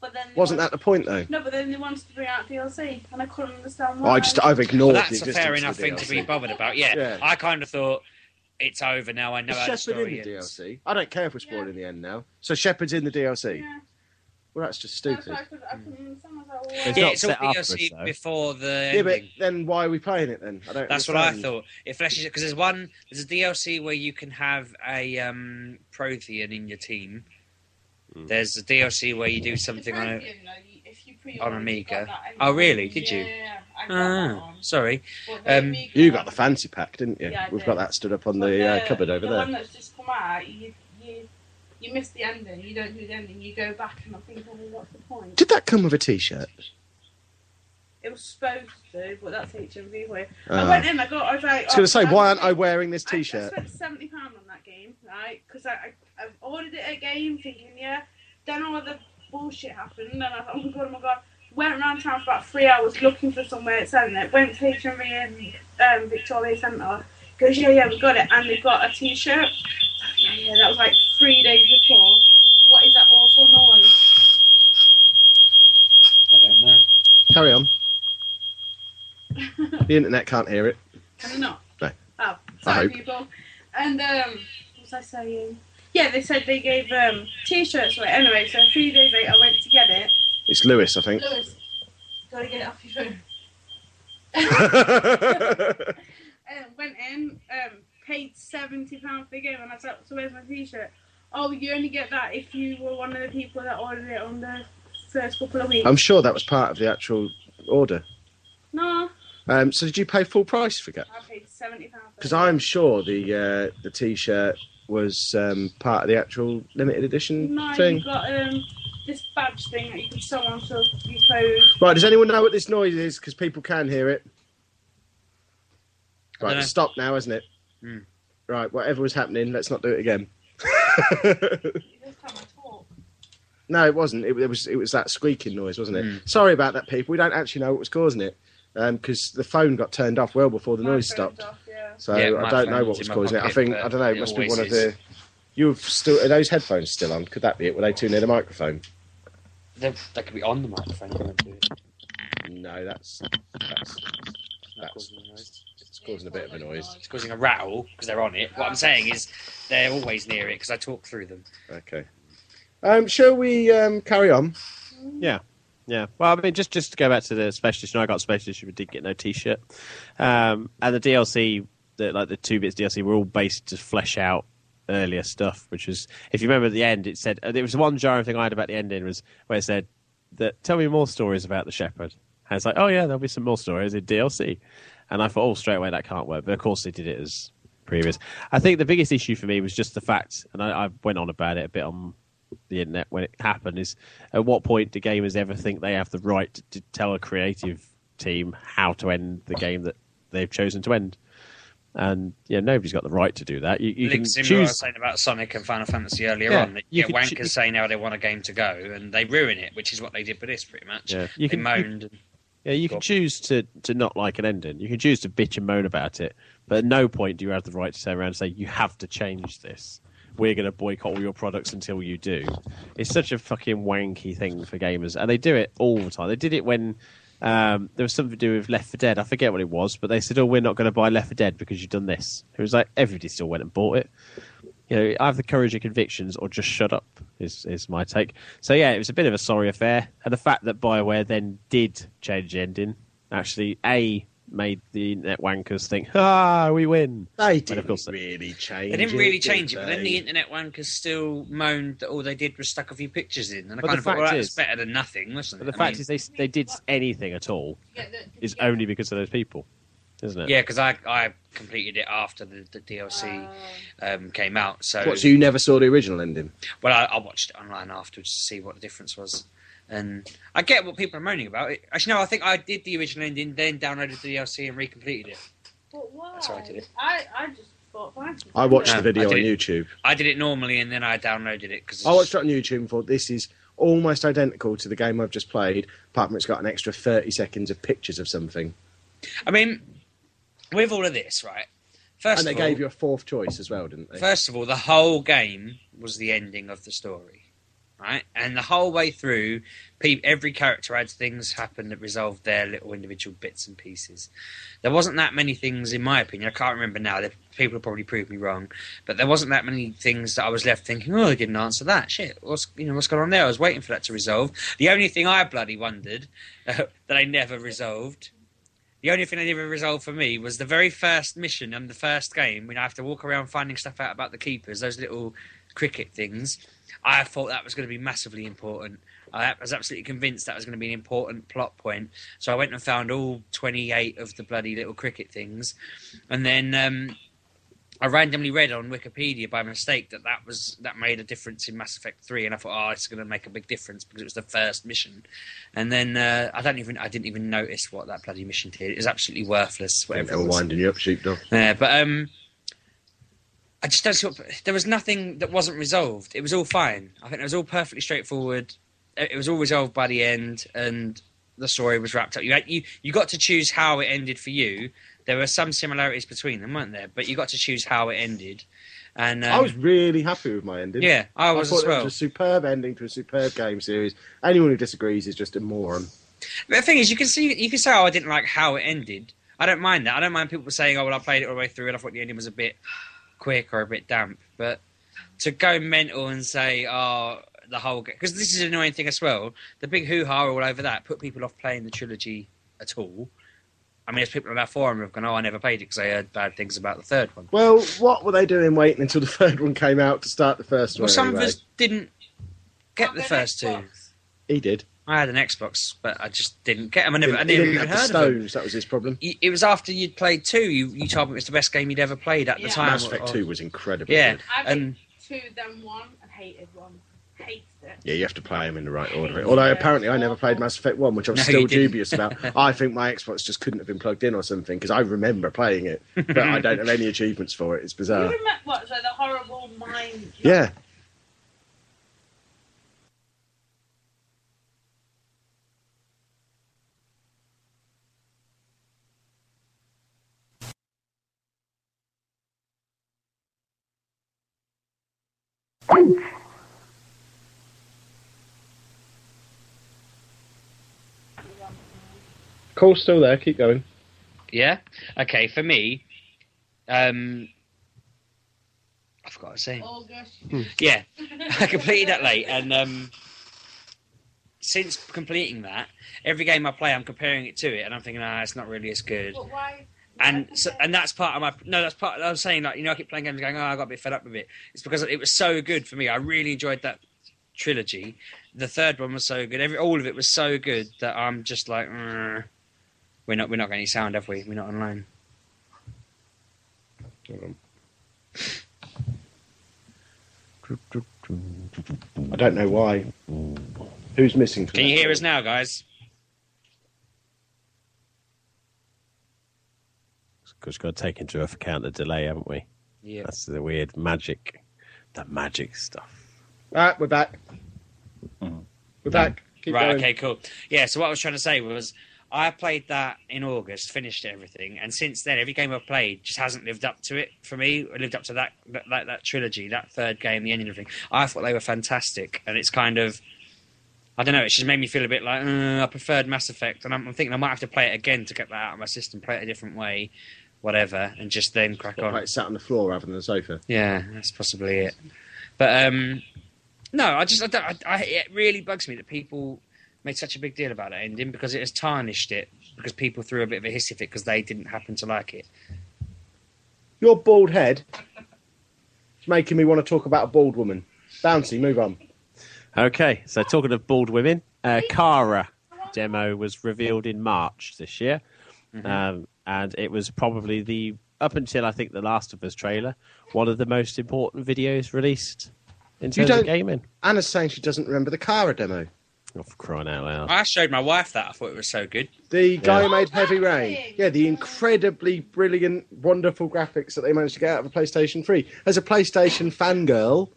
But then wasn't wanted, that the point though? No, but then they wanted to bring out D L C, and I couldn't understand why. Well, I just I've ignored. Well, that's the a fair enough thing to be bothered about. Yeah, yeah. I kind of thought it's over now. I know. It's Shepard story in the ends. D L C. I don't care if we're spoiling yeah. the end now. So Shepard's in the D L C. Yeah. Well, that's just stupid. No, I could, I couldn't, it's yeah, it's all D L C us, before the. Yeah, but then why are we playing it then? I don't. That's understand. What I thought. It fleshes it because there's one. There's a D L C where you can have a um, Prothean in your team. There's a D L C where you do something on a, if you on Amiga. Oh, really? Did you? Yeah, I got ah, that one. Sorry. Um, you got the fancy pack, didn't you? Yeah, We've did. got that stood up on the, the uh, cupboard over the there. The one that's just come out, you, you, you miss the ending. You don't do the ending. You go back and I think, oh, what's the point? Did that come with a T-shirt? It was supposed to, but that's H M V wear. Uh, I went in, I got, I was like... I was going to say, why aren't I wearing this T-shirt? I spent seventy pounds on that game, right? Because I, I, I ordered it at a game thinking, yeah. Then all the bullshit happened, and I thought, oh my god, oh my god. Went around town for about three hours looking for somewhere selling it. Went to H M V in um, Victoria Centre. Goes, yeah, yeah, we got it. And they got a T-shirt. Yeah, yeah, that was like three days before. What is that awful noise? I don't know. Carry on. The internet can't hear it. Can it not? No. Oh, sorry, people. And, um, what was I saying? Yeah, they said they gave um, T-shirts away. Anyway, so a few days later I went to get it. It's Lewis, I think. Lewis, gotta get it off your phone. um, went in, um, paid seventy pounds for the game, and I said, so where's my T-shirt? Oh, you only get that if you were one of the people that ordered it on the first couple of weeks. I'm sure that was part of the actual order. No. Um, so did you pay full price for it? I paid seventy pounds. Because I'm sure the uh, the T-shirt was um, part of the actual limited edition no, thing. No, you got um, this badge thing that you can sew on to your clothes. Right, does anyone know what this noise is? Because people can hear it. Right, it's stopped now, hasn't it? Mm. Right, whatever was happening, let's not do it again. No, it wasn't. It, it was it was that squeaking noise, wasn't it? Mm. Sorry about that, people. We don't actually know what was causing it. Because um, the phone got turned off well before the my noise stopped, off, yeah. so yeah, I don't know what was causing pocket, it. I think I don't know. It must be one is. of the. You've still are those headphones still on? Could that be it? Were they too near the microphone? They're, they could be on the microphone. No, that's that's that's causing a noise. It's causing a bit of a noise. It's causing a rattle because they're on it. What I'm saying is they're always near it because I talk through them. Okay. Um, shall we um, carry on? Yeah. Yeah, well, I mean, just, just to go back to the special edition, I got special edition but didn't get no T-shirt. Um, and the D L C, the, like the two bits D L C, were all based to flesh out earlier stuff, which was, if you remember at the end, it said, there was one jarring thing I had about the ending was where it said, that, tell me more stories about the Shepherd. And it's like, oh yeah, there'll be some more stories in D L C. And I thought, oh, straight away, that can't work. But of course they did it as previous. I think the biggest issue for me was just the fact, and I, I went on about it a bit on the internet when it happened, is at what point do gamers ever think they have the right to, to tell a creative team how to end the game that they've chosen to end? And yeah, nobody's got the right to do that. You, you can Zimmer choose. I was saying about Sonic and Final Fantasy earlier yeah, on. That you get wankers cho- saying how they want a game to go, and they ruin it, which is what they did for this pretty much. Yeah, you they can, moaned. You, yeah, you can on. choose to to not like an ending. You can choose to bitch and moan about it, but at no point do you have the right to turn around and say you have to change this. We're going to boycott all your products until you do. It's such a fucking wanky thing for gamers. And they do it all the time. They did it when um, there was something to do with Left four Dead. I forget what it was, but they said, oh, we're not going to buy Left four Dead because you've done this. It was like, everybody still went and bought it. You know, I have the courage of convictions or just shut up is, is my take. So, yeah, it was a bit of a sorry affair. And the fact that BioWare then did change the ending, actually, A... made the internet wankers think, ah, we win. They didn't really change it. They didn't really change it, but then the internet wankers still moaned that all they did was stuck a few pictures in. And I kind of thought, well, that's better than nothing, wasn't it? But the fact is they they did anything at all is only because of those people, isn't it? Yeah, because I, I completed it after the, the D L C um, came out. So what, so you never saw the original ending? Well, I, I watched it online afterwards to see what the difference was. And I get what people are moaning about. Actually, no, I think I did the original ending, then downloaded the D L C and recompleted it. But why? That's how I did it. I, I just thought, why? I watched no, the video on it, YouTube. I did it normally, and then I downloaded it. Cause I watched it on YouTube and thought, this is almost identical to the game I've just played, apart from it's got an extra thirty seconds of pictures of something. I mean, with all of this, right? First and they of all, gave you a fourth choice as well, didn't they? First of all, the whole game was the ending of the story, right? And the whole way through, pe- every character had things happen that resolved their little individual bits and pieces. There wasn't that many things, in my opinion. I can't remember now. People have probably proved me wrong. But there wasn't that many things that I was left thinking, oh, they didn't answer that. Shit, what's, you know, what's going on there? I was waiting for that to resolve. The only thing I bloody wondered uh, that they never resolved... The only thing that ever resolved for me was the very first mission in the first game when I have to walk around finding stuff out about the keepers, those little cricket things. I thought that was going to be massively important. I was absolutely convinced that was going to be an important plot point. So I went and found all twenty-eight of the bloody little cricket things. And then um, I randomly read on Wikipedia by mistake that that, was, that made a difference in Mass Effect three. And I thought, oh, it's going to make a big difference because it was the first mission. And then uh, I don't even I didn't even notice what that bloody mission did. It was absolutely worthless. Whatever. They were winding you up, sheepdog. Yeah, but um, I just don't see what... There was nothing that wasn't resolved. It was all fine. I think it was all perfectly straightforward. It was all resolved by the end, and the story was wrapped up. You had, you, you got to choose how it ended for you. There were some similarities between them, weren't there? But you got to choose how it ended. And um, I was really happy with my ending. Yeah, I was I as well. I thought it was a superb ending to a superb game series. Anyone who disagrees is just a moron. But the thing is, you can see, you can say, oh, I didn't like how it ended. I don't mind that. I don't mind people saying, oh, well, I played it all the way through and I thought the ending was a bit quick or a bit damp. But to go mental and say, oh... the whole game, because this is an annoying thing as well. The big hoo-ha all over that put people off playing the trilogy at all. I mean, there's people on our forum who have gone, oh, I never played it because I heard bad things about the third one. Well, what were they doing waiting until the third one came out to start the first well, one? Well, some anyway? of us didn't get the first Xbox. two. He did. I had an Xbox, but I just didn't get them. I never, didn't, I never didn't even have heard the stones, of it. That was his problem. It was after you'd played two. You, you told me it was the best game you'd ever played at yeah. the time. Mass Effect two was incredible. Yeah, I played and, two, then one, and hated one. Yeah, you have to play them in the right order. Although apparently I never played Mass Effect one, which I'm no, still dubious about. I think my Xbox just couldn't have been plugged in or something, because I remember playing it, but I don't have any achievements for it. It's bizarre. You remember what, so the horrible mind... Yeah. Cole's still there, keep going. Yeah? Okay, for me, um, I forgot to say. Oh, gosh. Hmm. Yeah, I completed that late, and um, since completing that, every game I play, I'm comparing it to it, and I'm thinking, ah, it's not really as good. But why? And so, and that's part of my no. That's part. I was saying, like, you know, I keep playing games, going, oh, I got a bit fed up with it. It's because it was so good for me. I really enjoyed that trilogy. The third one was so good. Every, all of it was so good that I'm just like, mm, we're not, we're not getting any sound, have we? We're not online. I don't know why. Who's missing? Can you hear us now, guys? Because we've got to take into account the delay, haven't we? Yeah. That's the weird magic, the magic stuff. All right, we're back. We're back. Keep right, going. Okay, cool. Yeah, so what I was trying to say was I played that in August, finished everything, and since then every game I've played just hasn't lived up to it for me. It lived up to that that, that, that trilogy, that third game, the ending and everything. I thought they were fantastic, and it's kind of, I don't know, it's just made me feel a bit like, uh, I preferred Mass Effect, and I'm, I'm thinking I might have to play it again to get that out of my system, play it a different way, whatever, and just then crack on. Like sat on the floor rather than the sofa. Yeah, that's possibly it. But, um... No, I just, I don't, I, I, it really bugs me that people made such a big deal about that ending because it has tarnished it because people threw a bit of a hiss at it because they didn't happen to like it. Your bald head is making me want to talk about a bald woman. Bouncy, move on. Okay, so talking of bald women, uh, Kara demo was revealed in March this year, mm-hmm. um, and it was probably the, up until I think the Last of Us trailer, one of the most important videos released. In terms of gaming. Anna's saying she doesn't remember the Kara demo. Oh, for crying out loud. I showed my wife that. I thought it was so good. The guy yeah. who made oh, Heavy Rain. Thing. Yeah, the incredibly brilliant, wonderful graphics that they managed to get out of a PlayStation three. As a PlayStation fangirl,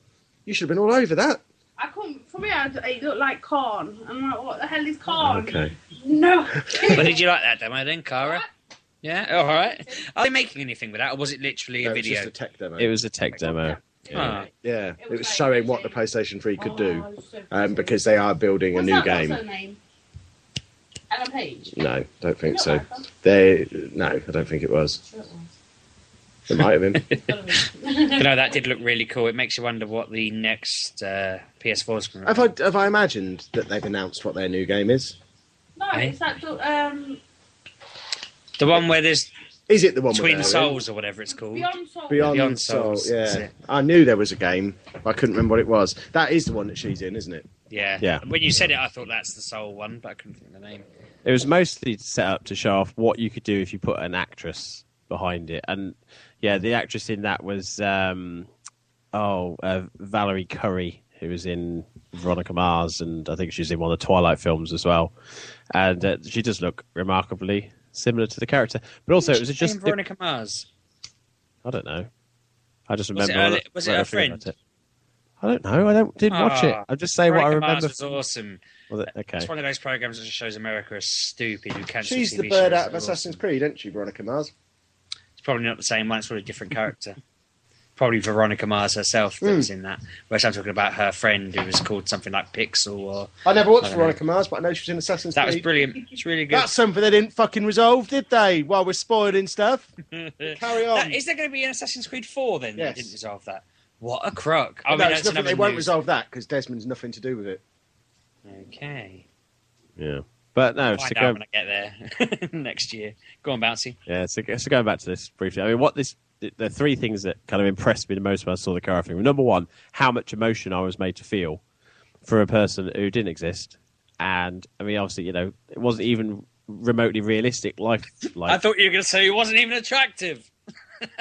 you should have been all over that. I couldn't for me, it looked like corn. I'm like, what the hell is corn? Okay. No. Well, did you like that demo then, Kara? What? Yeah. Oh, all right. Are they making anything with that, or was it literally no, a video? It was just a tech demo. It was a tech demo. Yeah. Yeah. Oh. yeah, it was, it was like showing what the PlayStation three could oh, do, so um, because they are building What's a new that, game. What's her name? Adam Page? No, don't think so. They no, I don't think it was. It might have been. But no, that did look really cool. It makes you wonder what the next uh, P S four is going to be. Have I have I imagined that they've announced what their new game is? No, eh? It's that um, the one where there's. Is it the one Between with Souls or whatever it's called? Beyond Souls. Beyond, Beyond Souls, Soul, yeah. I knew there was a game, but I couldn't remember what it was. That is the one that she's in, isn't it? Yeah. yeah. When you said it, I thought that's the Soul one, but I couldn't think of the name. It was mostly set up to show off what you could do if you put an actress behind it. And, yeah, the actress in that was, um, oh, uh, Valerie Curry, who was in Veronica Mars, and I think she's in one of the Twilight films as well. And uh, she does look remarkably similar to the character, but also it was just Veronica it, Mars. I don't know. I just remember. Was it, a, was it her friend? It. I don't know. I don't didn't oh, watch it. I'm just saying Veronica what I remember. Mars was awesome. Was it? Okay. It's one of those programs that just shows America is stupid. You can't. She's T V the bird out of Assassin's awesome. Creed, isn't she, Veronica Mars? It's probably not the same one. It's probably a different character. Probably Veronica Mars herself that mm. was in that. Whereas I'm talking about her friend who was called something like Pixel or... I never watched I Veronica know. Mars, but I know she was in Assassin's Creed. That was brilliant. It's really good. That's something they didn't fucking resolve, did they? While we're spoiling stuff. Carry on. Now, is there going to be an Assassin's Creed four then yes. that didn't resolve that? What a crock. I mean, no, it's nothing, they news. won't resolve that because Desmond's nothing to do with it. Okay. Yeah. But no, it's to go... when I get there next year. Go on, Bouncy. Yeah, so, so going back to this briefly. I mean, what this... the three things that kind of impressed me the most when I saw the Kara thing. Number one, how much emotion I was made to feel for a person who didn't exist. And, I mean, obviously, you know, it wasn't even remotely realistic. Life, life. I thought you were going to say he wasn't even attractive.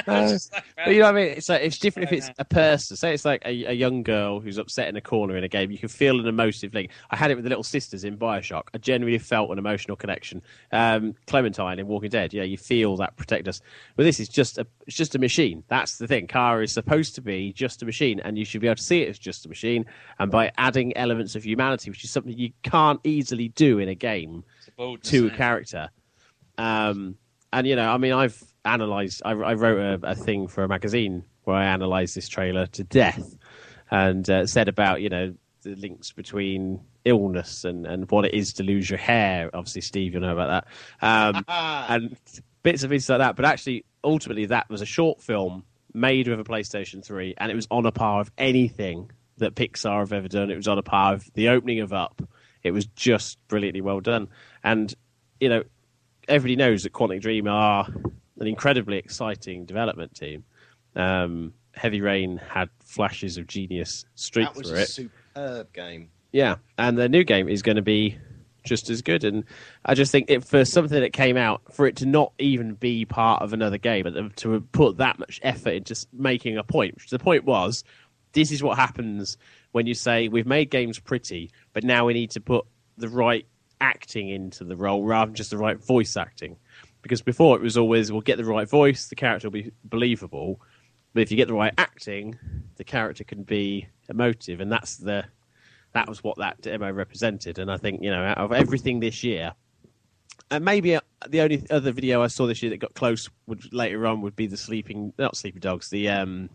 No. Just like, well, but you know what I mean? It's like it's different if it's a person. Say it's like a, a young girl who's upset in a corner in a game. You can feel an emotive link. I had it with the little sisters in Bioshock. I genuinely felt an emotional connection. Um, Clementine in Walking Dead. You know, you feel that protect us. But this is just a it's just a machine. That's the thing. Kara is supposed to be just a machine, and you should be able to see it as just a machine. And by adding elements of humanity, which is something you can't easily do in a game, a to a character. Um, and you know, I mean, I've. Analyzed. I, I wrote a, a thing for a magazine where I analysed this trailer to death, and uh, said about you know the links between illness and, and what it is to lose your hair. Obviously, Steve, you'll know about that, um, and bits and pieces like that. But actually, ultimately, that was a short film made with a PlayStation three, and it was on a par with anything that Pixar have ever done. It was on a par with the opening of Up. It was just brilliantly well done, and you know everybody knows that Quantic Dream are an incredibly exciting development team. Um, Heavy Rain had flashes of genius streaked through it. That was a superb game. Yeah, and the new game is going to be just as good. And I just think it, for something that came out, for it to not even be part of another game, but to put that much effort into making a point, which the point was, this is what happens when you say, we've made games pretty, but now we need to put the right acting into the role rather than just the right voice acting. Because before it was always, we'll get the right voice, the character will be believable. But if you get the right acting, the character can be emotive. And that's the that was what that demo represented. And I think, you know, out of everything this year, and maybe the only other video I saw this year that got close would later on would be the sleeping, not sleeping dogs, the um,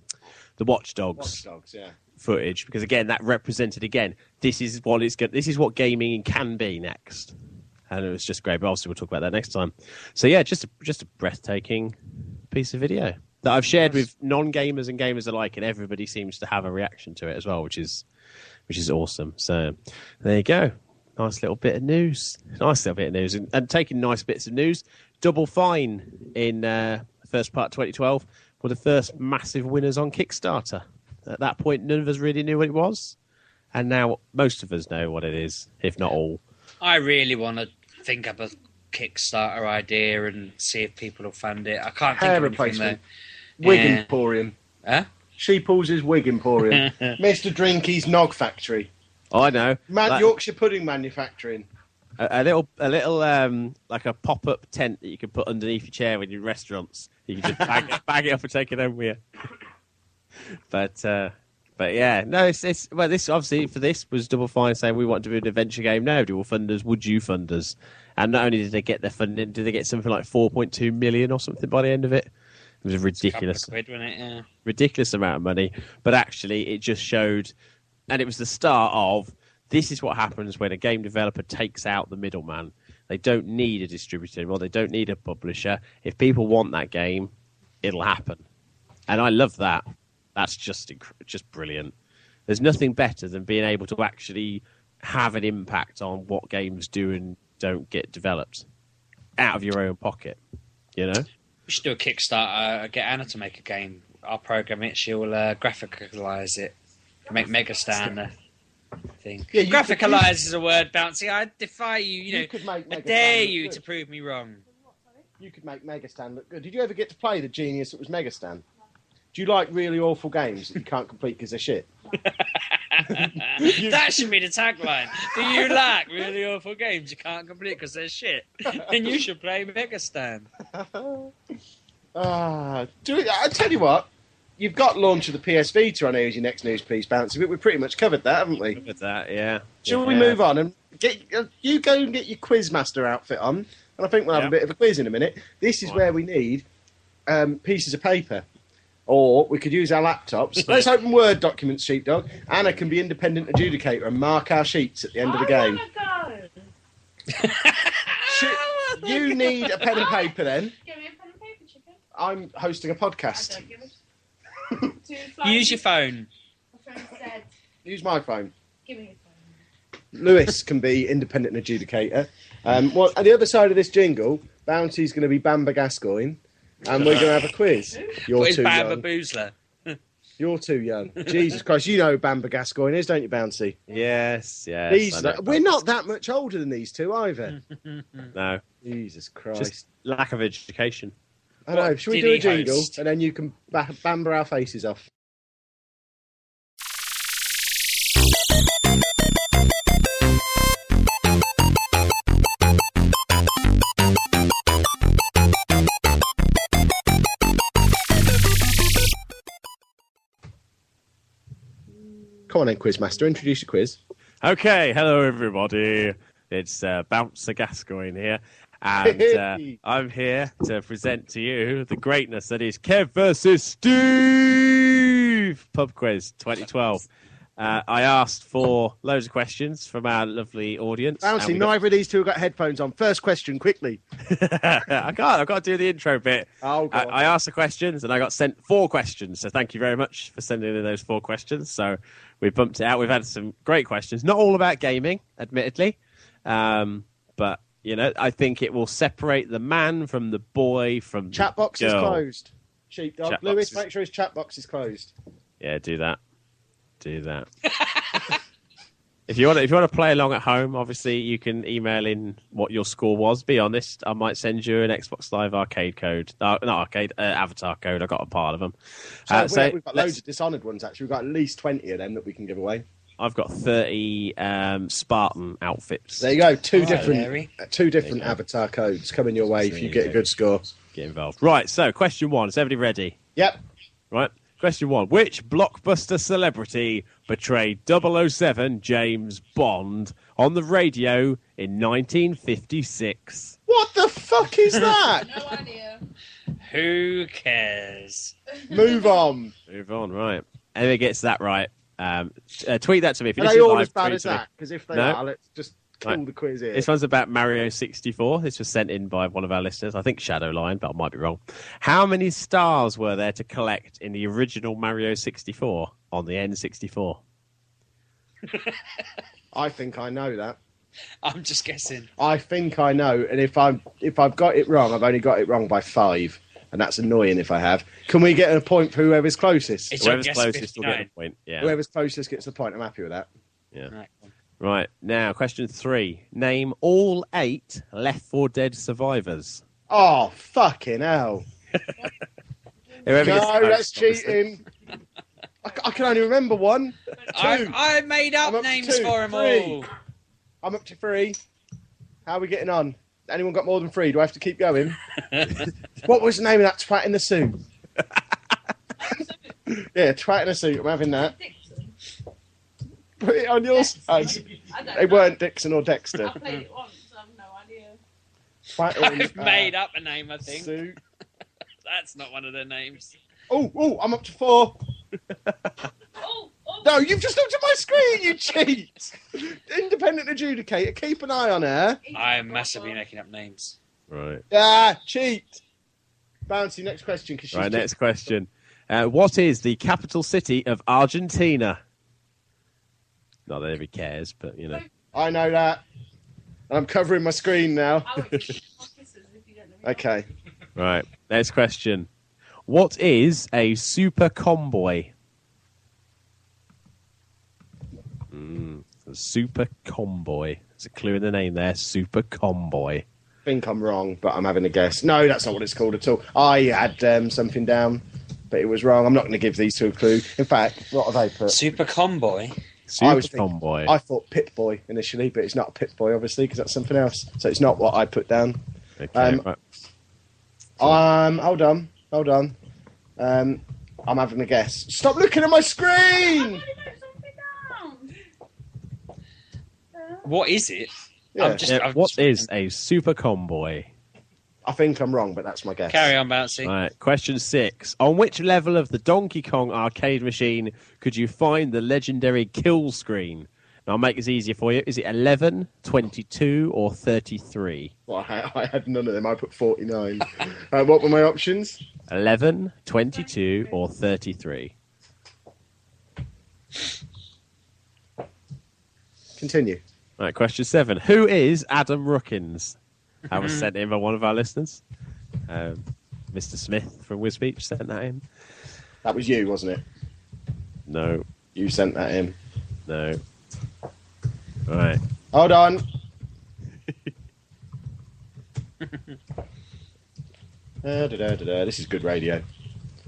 the watchdogs, watchdogs yeah. footage. Because again, that represented again, this is what it's good. This is what gaming can be next. And it was just great, but obviously we'll talk about that next time. So yeah, just a, just a breathtaking piece of video that I've shared with non-gamers and gamers alike, and everybody seems to have a reaction to it as well, which is which is awesome. So there you go, nice little bit of news, nice little bit of news, and, and taking nice bits of news. Double Fine in uh, the first part of twenty twelve were the first massive winners on Kickstarter. At that point, none of us really knew what it was, and now most of us know what it is, if not all. I really want to think up a Kickstarter idea and see if people will fund it. I can't think Hair of anything there. Wig yeah. Emporium. Huh? Sheeples is Wig Emporium. Mister Drinky's Nog Factory. Oh, I know. Mad that... Yorkshire Pudding Manufacturing. A, a little, a little, um, like a pop-up tent that you can put underneath your chair when you're in restaurants. You can just bag, it, bag it up and take it home with you. But uh, But yeah, no, it's, it's well, this obviously for this was Double Fine saying we want to do an adventure game now. Do all funders, would you fund us? And not only did they get their funding, did they get something like four point two million or something by the end of it? It was a ridiculous, a quid, wasn't it? Yeah. ridiculous amount of money. But actually, it just showed, and it was the start of this is what happens when a game developer takes out the middleman. They don't need a distributor anymore. They don't need a publisher. If people want that game, it'll happen. And I love that. That's just inc- just brilliant. There's nothing better than being able to actually have an impact on what games do and don't get developed out of your own pocket, you know? We should do a Kickstarter, get Anna to make a game. I'll program it. She'll uh, graphicalise it. Make Megastan a thing. Yeah, graphicalise could, is a word, Bouncy. I defy you. You, you know, could make I dare you good. to prove me wrong. You could make Megastan look good. Did you ever get to play the genius that was Megastan? Do you like really awful games that you can't complete because they're shit? you... That should be the tagline. Do you like really awful games you can't complete because they're shit? Then you should play Megastan. uh, do we, I tell you what, you've got launch of the P S Vita on here as your next news piece, Bouncy, but we've pretty much covered that, haven't we? Covered that, yeah. Shall yeah. we move on? And get uh, you go and get your Quizmaster outfit on, and I think we'll have yeah. a bit of a quiz in a minute. This is where we need um, pieces of paper. Or we could use our laptops. Let's open Word documents, Sheepdog. Anna can be independent adjudicator and mark our sheets at the end of the game. I want to go. she, I wanna you go. need a pen and paper then. Give me a pen and paper, chicken. I'm hosting a podcast. I don't give a... you use your phone. My phone is dead. Use my phone. Give me your phone. Lewis can be independent adjudicator. Um, well, on the other side of this jingle, Bounty's going to be Bamber Gascoigne. And we're going to have a quiz. You're what too is Bamba young. Boozler? You're too young. Jesus Christ, you know who Bamba Gascoigne is, don't you, Bouncy? Yes, yes. These, like, we're not that much older than these two either. No. Jesus Christ. Just lack of education. I know. Should we do a jingle host? And then you can ba- Bamba our faces off? Come on then, Quizmaster, introduce your quiz. Okay, hello everybody. It's uh, Bouncer Gascoigne here, and uh, I'm here to present to you the greatness that is Kev versus Steve Pub Quiz twenty twelve. Uh, I asked for loads of questions from our lovely audience. Bouncy, got... neither of these two have got headphones on. First question, quickly. I can't. I've got to do the intro bit. Oh, God. I, I asked the questions, and I got sent four questions. So thank you very much for sending in those four questions. So... we bumped it out. We've had some great questions. Not all about gaming, admittedly. Um, but, you know, I think it will separate the man from the boy from chat the box girl. Chat box is closed. Sheepdog. Chat Lewis, make is... sure his chat box is closed. Yeah, do that. Do that. If you want to, if you want to play along at home, obviously you can email in what your score was. Be honest, I might send you an Xbox Live arcade code. Uh, not arcade, uh, avatar code. I've got a pile of them. Uh, so, so we've got loads of Dishonored ones, actually. We've got at least twenty of them that we can give away. I've got thirty um, Spartan outfits. There you go. Two oh, different uh, two different avatar codes coming your way if you get a good score. Get involved. Right, so question one. Is everybody ready? Yep. Right. Question one. Which blockbuster celebrity portrayed double oh seven James Bond on the radio in nineteen fifty-six? What the fuck is that? No idea. Who cares? Move on. Move on, right. Whoever gets that right, um, uh, tweet that to me. If you are they all live, as bad as that? Because if they no? are, let's just kill right. the quiz here. This one's about Mario sixty-four. This was sent in by one of our listeners. I think Shadowline, but I might be wrong. How many stars were there to collect in the original Mario sixty-four on the N sixty-four? I think I know that. I'm just guessing. I think I know, and if I'm if I've got it wrong, I've only got it wrong by five, and that's annoying if I have. Can we get a point for whoever's closest? It's whoever's closest will get a point. Yeah. Whoever's closest gets the point. I'm happy with that. Yeah. Right. Right, now, question three. Name all eight Left four Dead survivors. Oh, fucking hell. No, that's cheating. I, I can only remember one. I, I made up, up names for them all. I'm up to three. How are we getting on? Anyone got more than three? Do I have to keep going? What was the name of that twat in the suit? Yeah, twat in a suit. I'm having that. Put it on your side. They weren't Dixon or Dexter. I played it once, I have no idea. I've made up a name, I think. Suit. That's not one of their names. Oh, oh, I'm up to four. oh, oh. No, you've just looked at my screen, you cheat! Independent adjudicator, keep an eye on her. I am massively making up names. Right. Ah, cheat! Bouncy, next question. Cause she's right, next question. Uh, what is the capital city of Argentina? Not that everybody cares, but you know. I know that. I'm covering my screen now. Okay. Right. Next question. What is a super convoy? Mm, a super convoy. There's a clue in the name there. Super convoy. I think I'm wrong, but I'm having a guess. No, that's not what it's called at all. I had um, something down, but it was wrong. I'm not going to give these two a clue. In fact, what have they put? Super convoy. Super I was Convoy. Thinking, I thought Pit Boy initially, but it's not Pit Boy, obviously, because that's something else. So it's not what I put down. Okay, um, right. So um, hold on, hold on. Um, I'm having a guess. Stop looking at my screen! What is it? Yeah. I'm just, yeah, I'm what just... is a super convoy? I think I'm wrong, but that's my guess. Carry on, Bouncy. Right, question six. On which level of the Donkey Kong arcade machine could you find the legendary kill screen? And I'll make this easier for you. Is it eleven, twenty-two, or thirty-three? Well, I, I had none of them. I put forty-nine. uh, what were my options? eleven, twenty-two, or thirty-three. Continue. Right, question seven. Who is Adam Rookins? I was sent in by one of our listeners, um, Mister Smith from Wizpeach sent that in. That was you, wasn't it? No. You sent that in. No. Right. Hold on. da, da, da, da. This is good radio.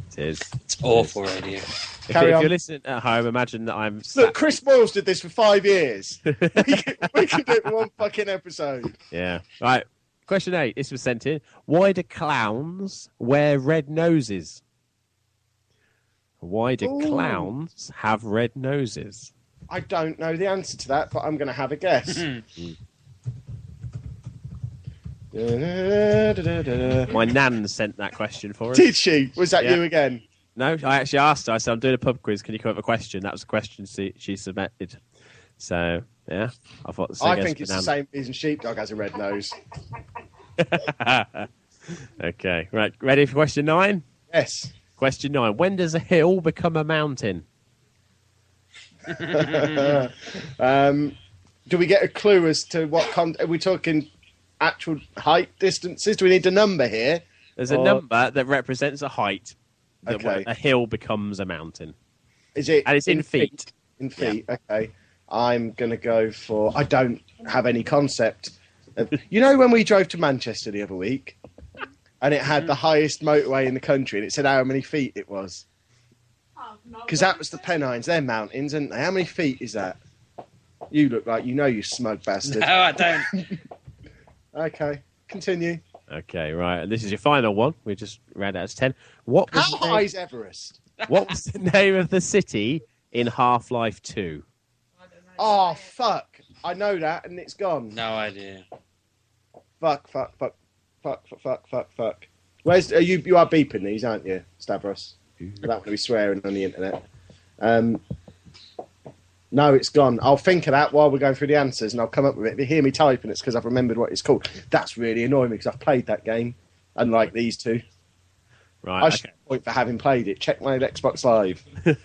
It is. It's awful radio. If, Carry if on. You're listening at home, imagine that I'm... Sat- Look, Chris Moyles did this for five years. we, could, we could do it for one fucking episode. Yeah. Right. Question eight, this was sent in. Why do clowns wear red noses? Why do Ooh. clowns have red noses? I don't know the answer to that, but I'm going to have a guess. da, da, da, da, da. My nan sent that question for us. Did she? Was that yeah. you again? No, I actually asked her. I said, I'm doing a pub quiz. Can you come up with a question? That was a question she, she submitted. So, yeah. I thought. The I think it's nan. the same reason Sheepdog has a red nose. Okay. Right. Ready for question nine? Yes. Question nine. When does a hill become a mountain? um, do we get a clue as to what... Con- are we talking actual height distances? Do we need a number here? There's or... a number that represents a height. Okay. A hill becomes a mountain. Is it? And it's in, in feet. feet. In feet, yeah. Okay. I'm going to go for... I don't have any concept. Of... You know when we drove to Manchester the other week? And it had the highest motorway in the country, and it said how many feet it was. Because that was the Pennines. They're mountains, aren't they? How many feet is that? You look like you know, you smug bastard. No, I don't. Okay, continue. Okay, right. And this is your final one. We just ran out of ten. What was How high name... is Everest? What was the name of the city in Half-Life two? Oh, fuck. I know that, and it's gone. No idea. Fuck, fuck, fuck, fuck, fuck, fuck, fuck, fuck. Where's... Are you, you are beeping these, aren't you, Stavros? I don't want to be swearing on the internet. Um, no, it's gone. I'll think of that while we're going through the answers, and I'll come up with it. If you hear me typing, it's because I've remembered what it's called. That's really annoying me, because I've played that game, unlike these two. Right. I okay. should point for having played it. Check my Xbox Live. Is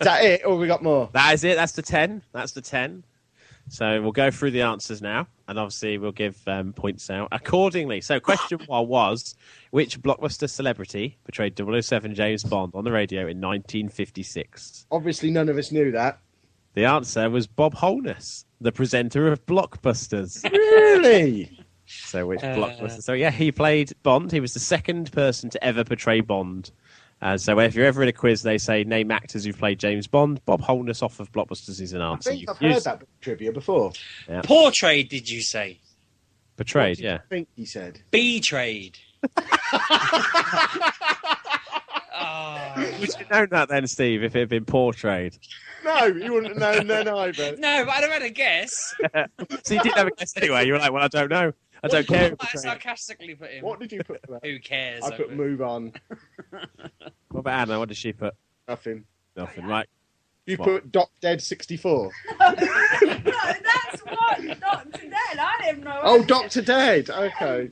that it, or have we got more? That is it. That's the ten. That's the ten. So we'll go through the answers now, and obviously we'll give um, points out accordingly. So question one was, which blockbuster celebrity portrayed double oh seven James Bond on the radio in nineteen fifty-six? Obviously none of us knew that. The answer was Bob Holness, the presenter of Blockbusters. Really? So which uh... blockbuster? So yeah, he played Bond. He was the second person to ever portray Bond. Uh, so if you're ever in a quiz, they say name actors who've played James Bond. Bob Holness off of Blockbusters is an answer. I think I've heard used. that trivia before. Yeah. Portrayed, did you say? Portrayed, yeah. I think he said. Betrayed. oh, Oh. Would you have known that then, Steve, if it had been portrayed? No, you wouldn't have known then either. No, but I'd have had a guess. So you didn't have a guess anyway. You were like, well, I don't know. I what don't care. I sarcastically put in. What did you put for that? Who cares? I, I put think. Move on. What about Anna? What did she put? Nothing. Nothing, right? You what? Put Doc Dead sixty-four. No, that's what Doctor Dead. I didn't know. Oh, Doctor Dead. Okay.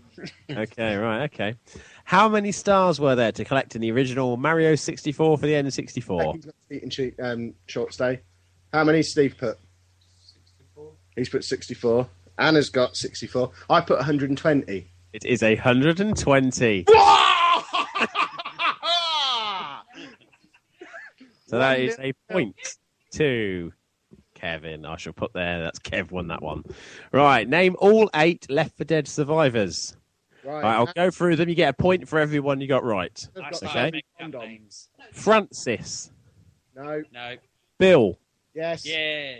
Okay, right. Okay. How many stars were there to collect in the original Mario sixty-four for the N sixty-four? Eating cheap, um, short stay. How many Steve put? sixty-four. He's put sixty-four. Anna's got sixty-four. I put one hundred twenty. It is one hundred twenty. So that is a point to Kevin. I shall put there. That's Kev won that one. Right. Name all eight Left four Dead survivors. Right. right I'll go through them. You get a point for everyone you got right. That's okay. Francis. No. No. Bill. Yes. Yeah.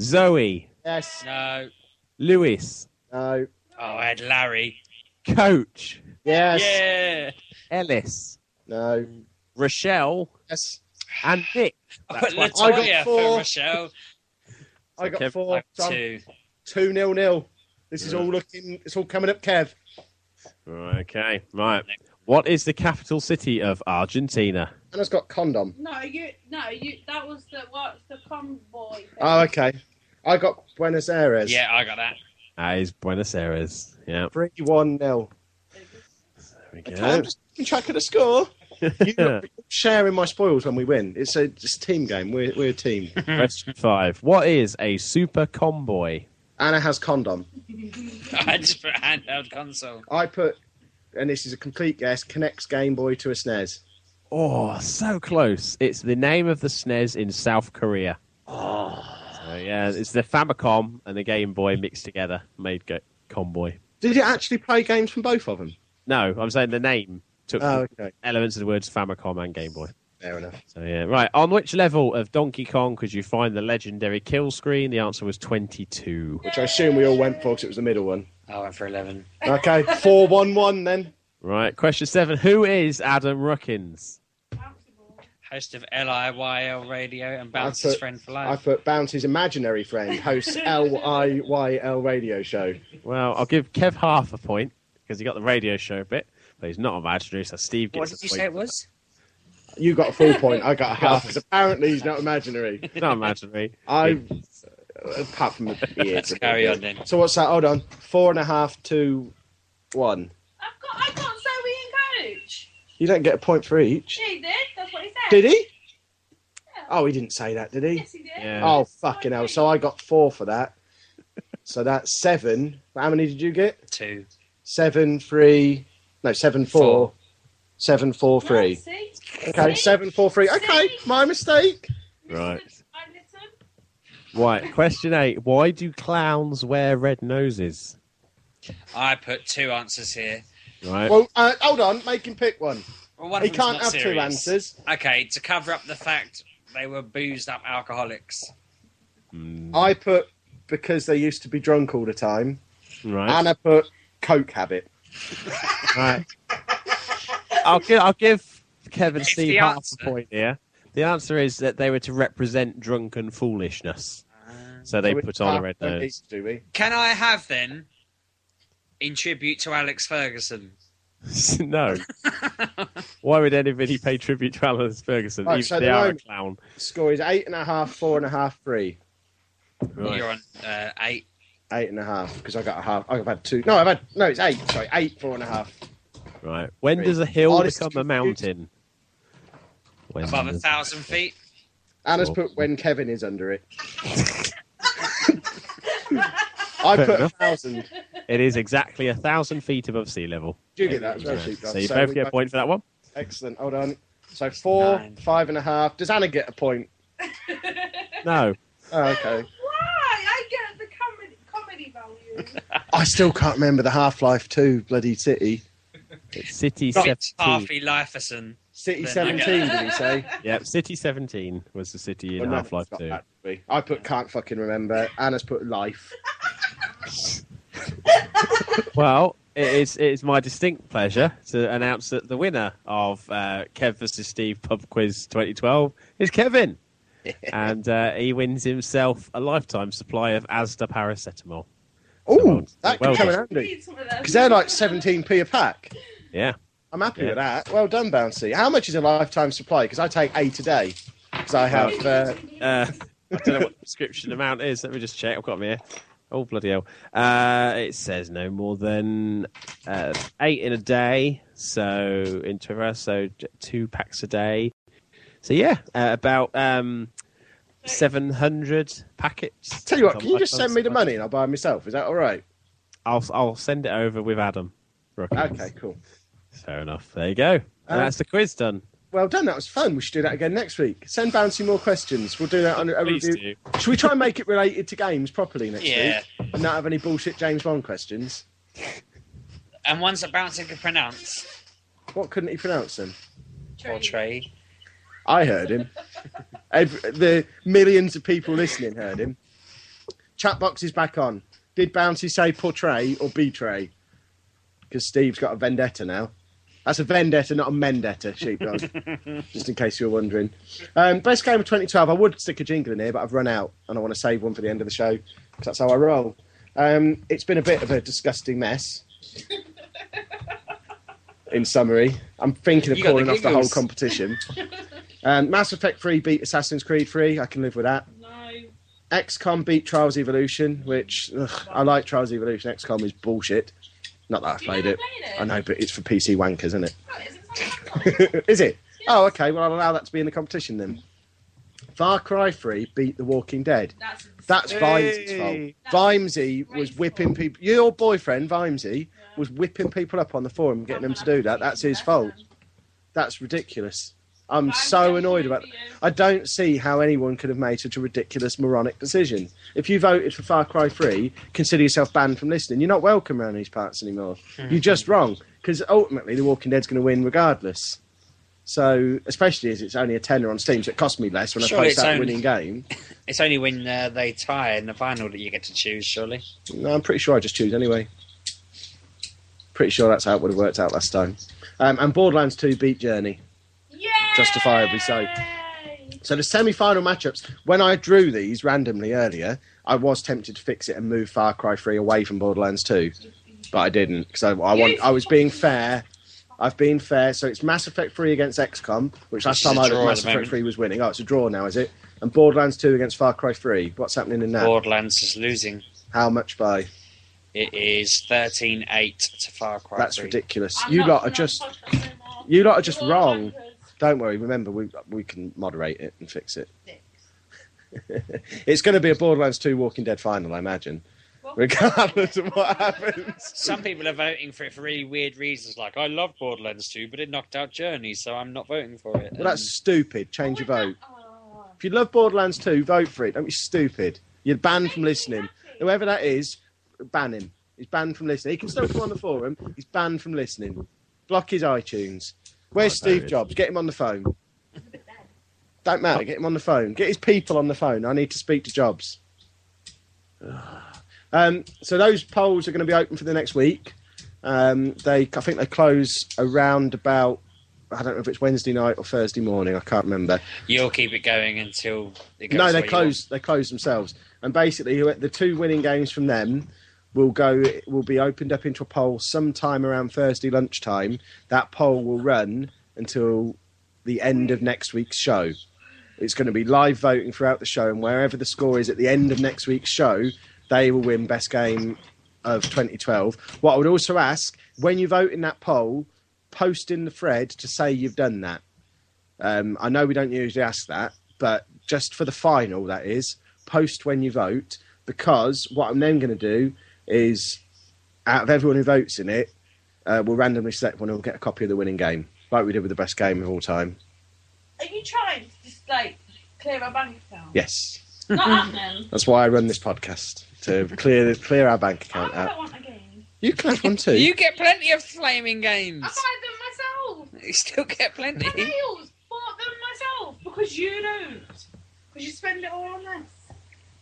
Zoe. Yes. No. Lewis. No. Oh, I had Larry. Coach. Yes. Yeah. Ellis. No. Rochelle. Yes. And Nick. I got, I got four. For Rochelle. I got Kev, four. Two. Two nil nil. This is right. all looking. It's all coming up, Kev. Okay. Right. What is the capital city of Argentina? And it's got condom. No, you. No, you. That was the what's the convoy thing. Oh, okay. I got Buenos Aires. Yeah, I got that. That is Buenos Aires. Yeah. three one nil. There we go. Okay, I'm just keeping track of the score. You're sharing my spoils when we win. It's a, it's a team game. We're, we're a team. Question five. What is a super convoy? Anna has condom. I just put handheld console. I put, and this is a complete guess, Kinect Game Boy to a S N E S. Oh, so close. It's the name of the S N E S in South Korea. Oh. So, yeah, it's the Famicom and the Game Boy mixed together, made go- Convoy. Did it actually play games from both of them? No, I'm saying the name took oh, okay. elements of the words Famicom and Game Boy. Fair enough. So, yeah, right. On which level of Donkey Kong could you find the legendary kill screen? The answer was twenty-two. Which I assume we all went for because it was the middle one. I went for eleven. Okay, four one one then. Right, question seven. Who is Adam Ruckins? Host of L I Y L Radio and Bouncy's Friend for Life. I put Bouncy's Imaginary Friend, hosts L I Y L Radio Show. Well, I'll give Kev half a point, because he got the radio show bit, but he's not imaginary, so Steve gets a point. What did you say it was? You got a full point, I got a half, because apparently he's not imaginary. He's not imaginary. I, apart from the beard. Let's carry on then. So what's that? Hold on. Four and a half, two, one. I've got, I've got Zoe and Coach. You don't get a point for each. She did. Did he? Yeah. Oh, he didn't say that, did he? Yes, he did. Yeah. Oh, fucking hell. So I got four for that. So that's seven. How many did you get? Two. Seven, three. No, seven, four. four. Seven, four, three. No, see? Okay, see? seven, four, three. Okay, see? My mistake. Right. Right, question eight. Why do clowns wear red noses? I put two answers here. Right. Well, uh, hold on. Make him pick one. Well, he can't have serious. Two answers. Okay, to cover up the fact they were boozed up alcoholics. Mm. I put because they used to be drunk all the time. Right. And I put coke habit. Right. I'll give I'll give Kevin it's Steve half a point here. The answer is that they were to represent drunken foolishness. Uh, so they so put on a red nose. Can I have then in tribute to Alex Ferguson? No. Why would anybody pay tribute to Alex Ferguson? Right, even so they the are a clown. Score is eight and a half, four and a half, three. Right. You're on uh, eight. Eight and a half, because I got a half. I've had two. No, I've had no. It's eight. Sorry, eight, four and a half. Right. When three. Does a hill oh, become a mountain? When Above a thousand feet. Anna's put when Kevin is under it. I Fair put enough. A thousand. It is exactly a thousand feet above sea level. Do you get that? Yeah. Cheap, so you so both get a point for that one. Excellent. Hold on. So four, Nine. five and a half. Does Anna get a point? No. Oh, okay. Why? I get the comedy, comedy value. I still can't remember the Half-Life two bloody city. It's City Not seventeen. Harvey Liferson. City seventeen, did he say? Yep, City seventeen was the city in well, Half-Life two. That, I put can't fucking remember. Anna's put life. Well, It is, it is my distinct pleasure to announce that the winner of uh, Kev versus. Steve Pub Quiz twenty twelve is Kevin. And uh, he wins himself a lifetime supply of Asda paracetamol. Oh, so well, that well could come in handy. Because they're like seventeen p a pack. Yeah. I'm happy yeah. with that. Well done, Bouncy. How much is a lifetime supply? Because I take eight a day. Because I have... Uh... Uh, I don't know what the prescription amount is. Let me just check. I've got them here. Oh, bloody hell. Uh, it says no more than uh, eight in a day. So, in twelve hours, so two packs a day. So, yeah, uh, about um, seven hundred packets. Tell you what, can you just send me the money and I'll buy it myself? Is that all right? I'll I'll send it over with Adam. Okay, cool. Fair enough. There you go. And um, that's the quiz done. Well done. That was fun. We should do that again next week. Send Bouncy more questions. We'll do that on a review. Should we try and make it related to games properly next yeah. week? And not have any bullshit James Bond questions. And ones that Bouncy could pronounce. What couldn't he pronounce then? Or Trey. I heard him. Every, the millions of people listening heard him. Chat box is back on. Did Bouncy say portray or betray? Because Steve's got a vendetta now. That's a vendetta, not a mendetta, sheepdog. Just in case you were wondering. Um, best game of twenty twelve. I would stick a jingle in here, but I've run out, and I want to save one for the end of the show, because that's how I roll. Um, it's been a bit of a disgusting mess. In summary, I'm thinking of you calling the off the whole competition. Um, Mass Effect three beat Assassin's Creed three. I can live with that. No. X COM beat Trials Evolution, which ugh, I like Trials Evolution. X COM is bullshit. Not that I've played it. it. I know, but it's for P C wankers, isn't it? Oh, is it? Is it? Yes. Oh, okay. Well, I'll allow that to be in the competition then. Far Cry three beat The Walking Dead. That's, That's Vimesy's fault. That's Vimesy was whipping people. Your boyfriend, Vimesy, yeah. was whipping people up on the forum, getting them to do that. That's his fault. That's ridiculous. I'm so annoyed about it. I don't see how anyone could have made such a ridiculous, moronic decision. If you voted for Far Cry three, consider yourself banned from listening. You're not welcome around these parts anymore. You're just wrong, because ultimately The Walking Dead's going to win regardless. So, especially as it's only a tenner on Steam, so it cost me less when surely I post that only, winning game. It's only when uh, they tie in the final that you get to choose, surely? No, I'm pretty sure I just choose anyway. Pretty sure that's how it would have worked out last time. Um, and Borderlands two beat Journey. Justifiably so. So the semi-final matchups, when I drew these randomly earlier, I was tempted to fix it and move Far Cry three away from Borderlands two, but I didn't, because I, I, want, I was being fair. I've been fair, so it's Mass Effect three against X COM, which last time I looked, Mass Effect three was winning. Oh, it's a draw now, is it? And Borderlands two against Far Cry three. What's happening in that? Borderlands is losing. How much by? It is thirteen eight to Far Cry three. That's ridiculous. You lot are just, you lot are just wrong. Don't worry, remember, we we can moderate it and fix it. It's going to be a Borderlands two Walking Dead final, I imagine, well, regardless of what happens. Some people are voting for it for really weird reasons, like, I love Borderlands two, but it knocked out Journey, so I'm not voting for it. Well, um, that's stupid. Change your vote. Oh. If you love Borderlands two, vote for it. Don't be stupid. You're banned from listening. Whoever that is, ban him. He's banned from listening. He can still come on the forum. He's banned from listening. Block his iTunes. Where's oh, Steve Jobs? Get him on the phone. Don't matter. Get him on the phone. Get his people on the phone. I need to speak to Jobs. Um, so those polls are going to be open for the next week. Um, they, I think they close around about, I don't know if it's Wednesday night or Thursday morning. I can't remember. You'll keep it going until it goes. No, they close. They close themselves. And basically, the two winning games from them will go will be opened up into a poll sometime around Thursday lunchtime. That poll will run until the end of next week's show. It's going to be live voting throughout the show, and wherever the score is at the end of next week's show, they will win best game of twenty twelve. What I would also ask, when you vote in that poll, post in the thread to say you've done that. Um, I know we don't usually ask that, but just for the final, that is, post when you vote, because what I'm then going to do is, out of everyone who votes in it, uh, we'll randomly select one who'll get a copy of the winning game, like we did with the best game of all time. Are you trying to just, like, clear our bank account? Yes. Not happening. That's why I run this podcast, to clear clear our bank account out. I want a game. You can have one too. You get plenty of flaming games. I buy them myself. You still get plenty. I bought them myself, because you don't. Because you spend it all on this.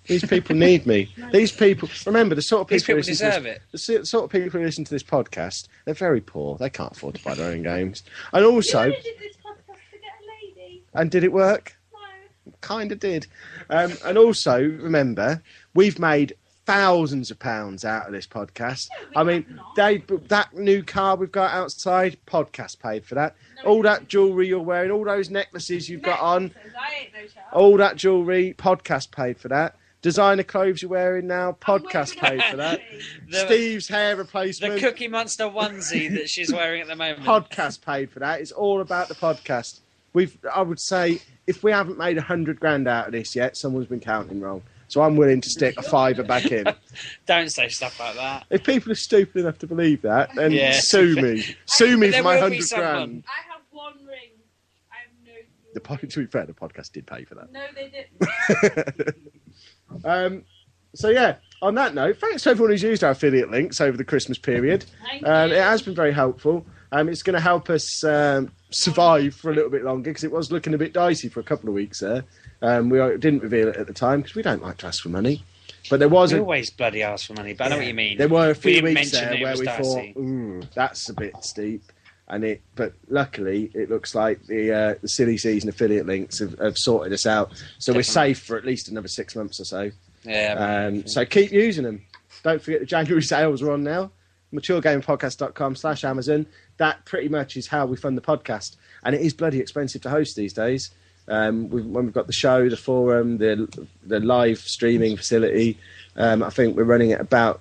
These people need me. These people, remember, the sort of people, people deserve this, it. The sort of people who listen to this podcast, they're very poor. They can't afford to buy their own games. And also, you only did this podcast to get a lady. And did it work? No. Kind of did. Um, and also, remember, we've made thousands of pounds out of this podcast. No, I mean, they, that new car we've got outside, podcast paid for that. No, all that jewellery you're wearing, all those necklaces you've necklaces, got on, I ain't no child. All that jewellery, podcast paid for that. Designer clothes you're wearing now, podcast paid for that. the, Steve's hair replacement. The Cookie Monster onesie that she's wearing at the moment. Podcast paid for that. It's all about the podcast. We've, I would say, if we haven't made a hundred grand out of this yet, someone's been counting wrong. So I'm willing to stick a fiver back in. Don't say stuff like that. If people are stupid enough to believe that, then yeah. sue me. Sue me for my hundred grand. I have one ring. I have no ring. The pod, to be fair, the podcast did pay for that. No, they didn't. um, so yeah, on that note, thanks to everyone who's used our affiliate links over the Christmas period. Um, it has been very helpful. Um, it's going to help us um, survive for a little bit longer because it was looking a bit dicey for a couple of weeks there. Um, we didn't reveal it at the time because we don't like to ask for money. But there was we a... always bloody ask for money, but yeah. I know what you mean. There were a few we weeks there where we dicey. thought, ooh, that's a bit steep. And it, but luckily, it looks like the, uh, the silly season affiliate links have, have sorted us out. So Definitely. we're safe for at least another six months or so. Yeah. Um, so keep using them. Don't forget the January sales are on now. mature gamer podcast dot com slash Amazon. That pretty much is how we fund the podcast. And it is bloody expensive to host these days. Um, we've, when we've got the show, the forum, the the live streaming facility, um, I think we're running at about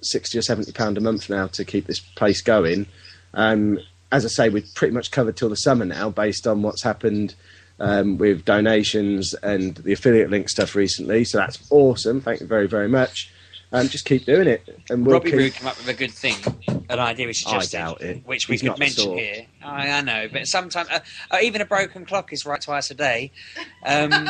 sixty or seventy pounds a month now to keep this place going. Um, as I say, we've pretty much covered till the summer now based on what's happened um, with donations and the affiliate link stuff recently. So that's awesome. Thank you very, very much. Um, just keep doing it. And we'll Robbie keep... Roo came up with a good thing, an idea we suggested, I doubt it. which we He's could mention sort. here. I, I know, but sometimes uh, uh, even a broken clock is right twice a day. Um,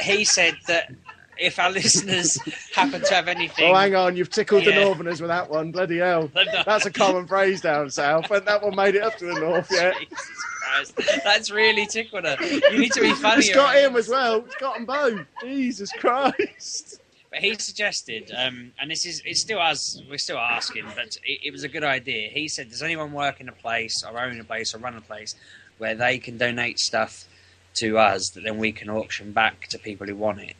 he said that if our listeners happen to have anything... Oh, hang on, you've tickled yeah. the Northerners with that one. Bloody hell. That's a common phrase down south, and that one made it up to the North yet. Jesus Christ. That's really tickled her. You need to be funnier. It's got him as well. It's got them both. Jesus Christ. But he suggested, um, and this is it's still us, we're still asking, but it, it was a good idea. He said, does anyone work in a place or own a place or run a place where they can donate stuff to us that then we can auction back to people who want it?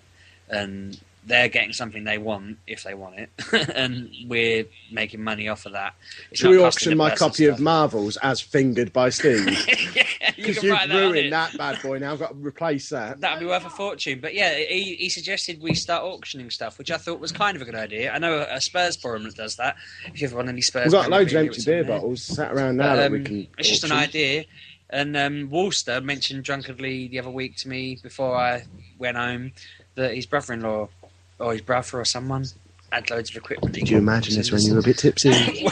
And they're getting something they want, if they want it, and we're making money off of that. It's Should we auction my copy stuff. of Marvels as fingered by Steve? Because yeah, you you've ruined that, that bad boy now. I've got to replace that. That'd be worth a fortune. But yeah, he, he suggested we start auctioning stuff, which I thought was kind of a good idea. I know a Spurs forum that does that. If you ever want any Spurs... We've got loads of empty beer bottles sat around now but, um, that we can It's auction. just an idea. And um, Walster mentioned drunkenly the other week to me before I went home that his brother-in-law... or his brother or someone had loads of equipment. Did you imagine this when you were a bit tipsy?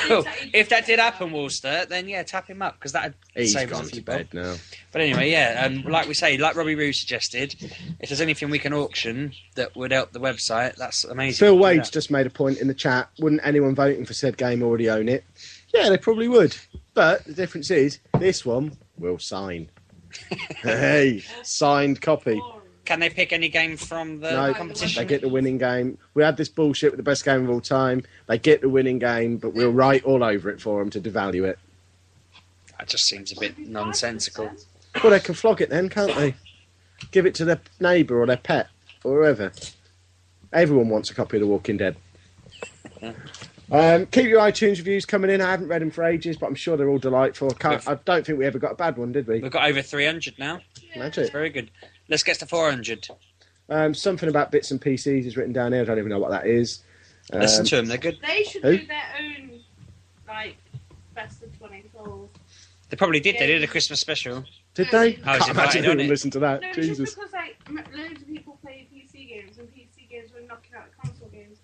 Well, if that did happen, Walster, then yeah, tap him up, because that would save us a few bob. Now. But anyway, yeah, um, like we say, like Robbie Roo suggested, if there's anything we can auction that would help the website, that's amazing. Phil Wade's just made a point in the chat, wouldn't anyone voting for said game already own it? Yeah, they probably would. But the difference is, this one will sign. Hey, signed copy. Can they pick any game from the no, competition? They get the winning game. We had this bullshit with the best game of all time. They get the winning game, but we'll write all over it for them to devalue it. That just seems a bit nonsensical. Well, they can flog it then, can't they? Give it to their neighbour or their pet or whoever. Everyone wants a copy of The Walking Dead. Um, keep your iTunes reviews coming in. I haven't read them for ages, but I'm sure they're all delightful. I, can't, I don't think we ever got a bad one, did we? We've got over three hundred now. Yeah. Magic. It's very good. Let's get to four hundred. Um, something about bits and P Cs is written down here. I don't even know what that is. Um, Listen to them, they're good. They should Who? do their own, like, best of twenty-four. They probably did. Yeah. They did a Christmas special. Did no, they? I was can't imagine who would listen to that. No, Jesus. It's just because, like, loads of people play P C games, and P C games were knocking out the console games.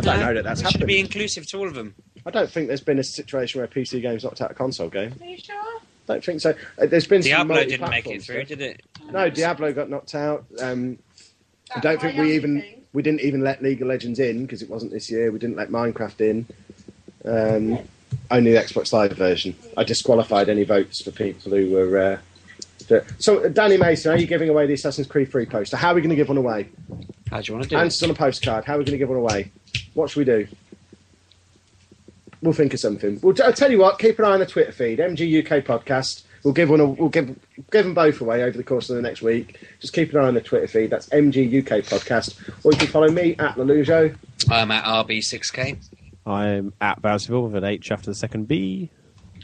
I don't know that that's happened. It should be inclusive to all of them. I don't think there's been a situation where a P C game's knocked out a console game. Are you sure? I don't think so. There's been Diablo some didn't make it through, stuff. did it? No, Diablo got knocked out. Um, I don't think we even thing. we didn't even let League of Legends in because it wasn't this year. We didn't let Minecraft in. Um, only the Xbox Live version. I disqualified any votes for people who were uh, So, Danny Mason, are you giving away the Assassin's Creed three poster? How are we going to give one away? How do you want to do Answers it? Answers on a postcard. How are we going to give one away? What should we do? We'll think of something. We'll, I'll tell you what, keep an eye on the Twitter feed, M G U K Podcast. We'll give one. A, we'll give give them both away over the course of the next week. Just keep an eye on the Twitter feed. That's M G U K Podcast. Or you can follow me at Lelujo. I'm at R B six K. I'm at Bowserville with an H after the second B.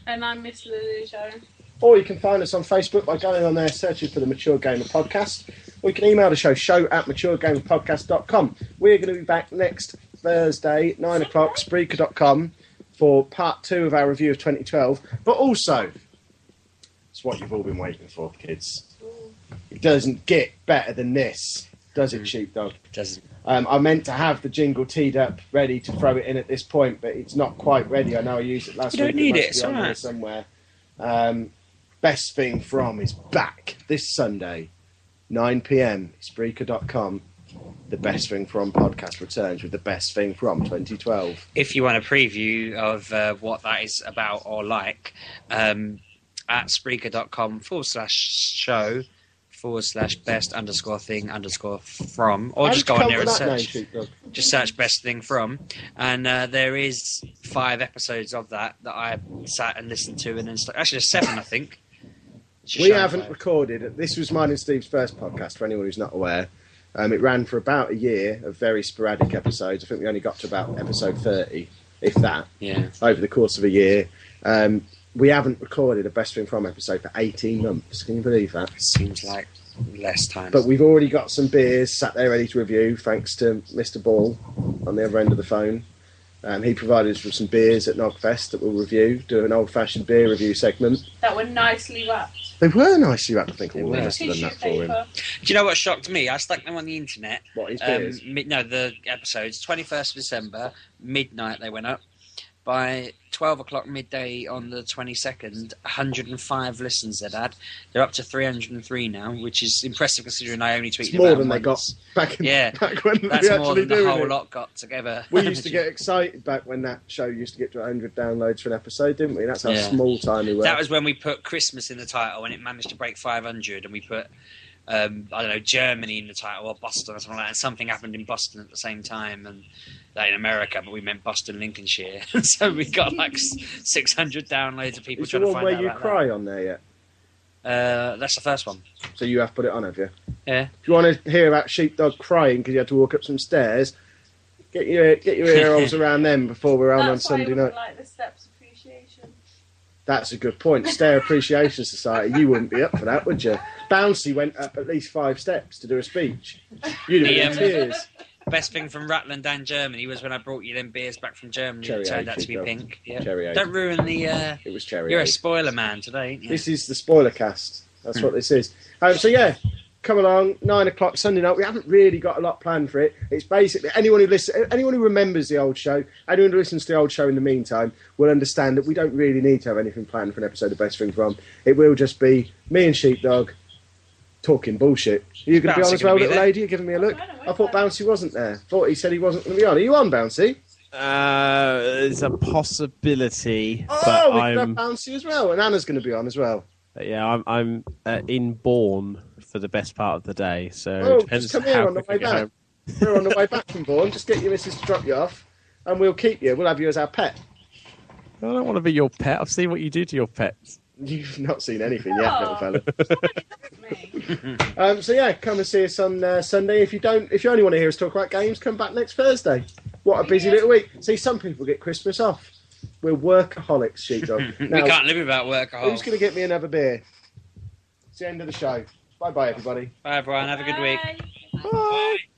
And I'm Miss Lelujo. Or you can find us on Facebook by going on there, searching for the Mature Gamer Podcast. Or you can email the show, show at mature gamer podcast dot com. We're going to be back next Thursday, nine o'clock, Spreaker dot com, for part two of our review of twenty twelve. But also, it's what you've all been waiting for, kids. It doesn't get better than this, does it, Sheepdog? It doesn't. Um, I meant to have the jingle teed up, ready to throw it in at this point, but it's not quite ready. I know I used it last you week. You don't need it, it it's all right. Somewhere. Um, Best Thing From is back this Sunday, nine p.m, Spreaker dot com. The Best Thing From podcast returns with the Best Thing From twenty twelve. If you want a preview of uh, what that is about or like, um, at Spreaker dot com forward slash show forward slash best underscore thing underscore from. Or just go on there and search. Just search Best Thing From. And uh, there is five episodes of that that I sat and listened to. and then st- Actually, there's seven, I think. We haven't recorded. This was mine and Steve's first podcast, for anyone who's not aware. Um, it ran for about a year of very sporadic episodes. I think we only got to about episode thirty, if that, yeah. Over the course of a year. Um, we haven't recorded a Best Thing From episode for eighteen months. Can you believe that? It seems like less time. But we've already got some beers sat there ready to review, thanks to Mister Ball on the other end of the phone. Um, he provided us with some beers at Nogfest that we'll review, do an old-fashioned beer review segment. That were nicely wrapped. They were nicely wrapped, I think. All of us have done that for him. Do you know what shocked me? I stuck them on the internet. What, his beers? Um, mid- no, the episodes. twenty-first of December, midnight they went up. By twelve o'clock midday on the twenty-second, one hundred five listens they'd had. They're up to three hundred three now, which is impressive considering I only tweeted it's more about than once. They got back in yeah, back when that's we more than the whole it. Lot got together. We used to get excited back when that show used to get to one hundred downloads for an episode, didn't we? That's how yeah. small time we were. That was when we put Christmas in the title and it managed to break five hundred, and we put um, I don't know, Germany in the title or Boston or something like that. And something happened in Boston at the same time, and that in America, but we meant Boston, Lincolnshire. So we got like six hundred downloads of people is trying to find out. Is the one where you cry that. On there yet? Uh, that's the first one. So you have put it on, have you? Yeah. If you want to hear about Sheepdog crying because you had to walk up some stairs, get your get your ear holes around them before we're on that's on Sunday night. Like the Steps Appreciation. That's a good point. Stair Appreciation Society. You wouldn't be up for that, would you? Bouncy went up at least five steps to do a speech. You'd have been in tears. Best Thing From Ratland and Germany was when I brought you them beers back from Germany. Cherry it turned out to be pink. Yep. Cherry Don't ruin the... Uh, it was cherry You're eight. A spoiler man today, ain't you? This is the spoiler cast. That's mm. what this is. Um, so, yeah, come along, nine o'clock Sunday night. We haven't really got a lot planned for it. It's basically... Anyone who listens, anyone who remembers the old show, anyone who listens to the old show in the meantime, will understand that we don't really need to have anything planned for an episode of Best Thing From. It will just be me and Sheepdog talking bullshit. Are you going to be on as well, little lady? You're giving me a look. I thought Bouncy wasn't there. Thought he said he wasn't going to be on. Are you on, Bouncy? Uh, it's a possibility. Oh, but we can have Bouncy as well, and Anna's going to be on as well. Yeah, I'm I'm uh, in Bourne for the best part of the day, so oh, depends just come here on the way back. We're on the way back from Bourne. Just get your missus to drop you off, and we'll keep you. We'll have you as our pet. I don't want to be your pet. I've seen what you do to your pets. You've not seen anything yet, oh, little fella. um, so yeah, come and see us on uh, Sunday. If you don't, if you only want to hear us talk about games, come back next Thursday. What a busy yeah. little week. See, some people get Christmas off. We're workaholics, Sheepdog. Now, we can't live without workaholics. Who's going to get me another beer? It's the end of the show. Bye bye, everybody. Bye, everyone. Have a good week. Bye. Bye.